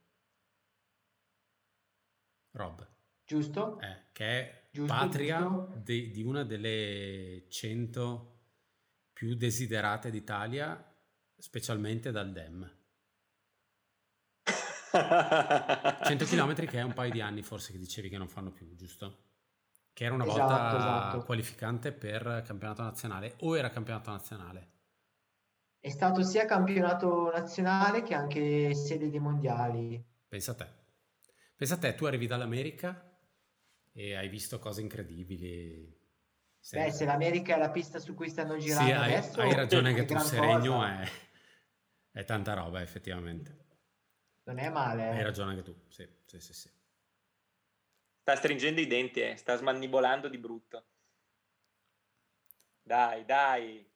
Rob. Giusto. Eh, che è giusto, patria giusto. Di, di una delle cento più desiderate d'Italia, specialmente dal D E M. cento chilometri che è un paio di anni forse che dicevi che non fanno più, giusto? Che era una esatto, volta esatto. Qualificante per campionato nazionale o era campionato nazionale? È stato sia campionato nazionale che anche sede dei mondiali. Pensa a te. Pensa a te, tu arrivi dall'America e hai visto cose incredibili. Se... Beh, se l'America è la pista su cui stanno girando, sì, hai, adesso... hai ragione anche tu, Seregno è, è tanta roba, effettivamente. Non è male. Hai ragione anche tu, sì, sì, sì, sì. Sta stringendo i denti, eh. Sta smannibolando di brutto. Dai, dai.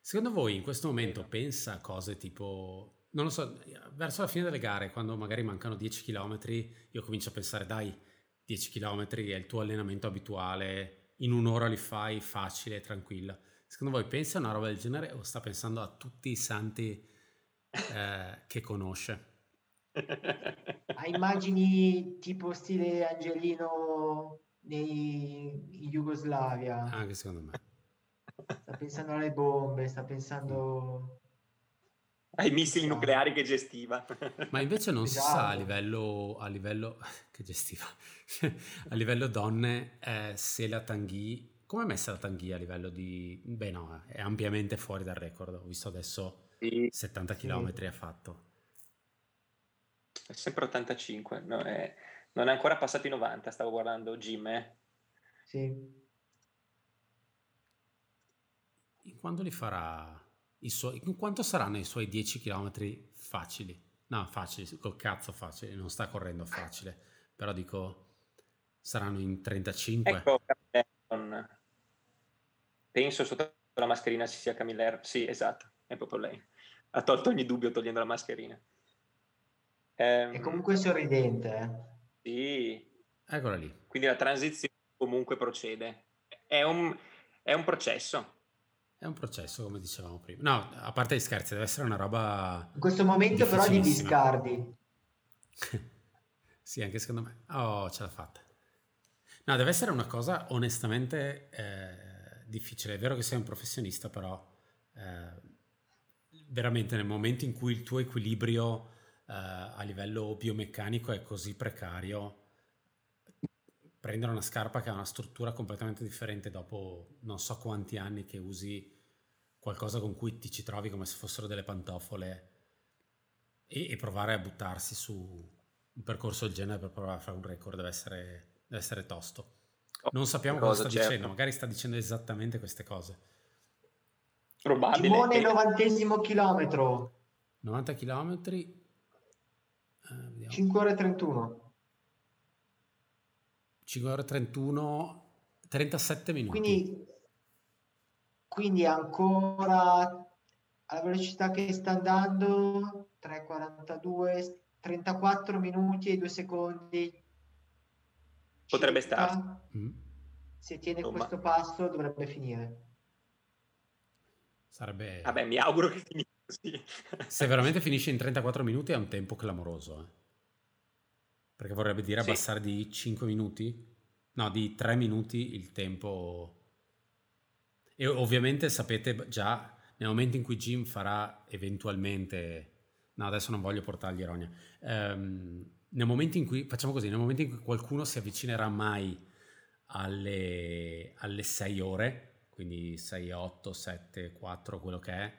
Secondo voi in questo momento pensa a cose tipo... Non lo so, verso la fine delle gare, quando magari mancano dieci chilometri, io comincio a pensare, dai, dieci chilometri è il tuo allenamento abituale... in un'ora li fai facile, tranquilla. Secondo voi pensa a una roba del genere o sta pensando a tutti i santi eh, che conosce? Ha immagini tipo stile Angelino nei in Jugoslavia. Anche secondo me. Sta pensando alle bombe, sta pensando... ai missili no. nucleari che gestiva. Ma invece non esatto. si sa a livello a livello che gestiva a livello donne eh, se la Tanguy come è messa la Tanguy a livello di beh no è ampiamente fuori dal record, ho visto adesso sì. settanta chilometri sì. ha fatto, è sempre ottantacinque, no, è... non è ancora passato i novanta, stavo guardando Jim eh. sì in quanto li farà I suoi, quanto saranno i suoi dieci chilometri facili? No, facili, col cazzo facili, non sta correndo facile, però dico saranno in trentacinque. Ecco, penso sotto la mascherina ci sia Camille Herron. Sì, esatto, è proprio lei. Ha tolto ogni dubbio togliendo la mascherina. Ehm, è comunque sorridente. Eh? Sì. Eccola lì. Quindi la transizione comunque procede. È un, è un processo. È un processo, come dicevamo prima. No, a parte gli scherzi, deve essere una roba... In questo momento però gli discardi. Sì, anche secondo me. Oh, ce l'ha fatta. No, deve essere una cosa onestamente eh, difficile. È vero che sei un professionista, però eh, veramente nel momento in cui il tuo equilibrio eh, a livello biomeccanico è così precario, prendere una scarpa che ha una struttura completamente differente dopo non so quanti anni che usi qualcosa con cui ti ci trovi come se fossero delle pantofole e, e provare a buttarsi su un percorso del genere per provare a fare un record deve essere, deve essere tosto. Non sappiamo cosa, cosa sta certo. dicendo, magari sta dicendo esattamente queste cose. Probabile. Simone, novantesimo chilometro. novanta chilometri. Eh, cinque ore e trentuno. cinque ore e trentuno, trentasette minuti. Quindi, quindi ancora alla velocità che sta andando, tre quarantadue, trentaquattro minuti e due secondi. Potrebbe stare. Se tiene Insomma. questo passo dovrebbe finire. Sarebbe... Vabbè, mi auguro che finisca così. Se veramente finisce in trentaquattro minuti è un tempo clamoroso, eh. Perché vorrebbe dire abbassare sì. di cinque minuti? No, di tre minuti il tempo. E ovviamente sapete già, nel momento in cui Jim farà eventualmente... No, adesso non voglio portargli ironia. Um, nel momento in cui... Facciamo così, nel momento in cui qualcuno si avvicinerà mai alle, alle sei ore, quindi sei, otto, sette, quattro, quello che è,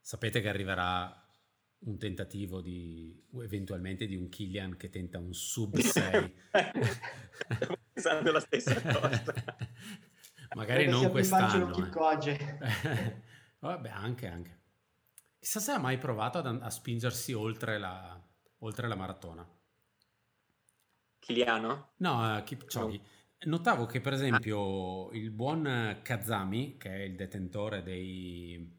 sapete che arriverà... un tentativo di eventualmente di un Kilian che tenta un sub sei. Stavo pensando la stessa cosa. Magari Perché non quest'anno. Kipchoge. Eh. Vabbè, anche anche. Chissà se ha mai provato ad, a spingersi oltre la oltre la maratona. Kiliano? No, uh, Kipchoge. No. Notavo che per esempio ah. il buon Kazami, che è il detentore dei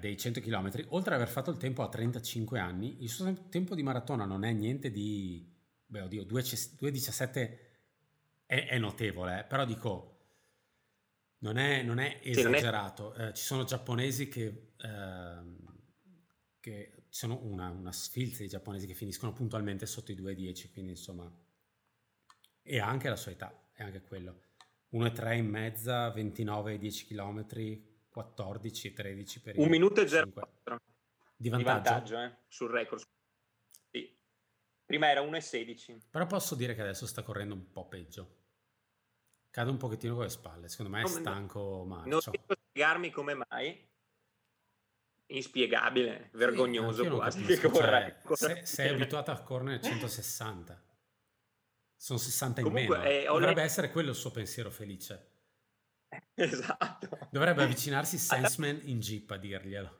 dei cento chilometri, oltre ad aver fatto il tempo a trentacinque anni, il suo tempo di maratona non è niente di... beh, oddio, due diciassette è, è notevole, eh? Però dico, non è, non è esagerato. Eh, ci sono giapponesi che... Eh, che ci sono una, una sfilza di giapponesi che finiscono puntualmente sotto i due dieci, quindi insomma... E anche la sua età, è anche quello. uno e tre in mezza, ventinove, dieci chilometri... quattordici, tredici per un minuto e zero quattro di vantaggio, di vantaggio eh, sul record. Sì. Prima era uno e sedici. Però posso dire che adesso sta correndo un po' peggio. Cade un pochettino con le spalle. Secondo me è stanco. Male. Non riesco a spiegarmi come mai. inspiegabile, vergognoso, sì, quasi capisco, corre, cioè, corre. Se, sei abituato a correre centosessanta, sono sessanta in comunque, meno eh, dovrebbe letto... essere quello il suo pensiero felice, esatto, dovrebbe avvicinarsi Sensman in Jeep a dirglielo.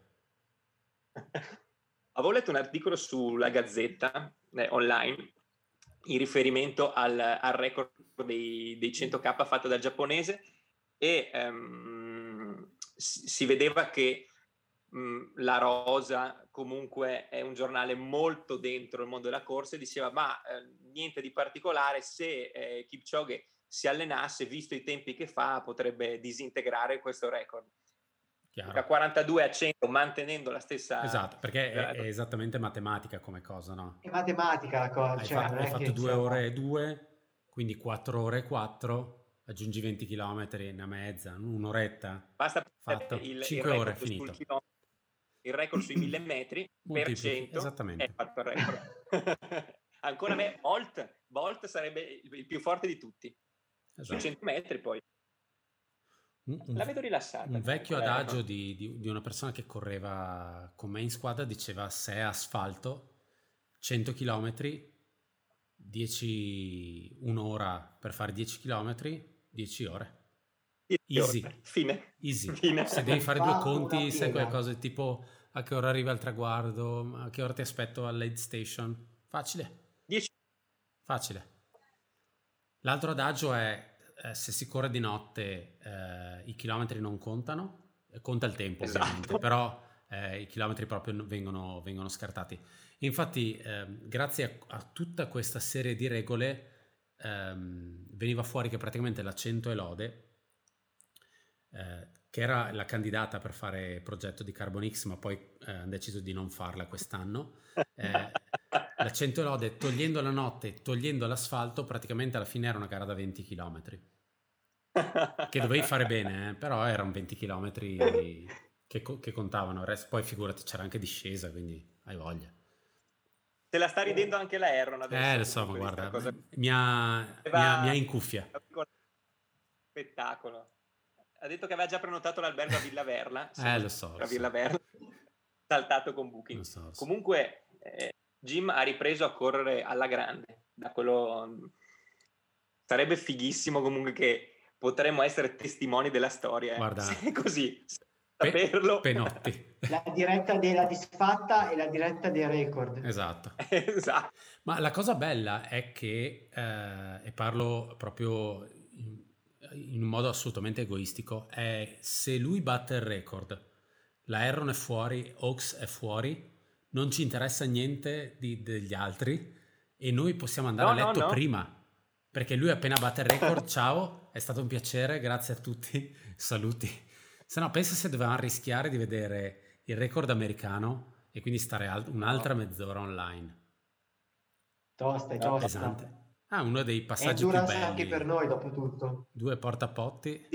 Avevo letto un articolo sulla Gazzetta eh, online in riferimento al, al record dei, dei cento K fatto dal giapponese e um, si, si vedeva che La Rosa comunque è un giornale molto dentro il mondo della corsa e diceva ma eh, niente di particolare, se eh, Kipchoge si allenasse, visto i tempi che fa, potrebbe disintegrare questo record. Chiaro. Da quarantadue a cento mantenendo la stessa, esatto, perché è, è esattamente matematica come cosa, no? È matematica la cosa, hai, cioè, fatto, hai che fatto due ore e due, quindi quattro ore e quattro, aggiungi venti chilometri, una mezza, un'oretta, basta, fatto il, cinque il ore, finito il record sui mille metri per cento, esattamente, è fatto il record. Ancora me, Bolt, Bolt sarebbe il più forte di tutti, esatto, sui cento metri. Poi un, un, la vedo rilassata. Un vecchio adagio di, di, di una persona che correva con me in squadra diceva: se è asfalto, cento chilometri, dieci, un'ora per fare dieci chilometri, dieci ore. Easy, fine. Easy. Fine. Se devi fare due conti, sai, quelle cose tipo a che ora arrivi al traguardo, a che ora ti aspetto all'aid station, facile. dieci. Facile. L'altro adagio è eh, se si corre di notte eh, i chilometri non contano, conta il tempo, esatto, ovviamente, però eh, i chilometri proprio vengono, vengono scartati. Infatti eh, grazie a, a tutta questa serie di regole eh, veniva fuori che praticamente la cento Elode, Eh, che era la candidata per fare il progetto di Carbon X, ma poi eh, hanno deciso di non farla quest'anno, eh, la cento Elode, togliendo la notte, togliendo l'asfalto, praticamente alla fine era una gara da venti chilometri che dovevi fare bene, eh, però erano venti chilometri che, che contavano. Il resto, poi figurati, c'era anche discesa, quindi hai voglia. Te la sta ridendo anche la Herron adesso, eh lo so, ma guarda, cosa... mi ha incuffia spettacolo. Ha detto che aveva già prenotato l'albergo a Villa Verla, eh, lo so, a Villa Verla, saltato con Booking. Lo so, lo so. Comunque eh, Jim ha ripreso a correre alla grande, da quello sarebbe fighissimo comunque, che potremmo essere testimoni della storia. Guarda, se è così, se Pe- saperlo. Penotti. La diretta della disfatta e la diretta dei record. Esatto. Esatto. Ma la cosa bella è che eh, e parlo proprio in, in un modo assolutamente egoistico, è se lui batte il record, la Herron è fuori, Oaks è fuori, non ci interessa niente di, degli altri e noi possiamo andare no, a letto no, no. prima, perché lui appena batte il record, ciao, è stato un piacere, grazie a tutti, saluti. Se no, pensa se dovevamo rischiare di vedere il record americano e quindi stare al- un'altra mezz'ora online. Tosta, è tosta. Pesante. Ah, uno dei passaggi più belli. È dura anche per noi, dopo tutto. Due portapotti.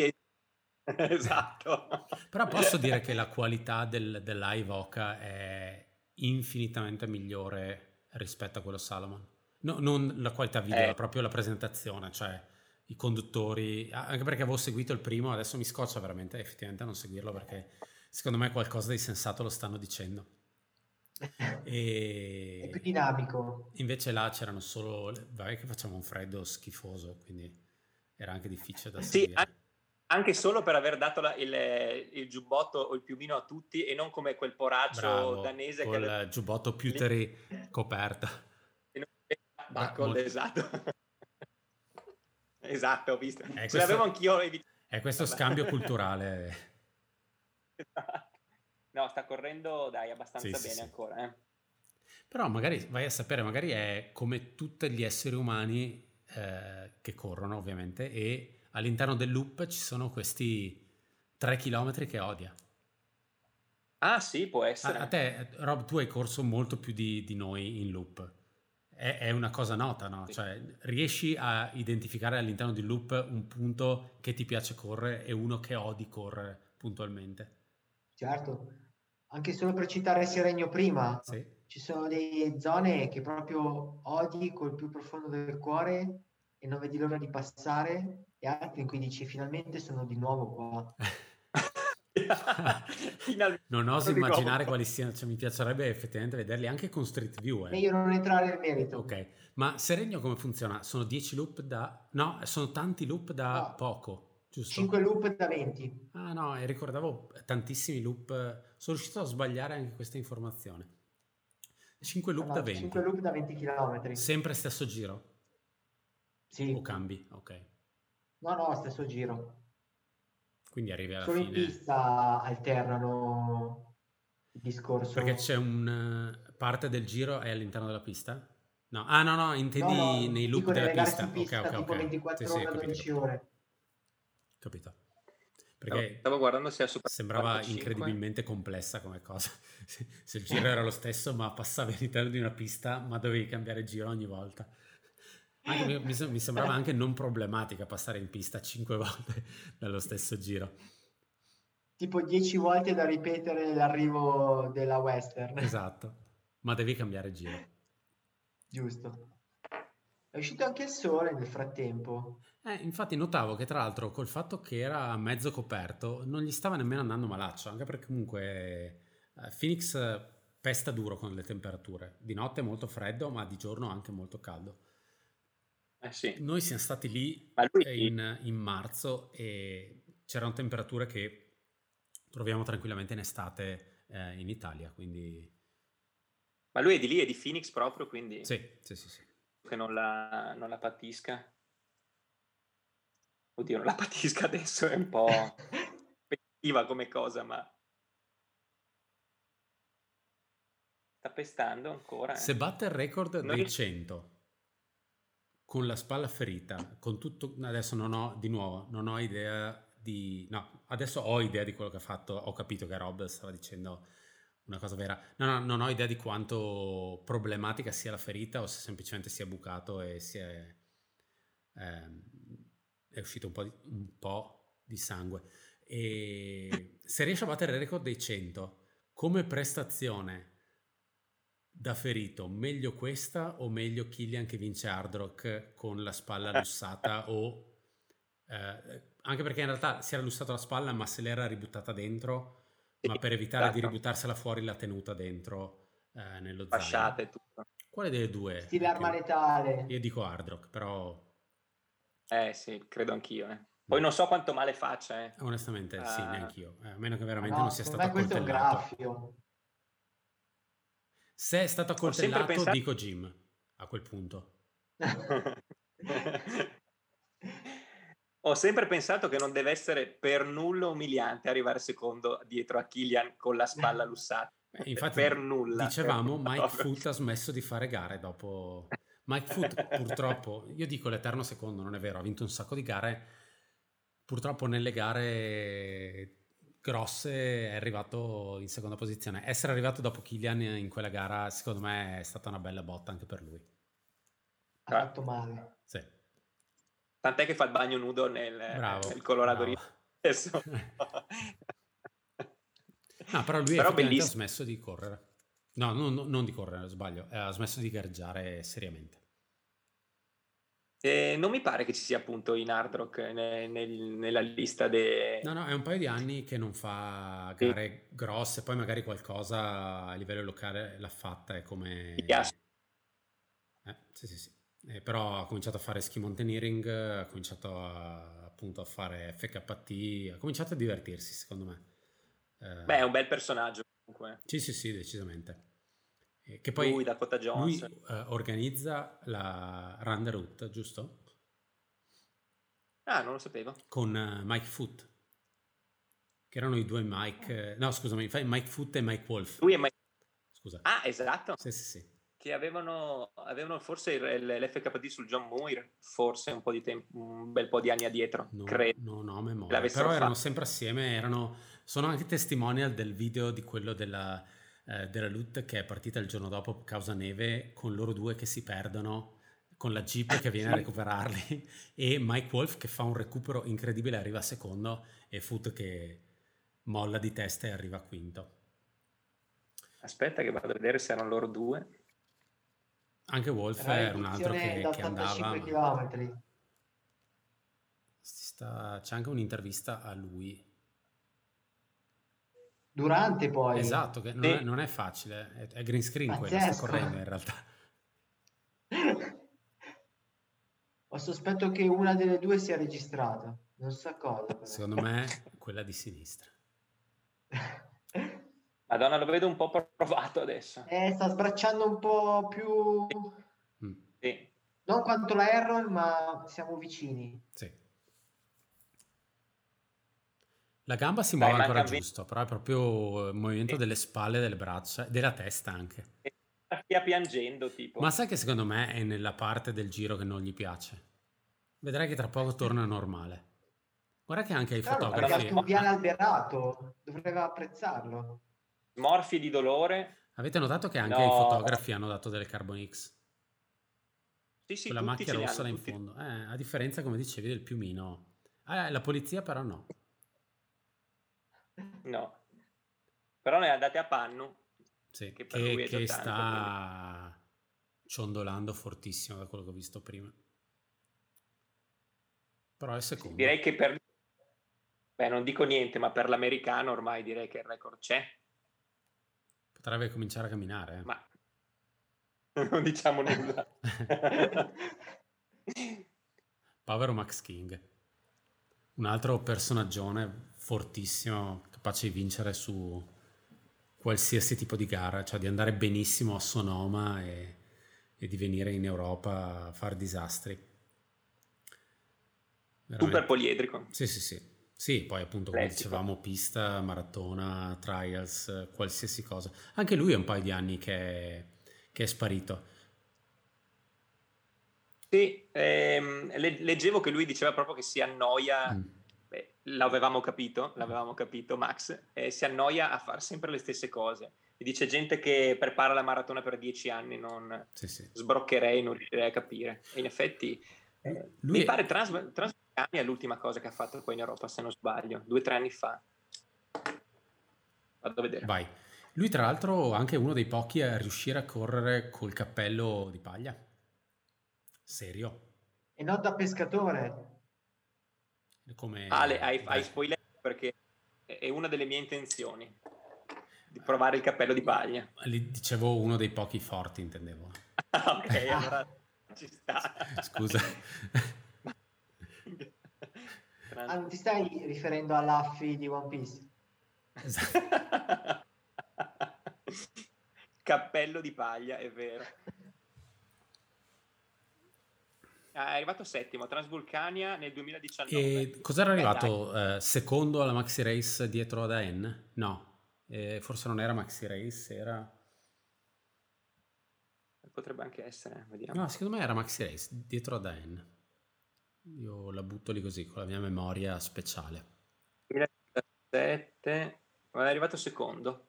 Esatto. Però posso dire che la qualità del, del live Hoka è infinitamente migliore rispetto a quello Salomon. No, non la qualità video, eh. proprio la presentazione, cioè i conduttori. Anche perché avevo seguito il primo, adesso mi scoccia veramente effettivamente non seguirlo, perché secondo me qualcosa di sensato lo stanno dicendo. E... è più dinamico. Invece là c'erano solo, vabbè, che facciamo un freddo schifoso, quindi era anche difficile da seguire. Sì, anche solo per aver dato la, il, il giubbotto o il piumino a tutti e non come quel poraccio Bravo, danese col che il giubbotto piuteri coperta. Bah, con molto... Esatto. Esatto, ho visto. È questo, ce l'avevo anch'io. È questo scambio culturale. Esatto. No, sta correndo, dai, abbastanza sì, bene sì, ancora. Eh. Però magari, vai a sapere, magari è come tutti gli esseri umani eh, che corrono, ovviamente, e all'interno del loop ci sono questi tre chilometri che odia. Ah sì, può essere. A, a te, Rob, tu hai corso molto più di, di noi in loop. È, è una cosa nota, no? Sì. Cioè, riesci a identificare all'interno del loop un punto che ti piace correre e uno che odi correre puntualmente. Certo, anche solo per citare Seregno prima, sì, ci sono delle zone che proprio odi col più profondo del cuore e non vedi l'ora di passare, e altre in cui dici finalmente sono di nuovo qua. Non oso immaginare quali siano, cioè, mi piacerebbe effettivamente vederli anche con Street View. Eh. E io non entrare nel merito. Ok, ma Serenio come funziona? Sono dieci loop da... No, sono tanti loop da no. poco. Giusto? cinque loop da venti. Ah no, e ricordavo tantissimi loop. Sono riuscito a sbagliare anche questa informazione. cinque loop no, da venti. cinque loop da venti km. Sempre stesso giro? Sì. O cambi? Ok. No, no, stesso giro. Quindi arrivi alla Solo fine. Solo in pista alternano il discorso. Perché c'è un... parte del giro è all'interno della pista? No, ah no, no, intendi no, no, nei loop della pista. pista. Ok, ok, tipo ok. ventiquattro sì, ore, sì, dodici ore. Capito? Perché stavo guardando se sembrava incredibilmente complessa come cosa. Se, se il giro era lo stesso, ma passavi all'interno di una pista, ma dovevi cambiare giro ogni volta. Anche, mi, mi sembrava anche non problematica passare in pista cinque volte dallo stesso giro. Tipo dieci volte da ripetere l'arrivo della Western. Esatto, ma devi cambiare giro. Giusto. È uscito anche il sole nel frattempo. Eh, infatti notavo che tra l'altro col fatto che era mezzo coperto non gli stava nemmeno andando malaccio, anche perché comunque Phoenix pesta duro con le temperature. Di notte è molto freddo, ma di giorno anche molto caldo. Eh sì. Noi siamo stati lì in, in marzo e c'erano temperature che troviamo tranquillamente in estate eh, in Italia, quindi... Ma lui è di lì, è di Phoenix proprio, quindi... Sì, sì, sì. sì. Che non la, non la patisca. Oddio, non la patisca adesso, è un po' pettiva come cosa, ma sta pestando ancora. Eh. Se batte il record non... dei cento con la spalla ferita, con tutto, adesso non ho, di nuovo, non ho idea di, no, adesso ho idea di quello che ha fatto, ho capito che Rob stava dicendo una cosa vera. No, no, non ho idea di quanto problematica sia la ferita o se semplicemente si è bucato e si è... Ehm, è uscito un po' di, un po' di sangue. E se riesce a battere il record dei cento come prestazione da ferito, meglio questa o meglio Kilian che vince Hard Rock con la spalla lussata o eh, anche perché in realtà si era lussata la spalla ma se l'era ributtata dentro, ma per evitare esatto. di ributtarsela fuori l'ha tenuta dentro eh, nello zaino. Tutto. Quale delle due? Stile arma letale. Io dico Hard Rock, però... Eh sì, credo anch'io. Eh. Poi non so quanto male faccia. Eh. Onestamente uh, sì, neanch'io. Eh, a meno che veramente no, non sia stato accoltellato. Se è stato accoltellato, pensato... dico Jim, a quel punto. Ho sempre pensato che non deve essere per nulla umiliante arrivare secondo dietro a Kilian con la spalla lussata. Infatti, per nulla. Dicevamo, Mike Foote ha smesso di fare gare dopo... Mike Foote purtroppo, io dico l'eterno secondo, non è vero, ha vinto un sacco di gare, purtroppo nelle gare grosse è arrivato in seconda posizione. Essere arrivato dopo Kilian in quella gara secondo me è stata una bella botta anche per lui. Ha fatto male. Sì. Tant'è che fa il bagno nudo nel, bravo, nel Colorado River. No, però lui però ha smesso di correre. No, no, no, non di correre, sbaglio, ha smesso di gareggiare seriamente. Eh, non mi pare che ci sia appunto in Hard Rock ne, nel, nella lista dei... No, no, è un paio di anni che non fa gare sì. grosse, poi magari qualcosa a livello locale l'ha fatta, è come... Mi piace. Eh, sì, sì, sì. Eh, però ha cominciato a fare ski mountaineering, ha cominciato a, appunto a fare F K T, ha cominciato a divertirsi, secondo me. Eh... Beh, è un bel personaggio. Sì, sì, sì, decisamente. Che poi lui, Dakota Jones, lui uh, organizza la Run the Route, giusto? Ah, non lo sapevo. Con uh, Mike Foote, che erano i due Mike. No, scusami, Mike Foote e Mike Wolf. Lui e Mike. Scusa. Ah, esatto. Sì, sì, sì. Che avevano, avevano forse l'F K D sul John Muir, forse un po' di tempo, un bel po' di anni addietro, no, credo. No, no, memoria. Però erano fatto. sempre assieme, erano, sono anche testimonial del video di quello della, eh, della Lut che è partita il giorno dopo causa neve, con loro due che si perdono, con la Jeep che viene a recuperarli e Mike Wolf che fa un recupero incredibile, arriva secondo e Foote che molla di testa e arriva quinto. Aspetta che vado a vedere se erano loro due. Anche Wolf era un altro che, che andava ma... sta... c'è anche un'intervista a lui durante poi. Esatto, che non, e... è, non è facile, è green screen quello, sta correndo in realtà. Ho sospetto che una delle due sia registrata, non so cosa. Secondo me quella di sinistra. Madonna, lo vedo un po' provato adesso. Eh, sta sbracciando un po' più... Sì. Sì. Non quanto la Herron, ma siamo vicini. Sì. La gamba si muove ancora giusto, però è proprio il movimento sì. delle spalle, delle braccia, della testa anche. Stia piangendo, tipo. Ma sai che secondo me è nella parte del giro che non gli piace? Vedrai che tra poco torna normale. Guarda che anche ai claro, fotografi... Era un piano alberato, doveva apprezzarlo. Morfi di dolore. Avete notato che anche no. i fotografi hanno dato delle Carbon X? Sì, sì, quella macchia rossa là in tutti. Fondo. Eh, a differenza, come dicevi, del piumino. Eh, la polizia però no. No. Però ne andate a Pannu. Sì, che, che, che sta tanto, ciondolando fortissimo da quello che ho visto prima, però è secondo. Direi che per, beh, non dico niente, ma per l'americano ormai direi che il record c'è. Potrebbe cominciare a camminare, eh. Ma non diciamo nulla. Povero Max King, un altro personaggione fortissimo, capace di vincere su qualsiasi tipo di gara, cioè di andare benissimo a Sonoma e, e di venire in Europa a far disastri. Veramente. Super poliedrico. Sì, sì, sì. Sì, poi appunto come Lessico. Dicevamo, pista, maratona, trials, qualsiasi cosa. Anche lui è un paio di anni che è, che è sparito. Sì, ehm, leggevo che lui diceva proprio che si annoia... Mm. L'avevamo capito, l'avevamo capito Max, eh, si annoia a fare sempre le stesse cose. E dice gente che prepara la maratona per dieci anni, non sì, sì. sbroccherei, non riuscirei a capire. E in effetti eh, mi è... pare Trans- Transmania è l'ultima cosa che ha fatto qua in Europa, se non sbaglio, due o tre anni fa. Vado a vedere. Vai. Lui tra l'altro anche uno dei pochi a riuscire a correre col cappello di paglia. Serio. E non da pescatore. Come... Ale, hai, hai spoilerato perché è una delle mie intenzioni di provare il cappello di paglia. Lì dicevo uno dei pochi forti, intendevo. Ah, ok, allora ci sta. Scusa. Ah, non ti stai riferendo all'Affi di One Piece? Esatto. Cappello di paglia, è vero. È arrivato settimo, Transvulcania nel duemiladiciannove. E cos'era arrivato? Eh, eh, secondo alla Maxi Race dietro ad Ann? No, eh, forse non era Maxi Race, era... Potrebbe anche essere, vediamo. No, secondo me era Maxi Race dietro ad Ann. Io la butto lì così, con la mia memoria speciale. duemiladiciassette, ma è arrivato secondo.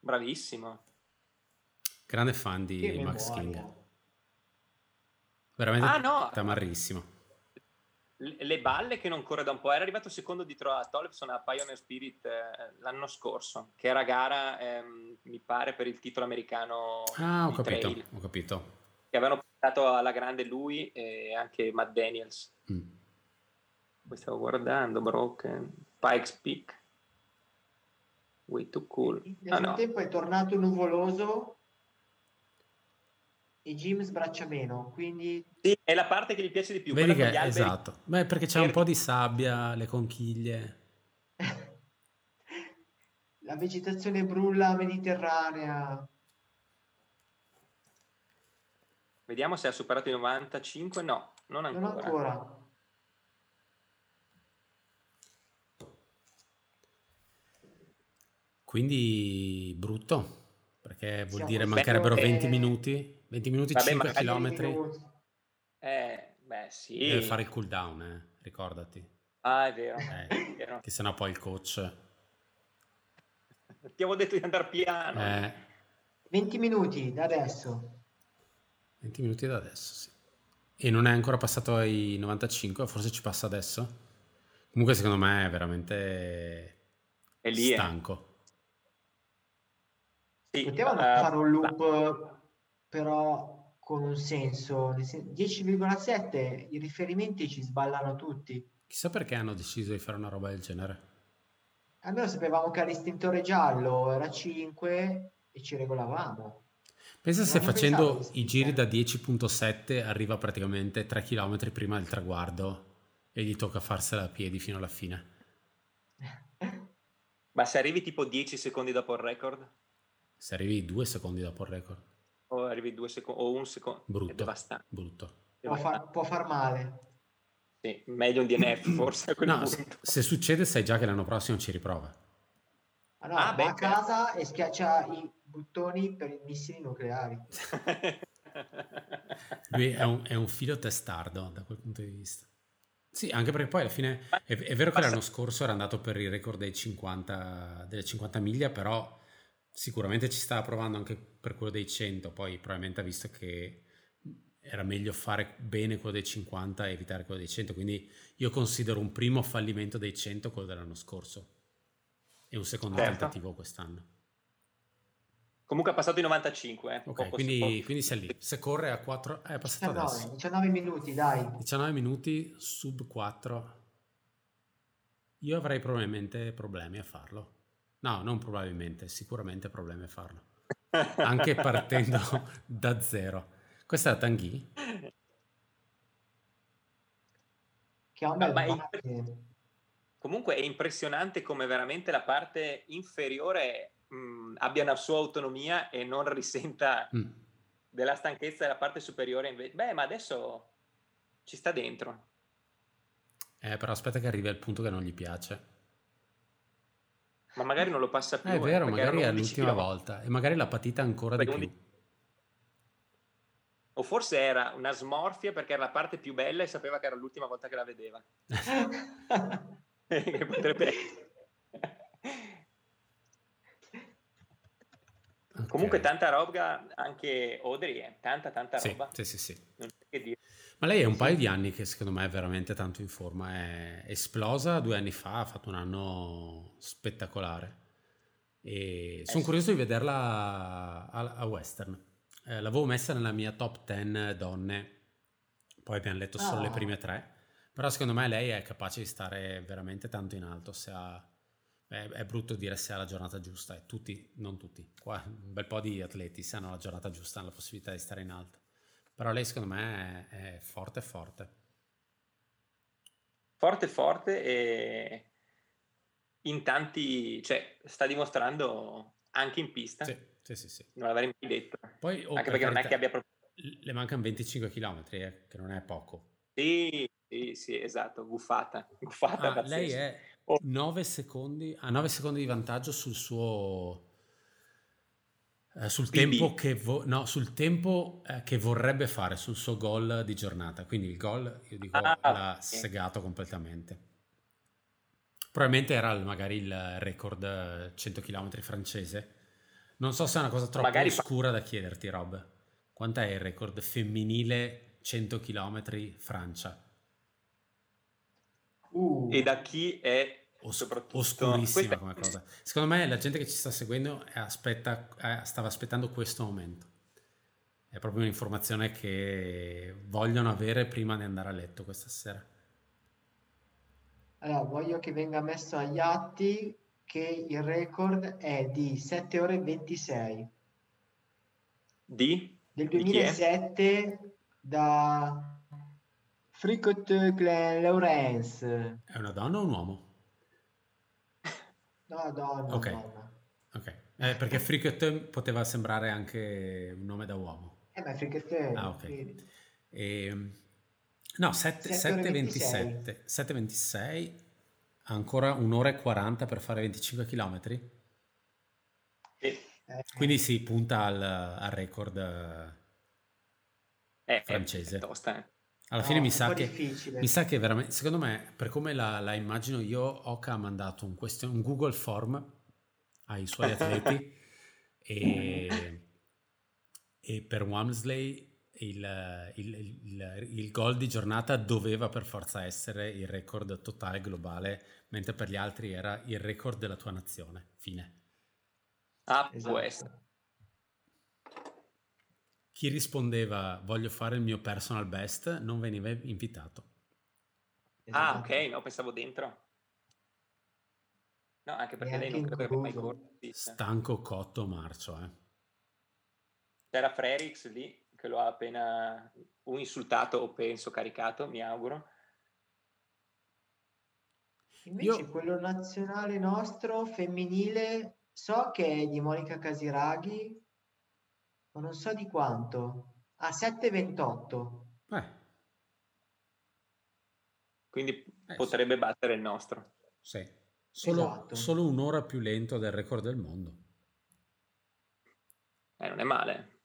Bravissimo. Grande fan di che Max memoria. King. Veramente ah, no. tamarrissimo. Le balle che non corre da un po'. Era arrivato secondo dietro a Tollefson a Pioneer Spirit eh, l'anno scorso, che era gara, ehm, mi pare, per il titolo americano. Ah, ho capito, trail, ho capito. Che avevano portato alla grande lui e anche Matt Daniels. Mm. Poi stavo guardando, Broken, Pikes Peak, Way Too Cool. Nel ah, frattempo no. è tornato nuvoloso. E Jim sbraccia meno, quindi sì, è la parte che gli piace di più. Vedi che, esatto, beh, perché c'è per... un po' di sabbia, le conchiglie, la vegetazione brulla mediterranea. Vediamo se ha superato i novantacinque. No, non ancora, non ancora. Quindi brutto, perché vuol Siamo dire mancherebbero e... venti minuti venti minuti. Vabbè, cinque chilometri. Eh, beh, sì. Deve fare il cool down, eh, ricordati. Ah, è vero. Eh, è vero. Che sennò poi il coach... Ti avevo detto di andare piano. Eh. venti minuti da adesso. venti minuti da adesso, sì. E non è ancora passato ai novantacinque, forse ci passa adesso. Comunque secondo me è veramente è lì, stanco. Eh. Sì, potevano uh, fare un loop... però con un senso. Dieci virgola sette, i riferimenti ci sballano tutti. Chissà perché hanno deciso di fare una roba del genere. almeno sapevamo che all'istintore giallo era cinque e ci regolavamo. Pensa se facendo i giri da dieci virgola sette arriva praticamente tre chilometri prima del traguardo e gli tocca farsela a piedi fino alla fine. Ma se arrivi tipo dieci secondi dopo il record? Se arrivi due secondi dopo il record. O arrivi due secondi o un secondo. Brutto. È devastante. Brutto. Può far, può far male. Sì, meglio un D N F forse. No, punto. Se succede sai già che l'anno prossimo ci riprova. Allora ah, va beh, a casa e schiaccia i bottoni per i missili nucleari. Lui è un, è un figlio testardo da quel punto di vista. Sì, anche perché poi alla fine è, è vero che l'anno scorso era andato per il record dei cinquanta, delle cinquanta miglia, però sicuramente ci stava provando anche per quello dei cento. Poi probabilmente ha visto che era meglio fare bene quello dei cinquanta e evitare quello dei cento, quindi io considero un primo fallimento dei cento quello dell'anno scorso e un secondo certo. tentativo quest'anno. Comunque ha passato i novantacinque. Eh. Ok, quindi, quindi sei lì. Se corre a quattro... Eh, è passato diciannove, adesso. diciannove minuti, dai. diciannove minuti, sub quattro. Io avrei probabilmente problemi a farlo. No, non probabilmente, sicuramente problemi a farlo. Anche partendo da zero. Questa è la Tanguy. Che ha un bel batte. Comunque è impressionante come veramente la parte inferiore mh, abbia una sua autonomia e non risenta mm. della stanchezza della parte superiore. Inve- Beh, ma adesso ci sta dentro. Eh, però aspetta che arrivi al punto che non gli piace. Ma magari non lo passa più. Eh, è vero, magari è l'ultima volta. E magari l'ha patita ancora perché di più. Un... O forse era una smorfia perché era la parte più bella e sapeva che era l'ultima volta che la vedeva. Che potrebbe okay. Comunque tanta roba anche Audrey eh. tanta tanta sì, roba sì sì sì non so che dire. Ma lei è un sì. paio di anni che secondo me è veramente tanto in forma, è esplosa due anni fa, ha fatto un anno spettacolare e eh, sono sì. curioso di vederla a, a Western, eh, l'avevo messa nella mia top dieci donne, poi abbiamo letto solo oh. le prime tre. Però secondo me lei è capace di stare veramente tanto in alto, se ha, è, è brutto dire se ha la giornata giusta, e tutti, non tutti, qua un bel po' di atleti se hanno la giornata giusta hanno la possibilità di stare in alto, però lei secondo me è, è forte forte. Forte forte e in tanti, cioè sta dimostrando anche in pista, sì, sì, sì, sì. non l'avrei mai detto, poi, oh, anche per perché carità, non è che abbia proprio... Le mancano venticinque chilometri, eh, che non è poco. Sì, sì, sì, esatto, guffata, guffata ah, lei è nove secondi, ha nove secondi di vantaggio sul suo eh, sul, tempo che vo- no, sul tempo eh, che vorrebbe fare, sul suo gol di giornata, quindi il gol io dico ah, l'ha okay. segato completamente. Probabilmente era magari il record cento chilometri francese, non so se è una cosa troppo magari oscura fa- da chiederti Rob, quanto è il record femminile cento chilometri Francia uh. e da chi è Os- oscurissima come cosa. Secondo me la gente che ci sta seguendo aspetta, eh, stava aspettando questo momento, è proprio un'informazione che vogliono avere prima di andare a letto questa sera. Allora voglio che venga messo agli atti che il record è di sette ore e ventisei di? Del duemilasette da Fricoteaux-Lawrence. È una donna o un uomo? No, donna. Ok, donna. okay. Eh, perché Fricoteaux poteva sembrare anche un nome da uomo. Eh, ma Fricoteaux. Ah, ok. Quindi... E... No, sette e ventisei. sette e ventisei, ancora un'ora e quaranta per fare venticinque chilometri? Eh. Quindi si punta al, al record... È francese. È tosta, eh. Alla fine no, mi, sa che, mi sa che veramente, secondo me, per come la, la immagino io, Hoka ha mandato un, question, un Google Form ai suoi atleti e, e per Walmsley il, il, il, il gol di giornata doveva per forza essere il record totale globale, mentre per gli altri era il record della tua nazione. Fine. Ah, esatto. Può essere. Chi rispondeva voglio fare il mio personal best non veniva invitato. Ah ok, no, pensavo dentro. No, anche perché lei non credo che mai corsi. Stanco cotto marcio, eh. C'era Frerix lì, che lo ha appena un insultato, o penso caricato, mi auguro. Invece Io... quello nazionale nostro, femminile, so che è di Monica Casiraghi, ma non so di quanto. A sette e ventotto. Eh. Quindi eh, potrebbe sì. battere il nostro. Sì. Solo, esatto. solo un'ora più lento del record del mondo. Eh, non è male.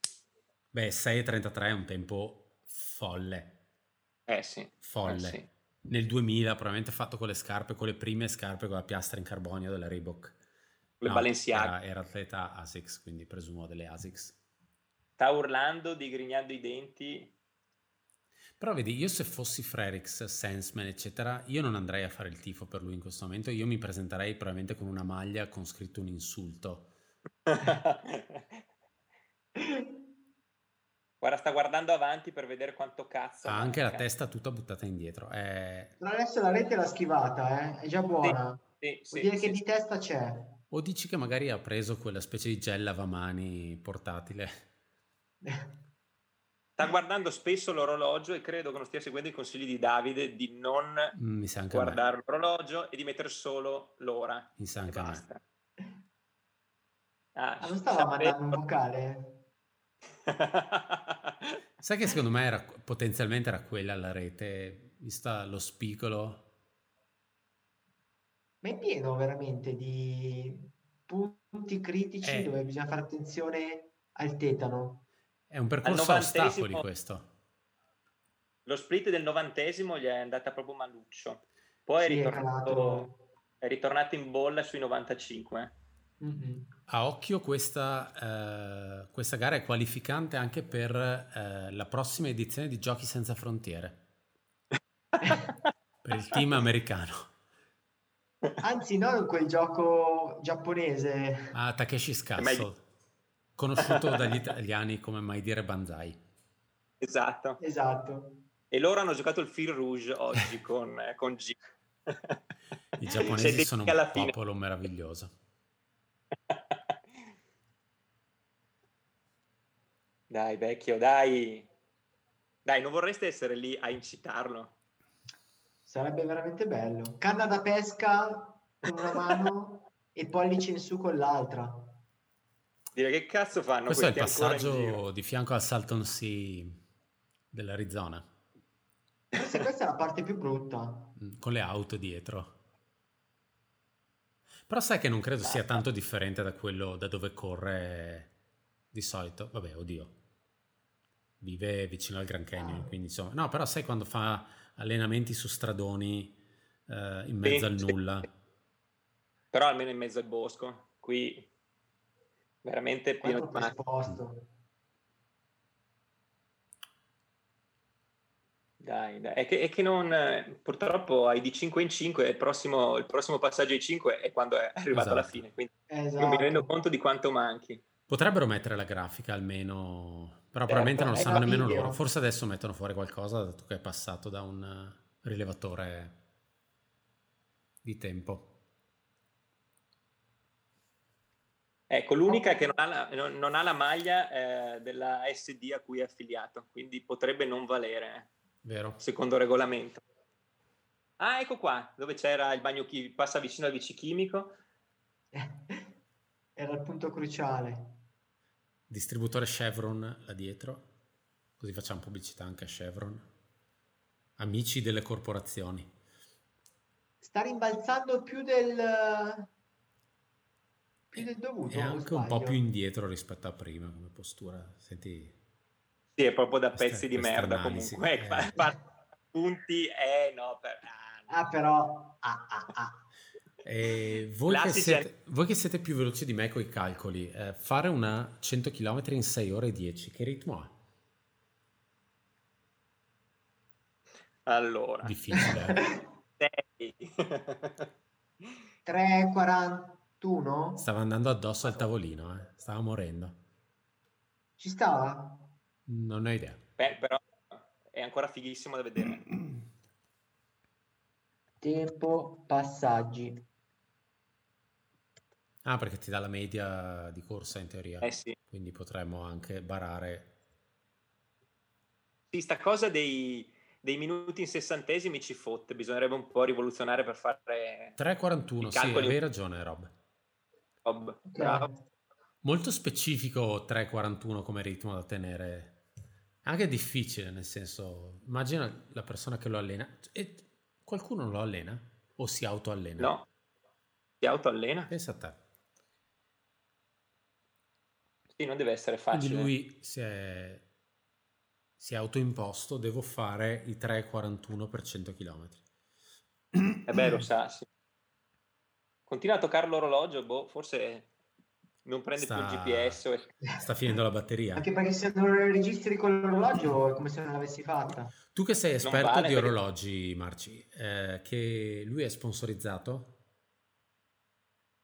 Beh, sei e trentatré è un tempo folle. Eh sì. Folle. Eh, sì. Nel duemila probabilmente fatto con le scarpe, con le prime scarpe, con la piastra in carbonio della Reebok. Le no, Balenciaga. Era, era atleta ASICS, quindi presumo delle ASICS. Sta urlando, digrignando i denti. Però vedi, io se fossi Frerix, Sensman, eccetera, io non andrei a fare il tifo per lui in questo momento, io mi presenterei probabilmente con una maglia con scritto un insulto. Guarda, sta guardando avanti per vedere quanto cazzo... Ha anche la cazzo. testa tutta buttata indietro. È... Adesso la rete l'ha schivata, eh? È già buona. Sì, sì, Vuol sì, dire sì, che sì. di testa c'è. O dici che magari ha preso quella specie di gel lavamani portatile. Sta guardando spesso l'orologio e credo che non stia seguendo i consigli di Davide di non guardare me. l'orologio e di mettere solo l'ora. Mi sa anche basta. Ah, non stava mandando un vocale? Sai che secondo me era, potenzialmente era quella la rete, vista lo spicolo. Ma è pieno veramente di punti critici eh. dove bisogna fare attenzione al tetano. È un percorso a ostacoli questo. Lo split del novantesimo gli è andata proprio maluccio. Poi sì, è, ritornato, è, è ritornato in bolla sui novantacinque. Mm-hmm. A occhio questa, eh, questa gara è qualificante anche per eh, la prossima edizione di Giochi Senza Frontiere. Per il team americano. Anzi no, quel gioco giapponese. Ah, Takeshi's Castle. Conosciuto dagli italiani come mai dire Banzai. Esatto. Esatto. E loro hanno giocato il Fil Rouge oggi con, eh, con G. I giapponesi sono un popolo fine. meraviglioso. Dai vecchio, dai. Dai, non vorreste essere lì a incitarlo? Sarebbe veramente bello. Canna da pesca con una mano e pollice in su con l'altra. Dire che cazzo fanno questo? È il passaggio di fianco al Salton Sea dell'Arizona. Forse questa è la parte più brutta. Con le auto dietro. Però sai che non credo sia tanto differente da quello da dove corre di solito. Vabbè, oddio. Vive vicino al Grand Canyon, ah. quindi insomma. No, però sai quando fa allenamenti su stradoni eh, in mezzo sì, al nulla. Sì. Però almeno in mezzo al bosco. Qui... veramente pieno di posto. Dai, dai. È che, è che non purtroppo hai di cinque in cinque, il prossimo, il prossimo passaggio ai cinque è quando è arrivato esatto. alla fine, quindi esatto. non mi rendo conto di quanto manchi. Potrebbero mettere la grafica almeno, però eh, probabilmente non lo sanno nemmeno video. loro. Forse adesso mettono fuori qualcosa, dato che è passato da un rilevatore di tempo. Ecco, l'unica che non ha la, non, non ha la maglia eh, della S D a cui è affiliato, quindi potrebbe non valere, vero, secondo regolamento. Ah, ecco qua, dove c'era il bagno chi- passa vicino al vicechimico. Era il punto cruciale. Distributore Chevron là dietro, così facciamo pubblicità anche a Chevron. Amici delle corporazioni. Sta rimbalzando più del... Del dovuto, è anche un po' più indietro rispetto a prima come postura. Senti, sì, è proprio da questa, pezzi di merda analisi. Comunque eh. punti eh no, per, ah, no. Ah, però ah, ah, ah. Eh, voi, che siete, voi che siete più veloci di me con i calcoli, eh, fare una cento chilometri in sei ore e dieci che ritmo ha? Allora difficile eh? tre e quaranta. Tu no? Stava andando addosso al tavolino, eh? Stava morendo. Ci stava? Non ho idea. Beh, però è ancora fighissimo da vedere. Tempo, passaggi. Ah, perché ti dà la media di corsa in teoria. Eh sì. Quindi potremmo anche barare. Sì, sta cosa dei, dei minuti in sessantesimi ci fotte. Bisognerebbe un po' rivoluzionare per fare... tre quarantuno, sì, avevi ragione Rob. Rob, bravo. Molto specifico tre quarantuno come ritmo da tenere. Anche difficile, nel senso, immagina la persona che lo allena. E qualcuno lo allena? O si autoallena? No, si autoallena. Pensa a te. Sì, non deve essere facile. Quindi lui si è, si è autoimposto, devo fare i tre quarantuno per cento chilometri. È vero, sa, sì. Continua a toccare l'orologio, boh, forse... non prende sta... più il G P S e... sta finendo la batteria, anche perché se non registri con l'orologio è come se non l'avessi fatta. Tu che sei esperto vale di orologi, perché... Marci, eh, che lui è sponsorizzato?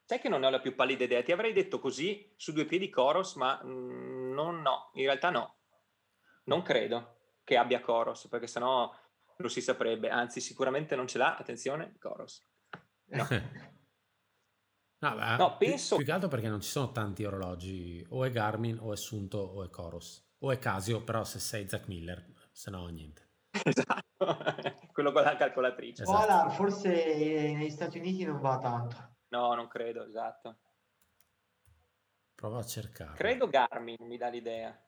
Sai che non ne ho la più pallida idea, ti avrei detto così su due piedi Coros, ma non no, in realtà no, non credo che abbia Coros, perché sennò lo si saprebbe, anzi sicuramente non ce l'ha, attenzione, Coros no. No, beh, no, penso... più che altro perché non ci sono tanti orologi, o è Garmin o è Sunto o è Coros o è Casio, però se sei Zach Miller, se no niente. Esatto, quello con la calcolatrice. Esatto. Voilà, forse negli Stati Uniti non va tanto. No, non credo, esatto. Prova a cercare. Credo Garmin, mi dà l'idea.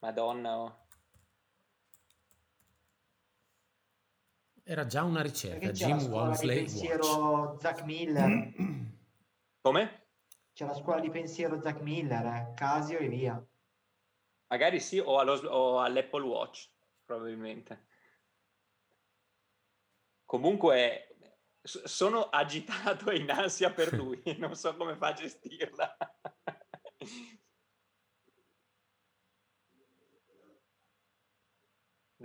Madonna. Oh. Era già una ricerca, Jim Walmsley. Pensiero Zach Miller. Come? C'è la scuola di pensiero Zach Miller, eh? Casio e via. Magari sì, o, allo, o all'Apple Watch, probabilmente. Comunque sono agitato e in ansia per lui, non so come fa a gestirla.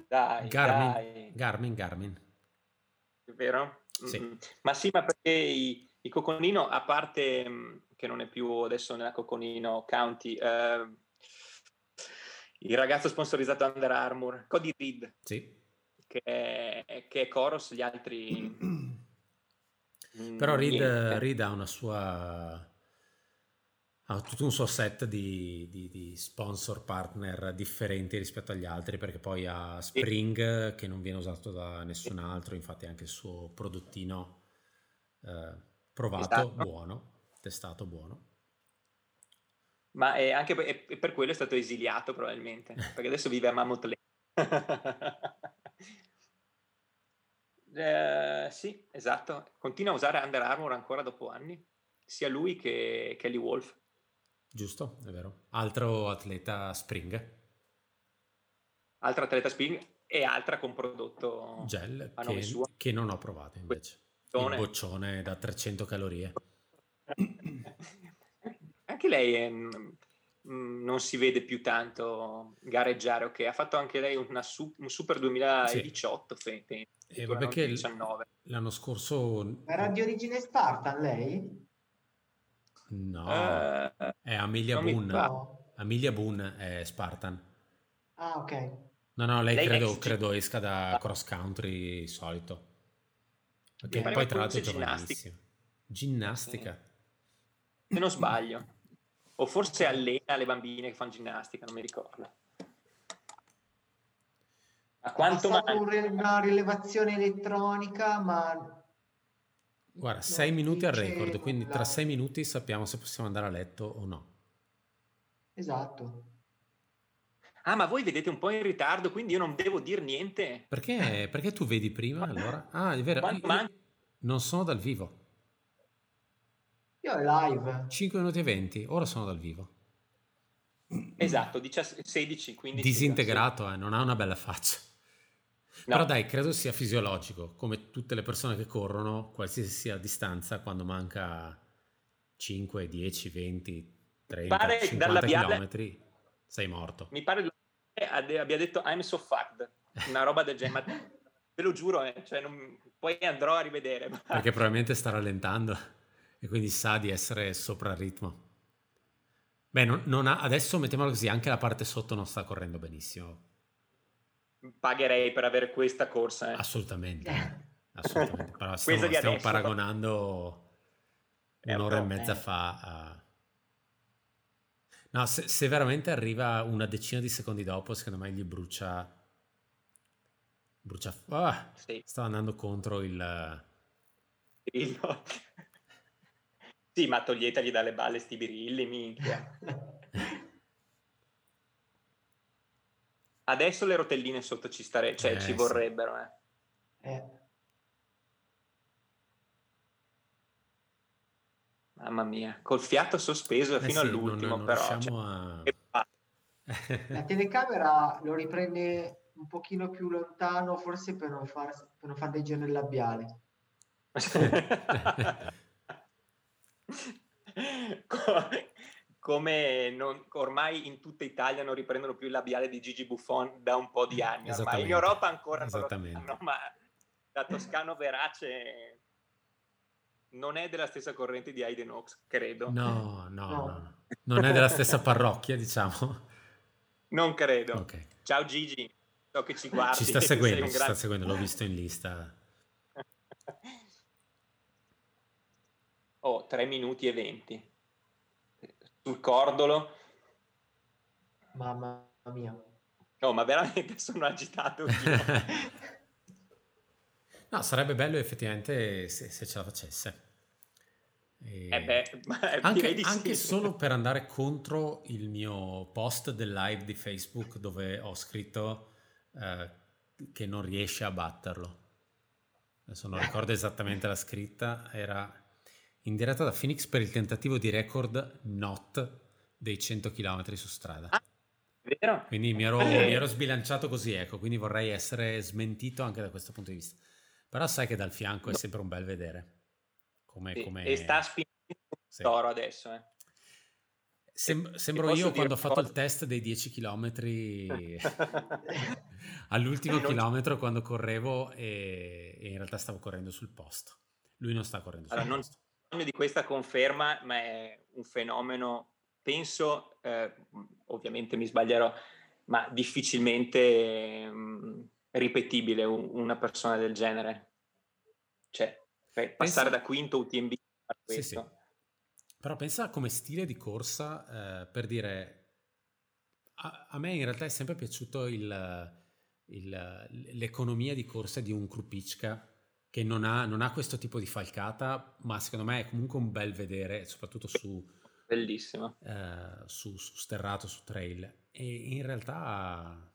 Dai, Garmin, dai. Garmin, Garmin. È vero? Sì. Mm-hmm. Ma sì, ma perché i... il Coconino, a parte che non è più adesso nella Coconino County, eh, il ragazzo sponsorizzato Under Armour, Cody Reed, sì. che, è, che è Coros, gli altri... mm, però Reed, Reed ha una sua... ha tutto un suo set di, di, di sponsor partner differenti rispetto agli altri, perché poi ha Spring, sì. che non viene usato da nessun altro, infatti anche il suo prodottino... Eh, provato, esatto. buono, testato, buono. Ma è anche per, è per quello è stato esiliato probabilmente, perché adesso vive a Mammoth Lake. eh, sì, esatto. Continua a usare Under Armour ancora dopo anni, sia lui che Kelly Wolf. Giusto, è vero. Altro atleta Spring. Altra atleta Spring e altra con prodotto gel a nome che, suo. Che non ho provato invece. Il boccione da trecento calorie. Anche lei è, mh, non si vede più tanto gareggiare, ok? Ha fatto anche lei una su, un super duemiladiciotto, sì. penso, e vabbè che duemiladiciannove. L'anno scorso... Era di origine Spartan lei? No, uh, è Amelia Boone. Amelia Boone è Spartan. Ah, ok. No, no, lei, lei credo, credo esca da cross country solito. Che okay, poi tra l'altro è giovanissimo. Ginnastica. Se non sbaglio. O forse allena le bambine che fanno ginnastica, non mi ricordo. Ma quanto manca? Una rilevazione elettronica, ma... Guarda, sei minuti al record, quindi tra sei minuti sappiamo se possiamo andare a letto o no. Esatto. Ah, ma voi vedete un po' in ritardo, quindi io non devo dire niente. Perché, perché tu vedi prima, allora? Ah, è vero. Io, io non sono dal vivo. Io live. cinque minuti e venti, ora sono dal vivo. Esatto, sedici, quindici. Disintegrato, eh, non ha una bella faccia. No. Però dai, credo sia fisiologico, come tutte le persone che corrono, qualsiasi sia la distanza, quando manca cinque, dieci, venti, trenta, pare cinquanta chilometri, sei morto. Mi pare che abbia detto I'm so fucked, una roba del genere, ma ve lo giuro, eh, cioè non... poi andrò a rivedere. Ma... perché probabilmente sta rallentando e quindi sa di essere sopra il ritmo. Beh, non, non ha... adesso mettiamolo così, anche la parte sotto non sta correndo benissimo. Pagherei per avere questa corsa. Eh. Assolutamente, assolutamente. Però stiamo, stiamo adesso, paragonando un'ora e mezza fa a... No, se, se veramente arriva una decina di secondi dopo, secondo me gli brucia... brucia... Ah, sì. Sta andando contro il... Sì, no. Sì, ma toglietegli dalle balle sti birilli, minchia. Adesso le rotelline sotto ci stare... cioè eh, ci vorrebbero, sì. eh. eh. Mamma mia, col fiato sospeso eh fino sì, all'ultimo, non, non però. Cioè... A... La telecamera lo riprende un pochino più lontano, forse per non far, per non far dei giri nel labiale. Come non, ormai in tutta Italia non riprendono più il labiale di Gigi Buffon da un po' di anni. Ormai in Europa ancora non, ma da Toscano Verace... Non è della stessa corrente di Aiden Oaks, credo. No, no, no, no. Non è della stessa parrocchia, diciamo. Non credo. Okay. Ciao Gigi, so che ci guardi. Ci sta seguendo, ci sta grande... seguendo, l'ho visto in lista. Oh, tre minuti e venti. Sul cordolo. Mamma mia. Oh, ma veramente sono agitato. No, sarebbe bello effettivamente se, se ce la facesse. E eh beh, anche, di anche sì. Solo per andare contro il mio post del live di Facebook dove ho scritto eh, che non riesce a batterlo. Adesso non ricordo esattamente la scritta, era in diretta da Phoenix per il tentativo di record not dei cento chilometri su strada. Ah, vero? Quindi mi ero, eh. mi ero sbilanciato così, ecco, quindi vorrei essere smentito anche da questo punto di vista. Però sai che dal fianco è sempre un bel vedere. Come, sì, come... E sta spingendo un sì. toro adesso. Eh. Sem- sembro io quando ho fatto cosa? il test dei dieci chilometri all'ultimo non... chilometro quando correvo e... e in realtà stavo correndo sul posto. Lui non sta correndo sul allora, posto. Non ho bisogno di questa conferma, ma è un fenomeno, penso, eh, ovviamente mi sbaglierò, ma difficilmente... Mh, ripetibile una persona del genere, cioè per passare pensa... da quinto U T M B a questo. Sì, sì. Però pensa come stile di corsa, eh, per dire a, a me in realtà è sempre piaciuto il, il, l'economia di corsa di un Krupicka che non ha, non ha questo tipo di falcata, ma secondo me è comunque un bel vedere, soprattutto su bellissimo eh, su, su sterrato, su trail, e in realtà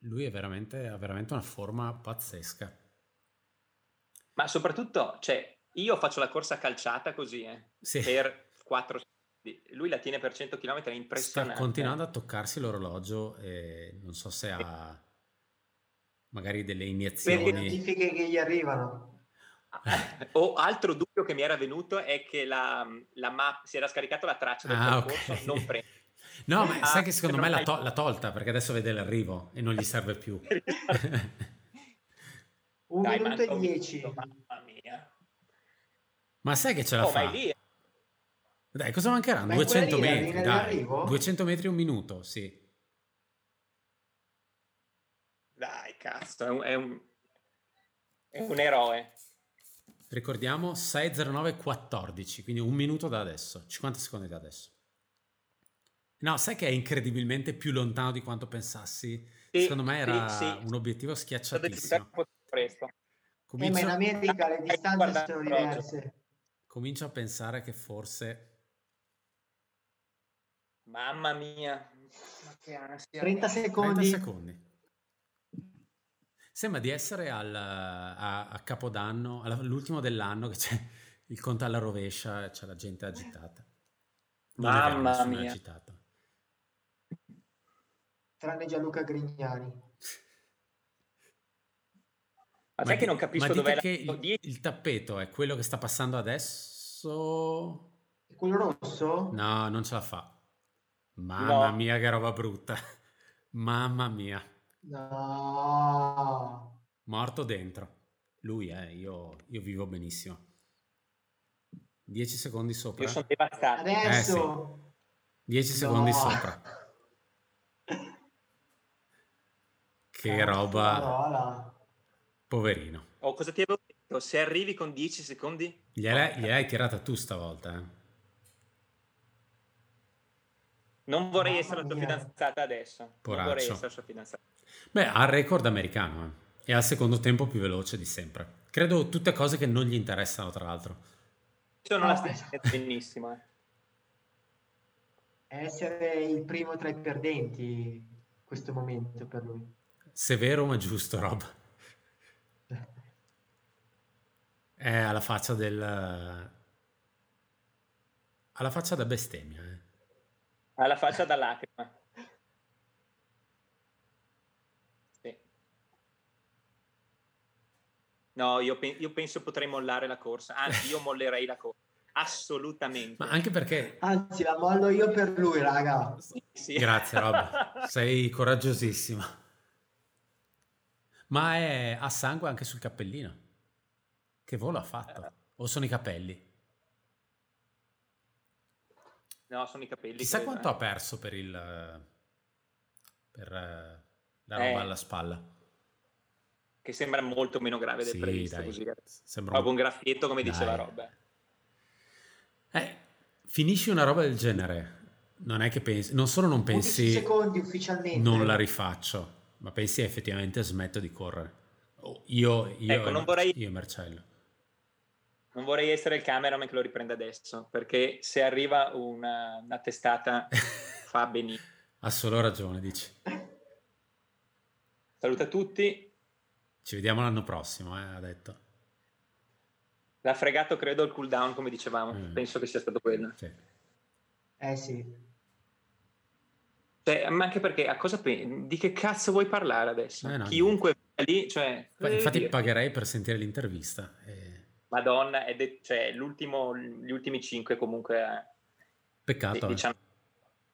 lui è veramente, ha veramente una forma pazzesca. Ma soprattutto, cioè, io faccio la corsa calciata così, eh, sì. per quattro secondi. Lui la tiene per cento chilometri, è impressionante. Sta continuando a toccarsi l'orologio e non so se ha magari delle iniezioni. Per le notifiche che gli arrivano. O altro dubbio che mi era venuto è che la, la map, si era scaricato la traccia del ah, percorso, okay. non prende. No, ma ah, sai che secondo me l'ha, to- l'ha tolta perché adesso vede l'arrivo e non gli serve più. un Dai, minuto e dieci. Minuto, mamma mia. Ma sai che ce la oh, fa? Lì. Dai, cosa mancheranno? duecento metri. Dai. duecento metri un minuto, sì. Dai, cazzo, è un, è un, è un eroe. Ricordiamo sei zero nove quattordici, quindi un minuto da adesso, cinquanta secondi da adesso. No, sai che è incredibilmente più lontano di quanto pensassi? Sì, secondo me era sì, sì. un obiettivo schiacciatissimo. Comincio... Eh, ma in America le distanze sono diverse. Comincio a pensare che forse... Mamma mia! Ma che ansia. trenta secondi. trenta secondi. Sembra di essere al, a, a Capodanno, all'ultimo dell'anno, che c'è il conto alla rovescia e c'è la gente agitata. Non Mamma mia! Agitata. Tranne Gianluca Grignani. Ma sai che non capisco dov'è che la... il, il tappeto è quello che sta passando adesso? È quello rosso? No, non ce la fa. Mamma no. mia che roba brutta. Mamma mia. No. Morto dentro. Lui, eh, io, io vivo benissimo. Dieci secondi sopra. Io sono devastato. Adesso. Eh, sì. Dieci no. secondi sopra. Che roba, poverino. Oh, cosa ti avevo detto? Se arrivi con dieci secondi... Gliel'hai, gliel'hai tirata tu stavolta, eh? Non vorrei oh, essere la tua fidanzata adesso. Poraccio. Non vorrei essere la sua fidanzata. Beh, ha il record americano, eh? E ha il secondo tempo più veloce di sempre. Credo tutte cose che non gli interessano, tra l'altro. Sono oh, la stessa, è benissimo. Eh. Essere il primo tra i perdenti in questo momento per lui. Severo ma giusto, Rob. È alla faccia del... alla faccia da bestemmia, eh. Alla faccia da lacrima. Sì. No, io, pe- io penso potrei mollare la corsa. Anzi, io mollerei la corsa. Assolutamente. Ma anche perché... Anzi, la mollo io per lui, raga. Sì, sì. Grazie, Rob. Sei coraggiosissima. Ma è a sangue anche sul cappellino. Che volo ha fatto? O sono i capelli? No, sono i capelli. Chissà credo, quanto eh. ha perso per il per la roba eh, alla spalla. Che sembra molto meno grave del sì, previsto. Dai, così. Sembra un... un graffietto, come dai. Diceva Rob. Eh, finisci una roba del genere. Non è che pensi, non solo non pensi dieci secondi ufficialmente. Non la rifaccio, ma pensi effettivamente smetto di correre. Oh, io io, ecco, non vorrei... io Marcello. Non vorrei essere il cameraman che lo riprende adesso, perché se arriva una, una testata fa benissimo. Ha solo ragione, dici. Saluta tutti. Ci vediamo l'anno prossimo, eh, ha detto. L'ha fregato, credo, il cooldown, come dicevamo. Mm. Penso che sia stato quello. Sì. Eh sì. Cioè, ma anche perché, a cosa pensi? Di che cazzo vuoi parlare adesso? Eh no, Chiunque no. lì, cioè... Infatti dire? Pagherei per sentire l'intervista. E... Madonna, ed è, cioè, l'ultimo, gli ultimi cinque comunque... Peccato. diciannove,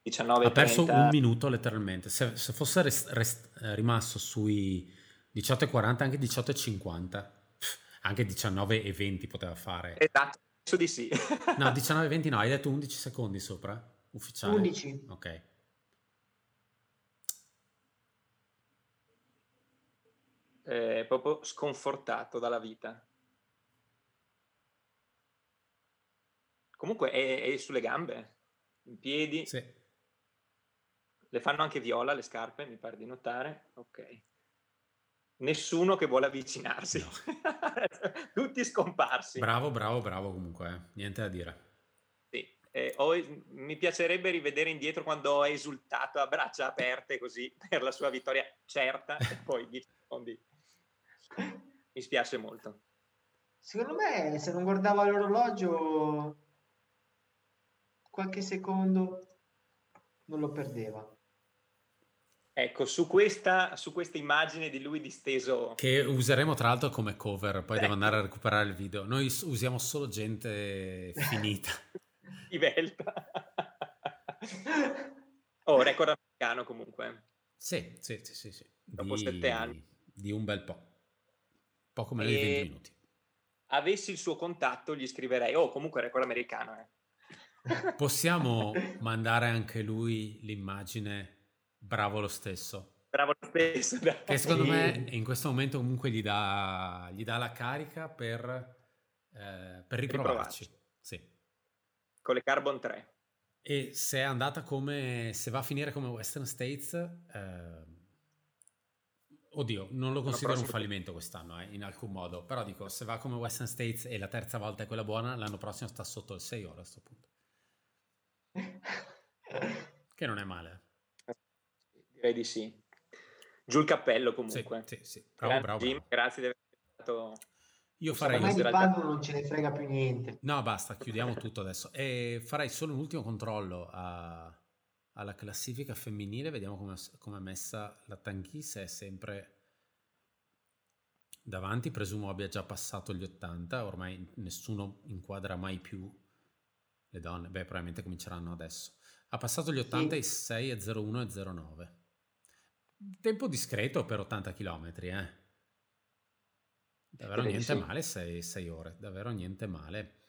diciannove, ha perso trenta. Un minuto letteralmente. Se, se fosse rest, rest, rimasto sui diciotto e quaranta, anche diciotto e cinquanta, anche diciannove e venti poteva fare. Esatto, penso di sì. No, diciannove e venti no, hai detto undici secondi sopra, ufficiale. undici. Ok. È proprio sconfortato dalla vita. Comunque è, è sulle gambe, in piedi. Sì. Le fanno anche viola le scarpe, mi pare di notare. Ok. Nessuno che vuole avvicinarsi. No. Tutti scomparsi. Bravo, bravo, bravo comunque. Eh. Niente da dire. Sì. Eh, ho, mi piacerebbe rivedere indietro quando ho esultato a braccia aperte così per la sua vittoria certa e poi dieci secondi. Mi spiace molto. Secondo me se non guardava l'orologio... qualche secondo non lo perdeva. Ecco, su questa, su questa immagine di lui disteso... Che useremo tra l'altro come cover, poi ecco. Devo andare a recuperare il video. Noi usiamo solo gente finita. Svelta. Oh, record americano comunque. Sì, sì, sì, sì. sì. Dopo di, sette anni. Di un bel po'. Un po' come e... nei venti minuti. Avessi il suo contatto gli scriverei, oh comunque record americano, eh. Possiamo mandare anche lui l'immagine bravo lo stesso bravo lo stesso dai. Che secondo me in questo momento comunque gli dà, gli dà la carica per, eh, per riprovarci, riprovarci. Sì. Con le Carbon tre e se è andata come se va a finire come Western States eh, oddio non lo considero un fallimento quest'anno eh, in alcun modo, però dico se va come Western States e la terza volta è quella buona, l'anno prossimo sta sotto il sei ore a questo punto. Che non è male, direi di sì. Giù il cappello comunque. Sì, sì, sì. Bravo, bravo, bravo. Jim, grazie di aver fatto. Io farei ormai di Pannu non ce ne frega più niente. No, basta, chiudiamo tutto adesso e farei solo un ultimo controllo a... alla classifica femminile, vediamo come è messa la Tanguy, se è sempre davanti, presumo abbia già passato gli ottanta, ormai nessuno inquadra mai più le donne, beh probabilmente cominceranno adesso. Ha passato gli ottanta e sì. sei e zero uno e zero nove. Tempo discreto per ottanta chilometri, eh. Davvero niente male, sei ore, davvero niente male.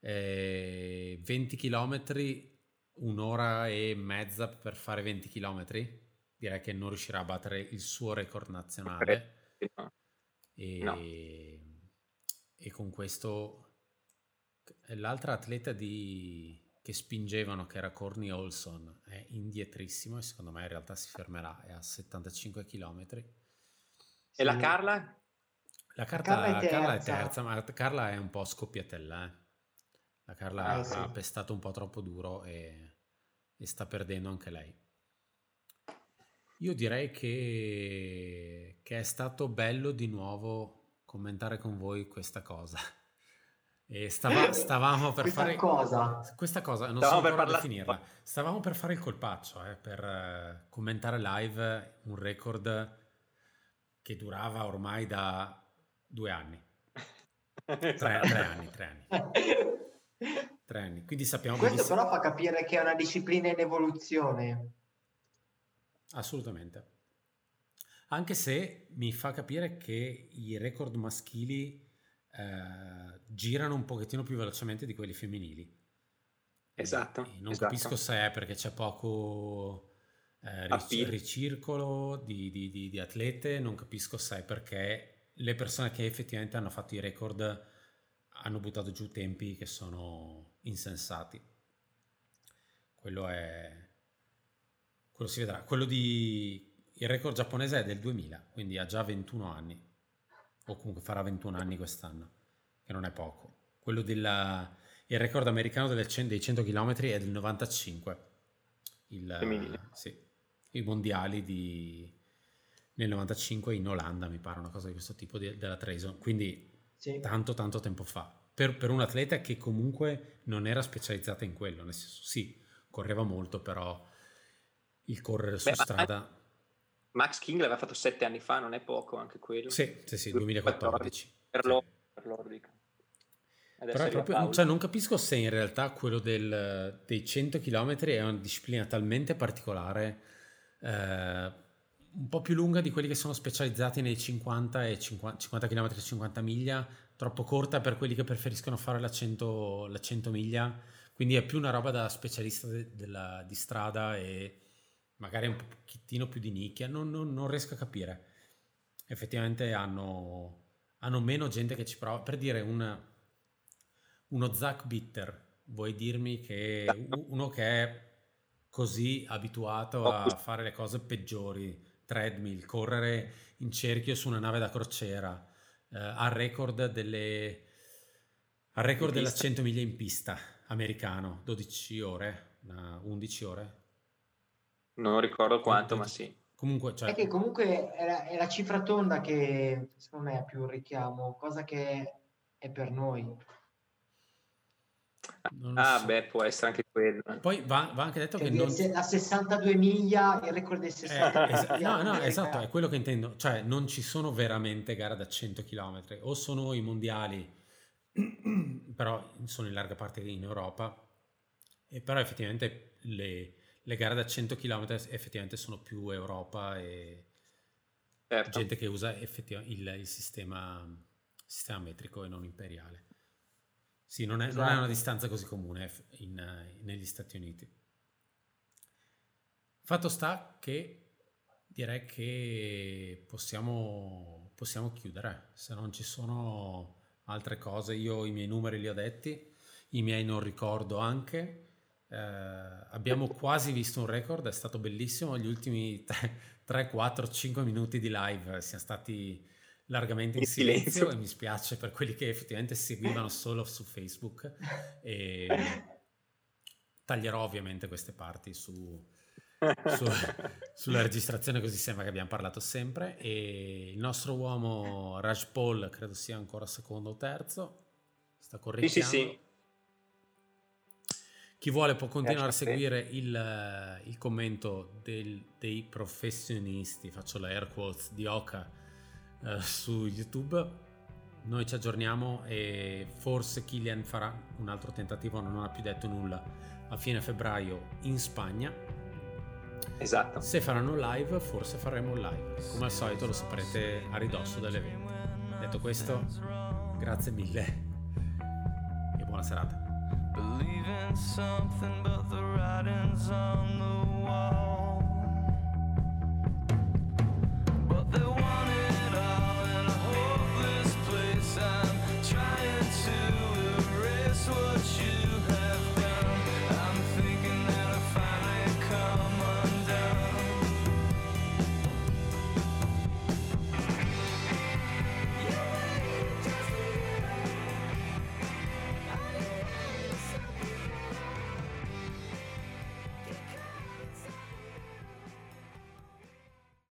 E venti chilometri, un'ora e mezza per fare venti chilometri. Direi che non riuscirà a battere il suo record nazionale. No. E... No. e con questo l'altra atleta di... che spingevano, che era Kilian Jornet, è indietrissimo e secondo me in realtà si fermerà, è a settantacinque chilometri. E sì. la Carla? La, carta, la, Carla, è la Carla è terza, ma la Carla è un po' scoppiatella, eh? La Carla eh, ha sì. pestato un po' troppo duro e, e sta perdendo anche lei. Io direi che, che è stato bello di nuovo commentare con voi questa cosa. E stava, stavamo per questa fare cosa. questa cosa, non stavamo so per parla... finirla. Stavamo per fare il colpaccio, eh, per commentare live un record che durava ormai da due anni, tre, tre anni, tre anni, tre anni. Quindi sappiamo questo benissimo. Però fa capire che è una disciplina in evoluzione. Assolutamente. Anche se mi fa capire che i record maschili Uh, girano un pochettino più velocemente di quelli femminili. Esatto. E non esatto. capisco se è perché c'è poco eh, ric- ricircolo di, di, di, di atlete, non capisco se è perché le persone che effettivamente hanno fatto i record hanno buttato giù tempi che sono insensati. Quello è... quello si vedrà. Quello di... il record giapponese è del duemila, quindi ha già ventuno anni. O comunque farà ventuno anni quest'anno, che non è poco. Quello della, il record americano delle cento, dei cento chilometri è del novantacinque, il, sì, i mondiali di, nel novantacinque in Olanda, mi pare, una cosa di questo tipo, di, della Trason, quindi sì. tanto tanto tempo fa, per, per un atleta che comunque non era specializzata in quello, nel senso sì, correva molto, però il correre Beh, su strada... Max King l'aveva fatto sette anni fa, non è poco anche quello. Sì, sì, sì, duemilaquattordici. Per loro, per loro dico. Però è proprio, cioè, non capisco se in realtà quello del, dei cento chilometri è una disciplina talmente particolare, eh, un po' più lunga di quelli che sono specializzati nei cinquanta, e cinquanta, cinquanta chilometri e cinquanta miglia, troppo corta per quelli che preferiscono fare la cento miglia, quindi è più una roba da specialista de, della, di strada e... magari un pochettino più di nicchia, non, non, non riesco a capire. Effettivamente hanno, hanno meno gente che ci prova. Per dire, una, uno Zach Bitter, vuoi dirmi che uno che è così abituato a fare le cose peggiori, treadmill, correre in cerchio su una nave da crociera, eh, al record delle al record della cento miglia in pista americano, dodici ore, undici ore. Non ricordo quanto, ma sì. Comunque, cioè... è che comunque è la, è la cifra tonda che secondo me ha più un richiamo, cosa che è per noi. Ah, so. beh, può essere anche quello. Poi va, va anche detto cioè, che non... a sessantadue miglia, il record dei sessantadue miglia. Eh, no, no, esatto, è quello che intendo. Cioè, non ci sono veramente gare da cento chilometri. O sono i mondiali, però sono in larga parte in Europa. E però effettivamente le... le gare da cento chilometri effettivamente sono più Europa e certo. gente che usa effettivamente il, il sistema, sistema metrico e non imperiale. Sì, non è, esatto. non è una distanza così comune in, in, negli Stati Uniti. Fatto sta che direi che possiamo, possiamo chiudere, se non ci sono altre cose. Io i miei numeri li ho detti, i miei non ricordo anche. Eh, abbiamo quasi visto un record, è stato bellissimo. Gli ultimi tre, quattro, cinque minuti di live siamo stati largamente in silenzio, silenzio e mi spiace per quelli che effettivamente seguivano solo su Facebook, e taglierò ovviamente queste parti su, su, sulla registrazione, così sembra che abbiamo parlato sempre. E il nostro uomo Rajpaul credo sia ancora secondo o terzo, sta correggiando. Sì, sì, sì. Chi vuole può continuare a seguire il, il commento del, dei professionisti, faccio la air quotes, di Hoka eh, su YouTube. Noi ci aggiorniamo e forse Kilian farà un altro tentativo, non ha più detto nulla, a fine febbraio in Spagna. Esatto. Se faranno live, forse faremo un live. Come al solito lo saprete a ridosso dell'evento. Detto questo, grazie mille e buona serata. Believe in something, but the writing's on the wall.